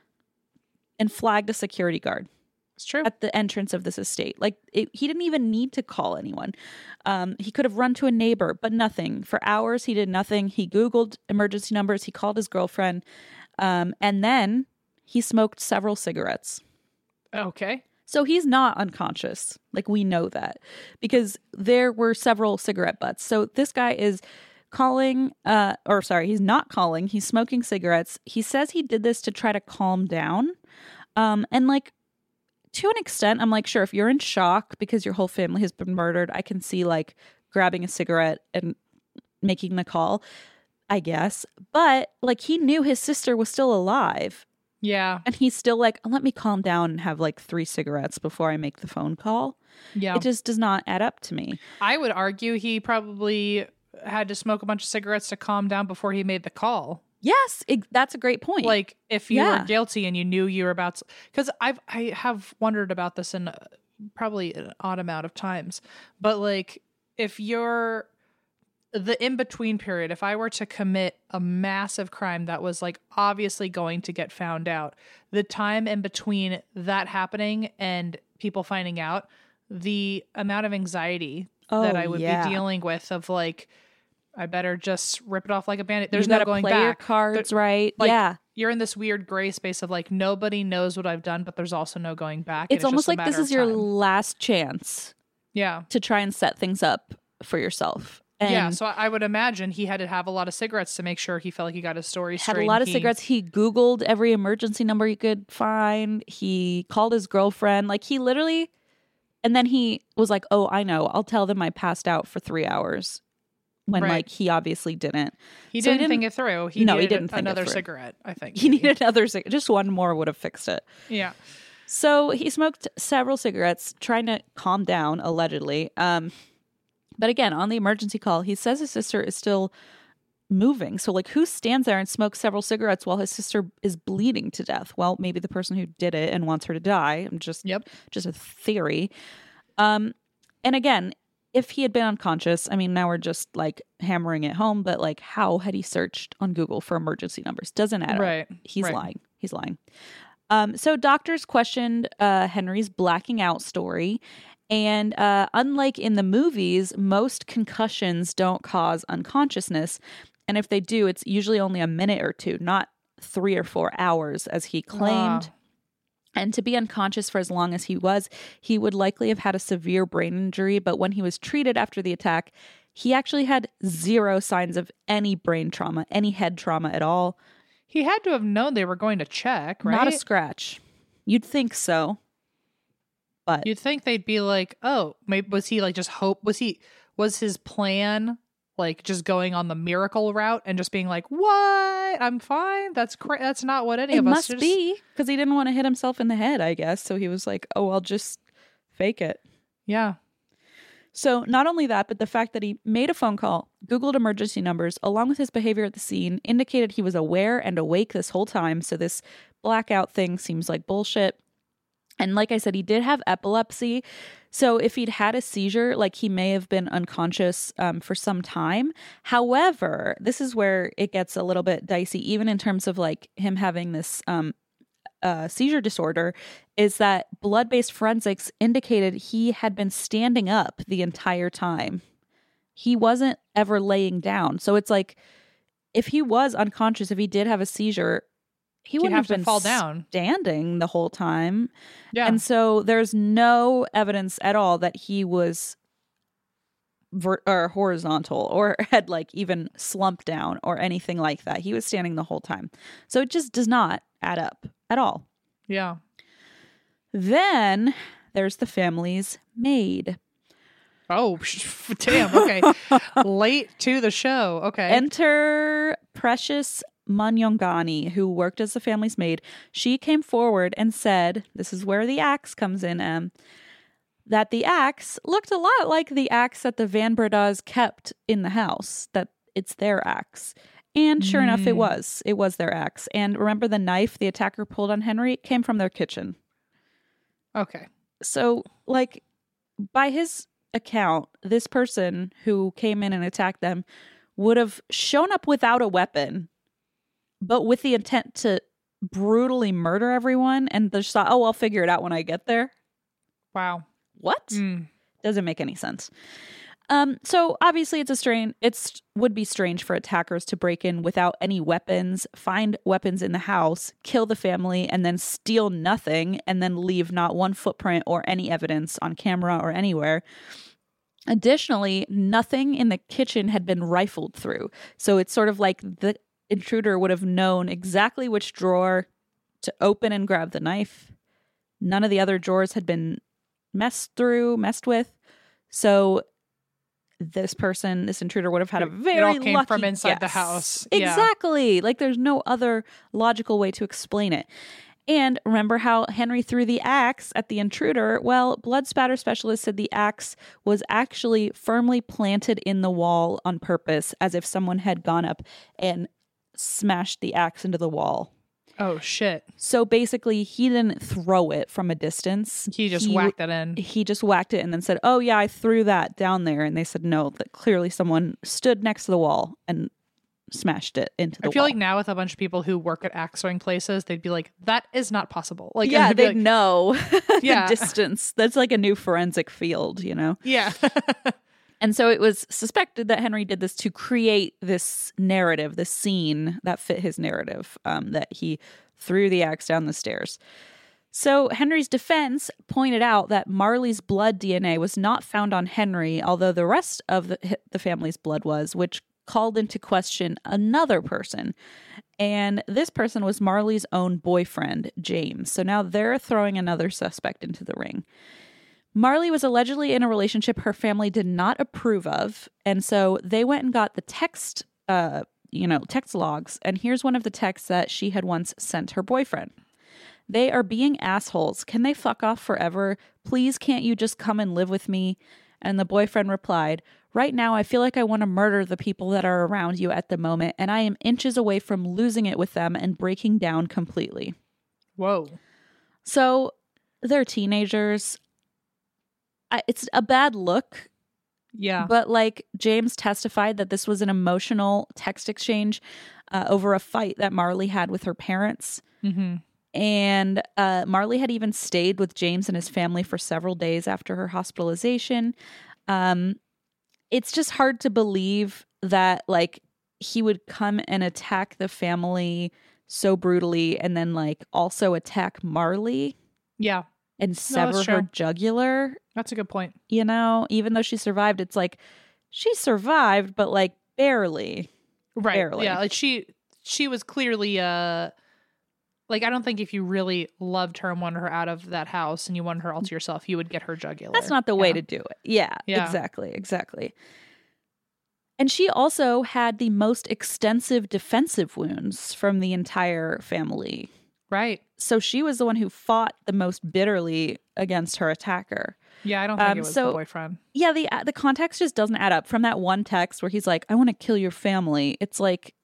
and flagged a security guard. It's true. At the entrance of this estate. He didn't even need to call anyone. He could have run to a neighbor, but nothing. For hours, he did nothing. He Googled emergency numbers. He called his girlfriend. And then he smoked several cigarettes. Okay. So he's not unconscious. We know that because there were several cigarette butts. So this guy is he's not calling. He's smoking cigarettes. He says he did this to try to calm down. And to an extent, I'm sure, if you're in shock because your whole family has been murdered, I can see grabbing a cigarette and making the call, I guess. But he knew his sister was still alive. Yeah. And he's still let me calm down and have 3 cigarettes before I make the phone call. Yeah. It just does not add up to me. I would argue he probably had to smoke a bunch of cigarettes to calm down before he made the call. Yes. That's a great point. If you were guilty and you knew you were about to, because I have wondered about this in probably an odd amount of times, but if you're the in-between period, if I were to commit a massive crime that was obviously going to get found out, the time in between that happening and people finding out, the amount of anxiety that I would be dealing with of I better just rip it off like a bandit. There's no going back. You gotta play your cards right. You're in this weird gray space of nobody knows what I've done, but there's also no going back. It's almost like this is your last chance. Yeah. To try and set things up for yourself. And so I would imagine he had to have a lot of cigarettes to make sure he felt like he got his story straight. Had a lot of cigarettes. He Googled every emergency number he could find. He called his girlfriend. He literally, and then he was like, oh, I know. I'll tell them I passed out for 3 hours. When right. He obviously didn't. He didn't think it through. He needed another cigarette, I think. He needed another cigarette. Just one more would have fixed it. Yeah. So he smoked several cigarettes, trying to calm down, allegedly. But again, on the emergency call, he says his sister is still moving. So who stands there and smokes several cigarettes while his sister is bleeding to death? Well, maybe the person who did it and wants her to die. Just a theory. And again, if he had been unconscious, I mean, now we're just hammering it home, but how had he searched on Google for emergency numbers? Doesn't add up. He's lying. So doctors questioned Henry's blacking out story. And unlike in the movies, most concussions don't cause unconsciousness. And if they do, it's usually only a minute or two, not 3 or 4 hours, as he claimed. And to be unconscious for as long as he was, he would likely have had a severe brain injury. But when he was treated after the attack, he actually had 0 signs of any brain trauma, any head trauma at all. He had to have known they were going to check, right? Not a scratch. You'd think so. But you'd think they'd be like, oh, maybe was he just hope? Was his plan just going on the miracle route and just being like, what? I'm fine. That's not what any of us must be, because he didn't want to hit himself in the head, I guess. So he was like, oh, I'll just fake it. Yeah. So not only that, but the fact that he made a phone call, Googled emergency numbers, along with his behavior at the scene, indicated he was aware and awake this whole time. So this blackout thing seems like bullshit. And like I said, he did have epilepsy. So if he'd had a seizure, he may have been unconscious for some time. However, this is where it gets a little bit dicey, even in terms of him having this seizure disorder, is that blood-based forensics indicated he had been standing up the entire time He wasn't ever laying down. So it's like, if he was unconscious, if he did have a seizure, he wouldn't have been fall down standing the whole time. Yeah. And so there's no evidence at all that he was horizontal or had like even slumped down or anything like that. He was standing the whole time. So it just does not add up at all. Yeah. Then there's the family's maid. Oh, damn. Okay. Late to the show. Okay. Enter Precious Manongani, who worked as the family's maid. She came forward and said, this is where the axe comes in, that the axe looked a lot like the axe that the Van Bredas kept in the house, that it's their axe. And sure enough, it was. It was their axe. And remember the knife the attacker pulled on Henry? It came from their kitchen. Okay. So, like, by his account, this person who came in and attacked them would have shown up without a weapon, but with the intent to brutally murder everyone, and just thought, oh, I'll figure it out when I get there. Wow. What? Doesn't make any sense. So obviously it would be strange for attackers to break in without any weapons, find weapons in the house, kill the family, and then steal nothing, and then leave not one footprint or any evidence on camera or anywhere. Additionally, nothing in the kitchen had been rifled through. So it's sort of like the intruder would have known exactly which drawer to open and grab the knife. None of the other drawers had been messed with. So this intruder would have had a very lucky... It all came from inside the house. Yeah. Exactly. Like, there's no other logical way to explain it. And remember how Henry threw the axe at the intruder? Well, blood spatter specialists said the axe was actually firmly planted in the wall on purpose, as if someone had gone up and smashed the axe into the wall. Oh, shit. So basically, he didn't throw it from a distance. He whacked that in. He just whacked it and then said, oh, yeah, I threw that down there. And they said, no, that clearly someone stood next to the wall and smashed it into the wall. I feel like now with a bunch of people who work at axe throwing places, they'd be like, that is not possible. Like, yeah, they'd know the distance. That's like a new forensic field, you know? Yeah. And so it was suspected that Henry did this to create this narrative, this scene that fit his narrative, that he threw the axe down the stairs. So Henry's defense pointed out that Marley's blood DNA was not found on Henry, although the rest of the family's blood was, which called into question another person. And this person was Marley's own boyfriend, James. So now they're throwing another suspect into the ring. Marley was allegedly in a relationship her family did not approve of, and so they went and got the text logs, and here's one of the texts that she had once sent her boyfriend. They are being assholes. Can they fuck off forever? Please, can't you just come and live with me? And the boyfriend replied, right now I feel like I want to murder the people that are around you at the moment, and I am inches away from losing it with them and breaking down completely. Whoa. So they're teenagers. It's a bad look. Yeah. But like, James testified that this was an emotional text exchange over a fight that Marley had with her parents. Mm-hmm. And Marley had even stayed with James and his family for several days after her hospitalization. It's just hard to believe that like he would come and attack the family so brutally and then like also attack Marley. Yeah. And sever her jugular. That's a good point. You know, even though she survived, it's like she survived, but like barely. Right. Barely. Yeah. Like she was clearly like, I don't think if you really loved her and wanted her out of that house and you wanted her all to yourself, you would get her jugular. That's not the way to do it. Yeah, yeah. Exactly. Exactly. And she also had the most extensive defensive wounds from the entire family. Right. So she was the one who fought the most bitterly against her attacker. Yeah, I don't think it was the boyfriend. Yeah, the context just doesn't add up. From that one text where he's like, I want to kill your family. It's like,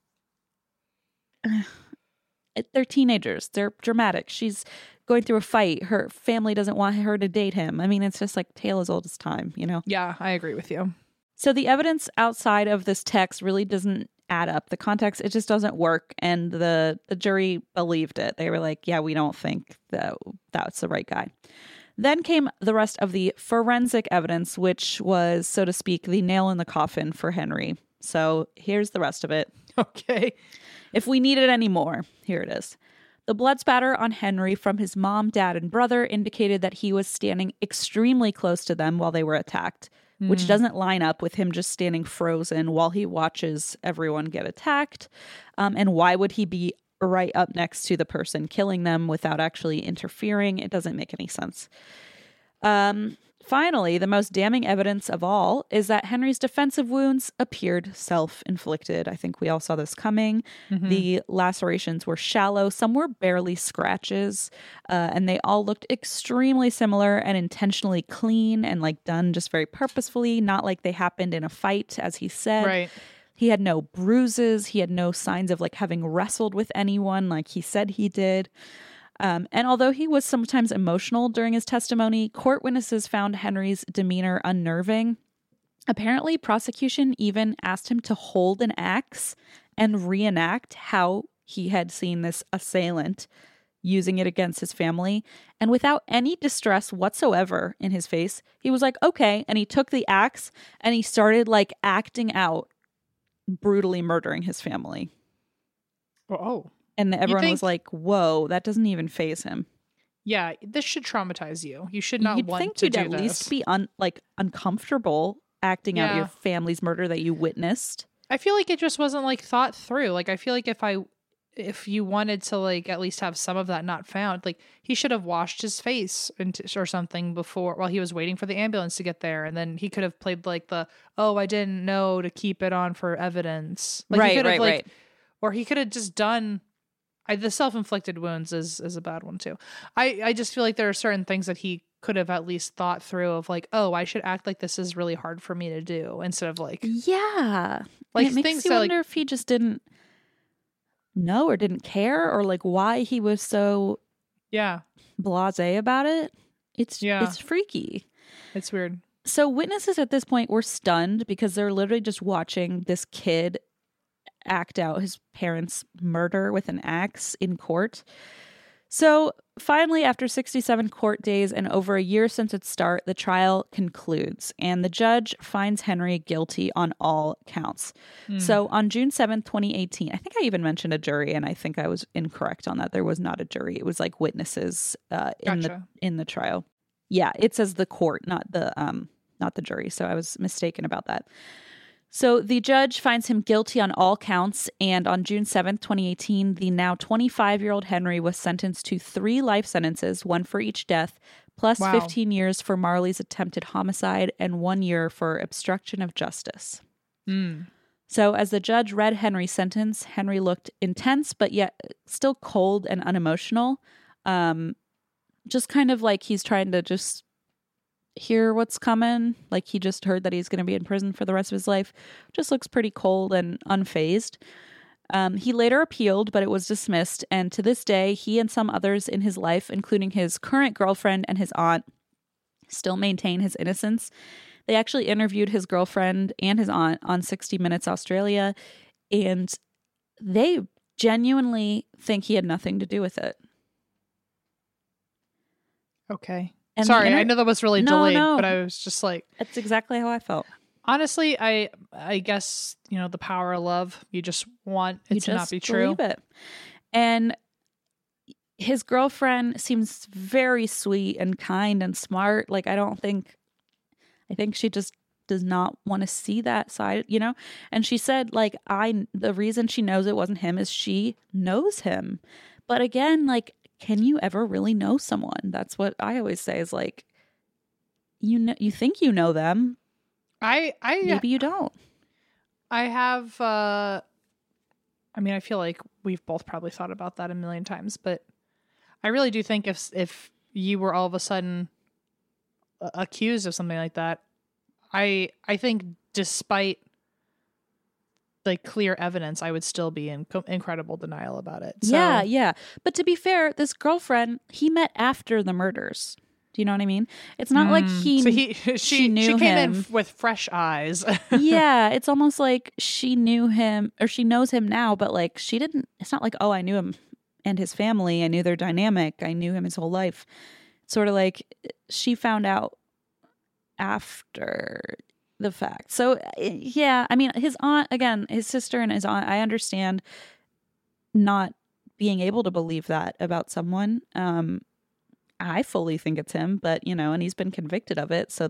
they're teenagers. They're dramatic. She's going through a fight. Her family doesn't want her to date him. I mean, it's just like tale as old as time, you know? Yeah, I agree with you. So the evidence outside of this text really doesn't add up. The context, it just doesn't work, and the jury believed it. They were like, yeah, we don't think that's the right guy. Then came the rest of the forensic evidence, which was, so to speak, the nail in the coffin for Henry. So here's the rest of it. Okay. If we needed any more, here it is. The blood spatter on Henry from his mom, dad, and brother indicated that he was standing extremely close to them while they were attacked, which doesn't line up with him just standing frozen while he watches everyone get attacked. And why would he be right up next to the person killing them without actually interfering? It doesn't make any sense. Finally, the most damning evidence of all is that Henry's defensive wounds appeared self-inflicted. I think we all saw this coming. Mm-hmm. The lacerations were shallow. Some were barely scratches, and they all looked extremely similar and intentionally clean and like done just very purposefully, not like they happened in a fight, as he said. Right. He had no bruises. He had no signs of like having wrestled with anyone like he said he did. And although he was sometimes emotional during his testimony, court witnesses found Henry's demeanor unnerving. Apparently, prosecution even asked him to hold an axe and reenact how he had seen this assailant using it against his family. And without any distress whatsoever in his face, he was like, okay. And he took the axe and he started like acting out, brutally murdering his family. Oh. And everyone was like, whoa, that doesn't even faze him. Yeah, this should traumatize you. You should not want to do this. You'd think you'd at least be uncomfortable acting out your family's murder that you witnessed. I feel like it just wasn't like thought through. Like, I feel like if you wanted to like at least have some of that not found, like he should have washed his face or something before while he was waiting for the ambulance to get there. And then he could have played like the, oh, I didn't know to keep it on for evidence. Like, right, he could have, right. Or he could have just done... the self-inflicted wounds is a bad one too. I just feel like there are certain things that he could have at least thought through of like, oh, I should act like this is really hard for me to do instead of like, yeah, like it makes things you that, wonder like, if he just didn't know or didn't care or like why he was so blasé about it. It's freaky. It's weird. So witnesses at this point were stunned because they're literally just watching this kid act out his parents' murder with an axe in court. So finally, after 67 court days and over a year since its start, the trial concludes and the judge finds Henry guilty on all counts. So on June 7th, 2018, I think I even mentioned a jury, and I think I was incorrect on that. There was not a jury. It was like witnesses in the trial. Yeah, it says the court, not the jury. So I was mistaken about that. So the judge finds him guilty on all counts, and on June 7th, 2018, the now 25-year-old Henry was sentenced to 3 life sentences, 1 for each death, plus 15 years for Marley's attempted homicide and 1 year for obstruction of justice. So as the judge read Henry's sentence, Henry looked intense, but yet still cold and unemotional. Just kind of like he's trying to just... hear what's coming. Like he just heard that he's going to be in prison for the rest of his life. Just looks pretty cold and unfazed. He later appealed, but it was dismissed. And to this day, he and some others in his life, including his current girlfriend and his aunt, still maintain his innocence. They actually interviewed his girlfriend and his aunt on 60 Minutes Australia, and they genuinely think he had nothing to do with it. Okay. And sorry, I know that was really delayed, but I was just like... That's exactly how I felt. Honestly, I guess, you know, the power of love, you just want it to not be true. You just believe it. And his girlfriend seems very sweet and kind and smart. Like, I think she just does not want to see that side, you know? And she said, like, the reason she knows it wasn't him is she knows him. But again, like... can you ever really know someone? That's what I always say is like, you know, you think you know them. Maybe you don't. I have, I feel like we've both probably thought about that a million times, but I really do think if you were all of a sudden accused of something like that, I think despite like clear evidence, I would still be in incredible denial about it. So. Yeah. But to be fair, this girlfriend he met after the murders. Do you know what I mean? It's not like she knew him. She came in with fresh eyes. Yeah, it's almost like she knew him or she knows him now, but like she didn't. It's not like, oh, I knew him and his family. I knew their dynamic. I knew him his whole life. sort of like she found out after the fact. So yeah, I mean, his aunt, again, his sister and his aunt, I understand not being able to believe that about someone. I fully think it's him, but, you know, and he's been convicted of it. So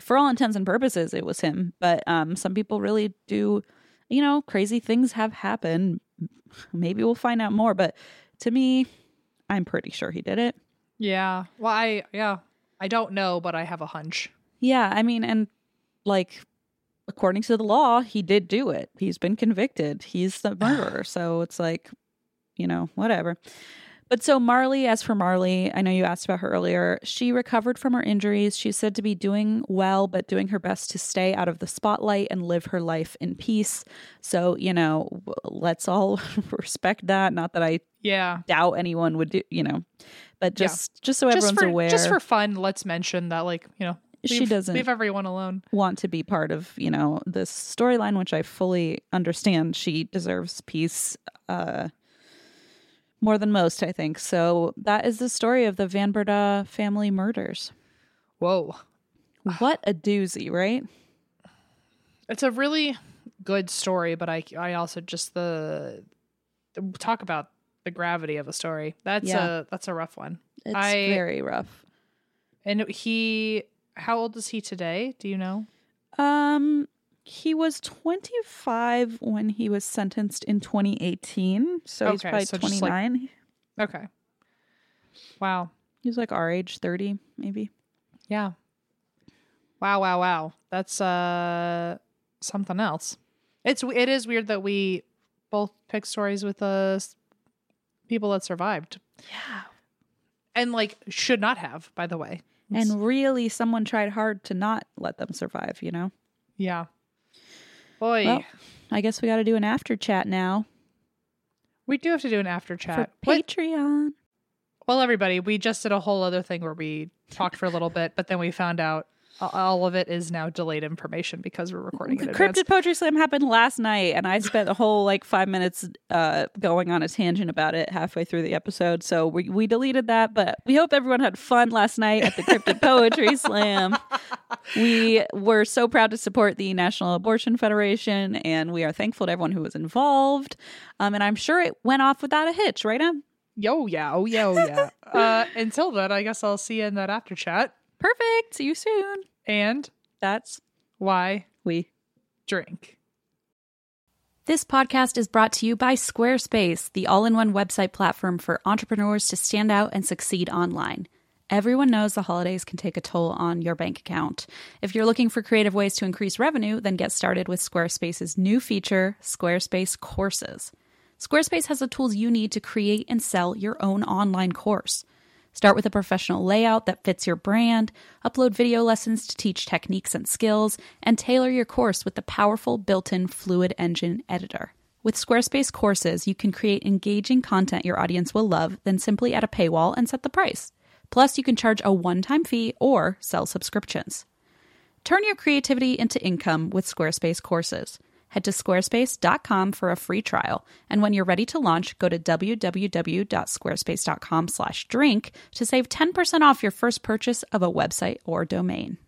for all intents and purposes, it was him. But some people really do, you know, crazy things have happened. Maybe we'll find out more. But to me, I'm pretty sure he did it. Yeah. Well, I don't know, but I have a hunch. Yeah. I mean, and like, according to the law, he did do it. He's been convicted. He's the murderer. So it's like, you know, whatever. But so Marley, as for Marley, I know you asked about her earlier. She recovered from her injuries. She's said to be doing well, but doing her best to stay out of the spotlight and live her life in peace. So, you know, let's all respect that. Not that I doubt anyone would do, you know, but just so everyone's aware. Just for fun, let's mention that, like, you know, she doesn't leave everyone alone. Want to be part of, you know, this storyline, which I fully understand. She deserves peace. More than most, I think. So that is the story of the Van Breda family murders. Whoa. What a doozy, right? It's a really good story, but I also just talk about the gravity of a story. That's a rough one. It's very rough. And how old is he today? Do you know? He was 25 when he was sentenced in 2018. So he's probably 29. Like, okay. Wow. He's like our age, 30, maybe. Yeah. Wow. That's something else. It is weird that we both pick stories with people that survived. Yeah. And like should not have, by the way. And really someone tried hard to not let them survive, you know? Yeah. Boy, well, I guess we got to do an after chat now. We do have to do an after chat for Patreon. Well, everybody, we just did a whole other thing where we talked for a little bit, but then we found out all of it is now delayed information because we're recording it. Cryptid Poetry Slam happened last night, and I spent the whole like 5 minutes going on a tangent about it halfway through the episode. So we deleted that, but we hope everyone had fun last night at the Cryptid Poetry Slam. We were so proud to support the National Abortion Federation, and we are thankful to everyone who was involved. And I'm sure it went off without a hitch, right, Em? Oh, yeah. Until then, I guess I'll see you in that after chat. Perfect. See you soon. And that's why we drink. This podcast is brought to you by Squarespace, the all-in-one website platform for entrepreneurs to stand out and succeed online. Everyone knows the holidays can take a toll on your bank account. If you're looking for creative ways to increase revenue, then get started with Squarespace's new feature, Squarespace Courses. Squarespace has the tools you need to create and sell your own online course. Start with a professional layout that fits your brand, upload video lessons to teach techniques and skills, and tailor your course with the powerful built-in Fluid Engine editor. With Squarespace Courses, you can create engaging content your audience will love, then simply add a paywall and set the price. Plus, you can charge a one-time fee or sell subscriptions. Turn your creativity into income with Squarespace Courses. Head to squarespace.com for a free trial. And when you're ready to launch, go to www.squarespace.com/drink to save 10% off your first purchase of a website or domain.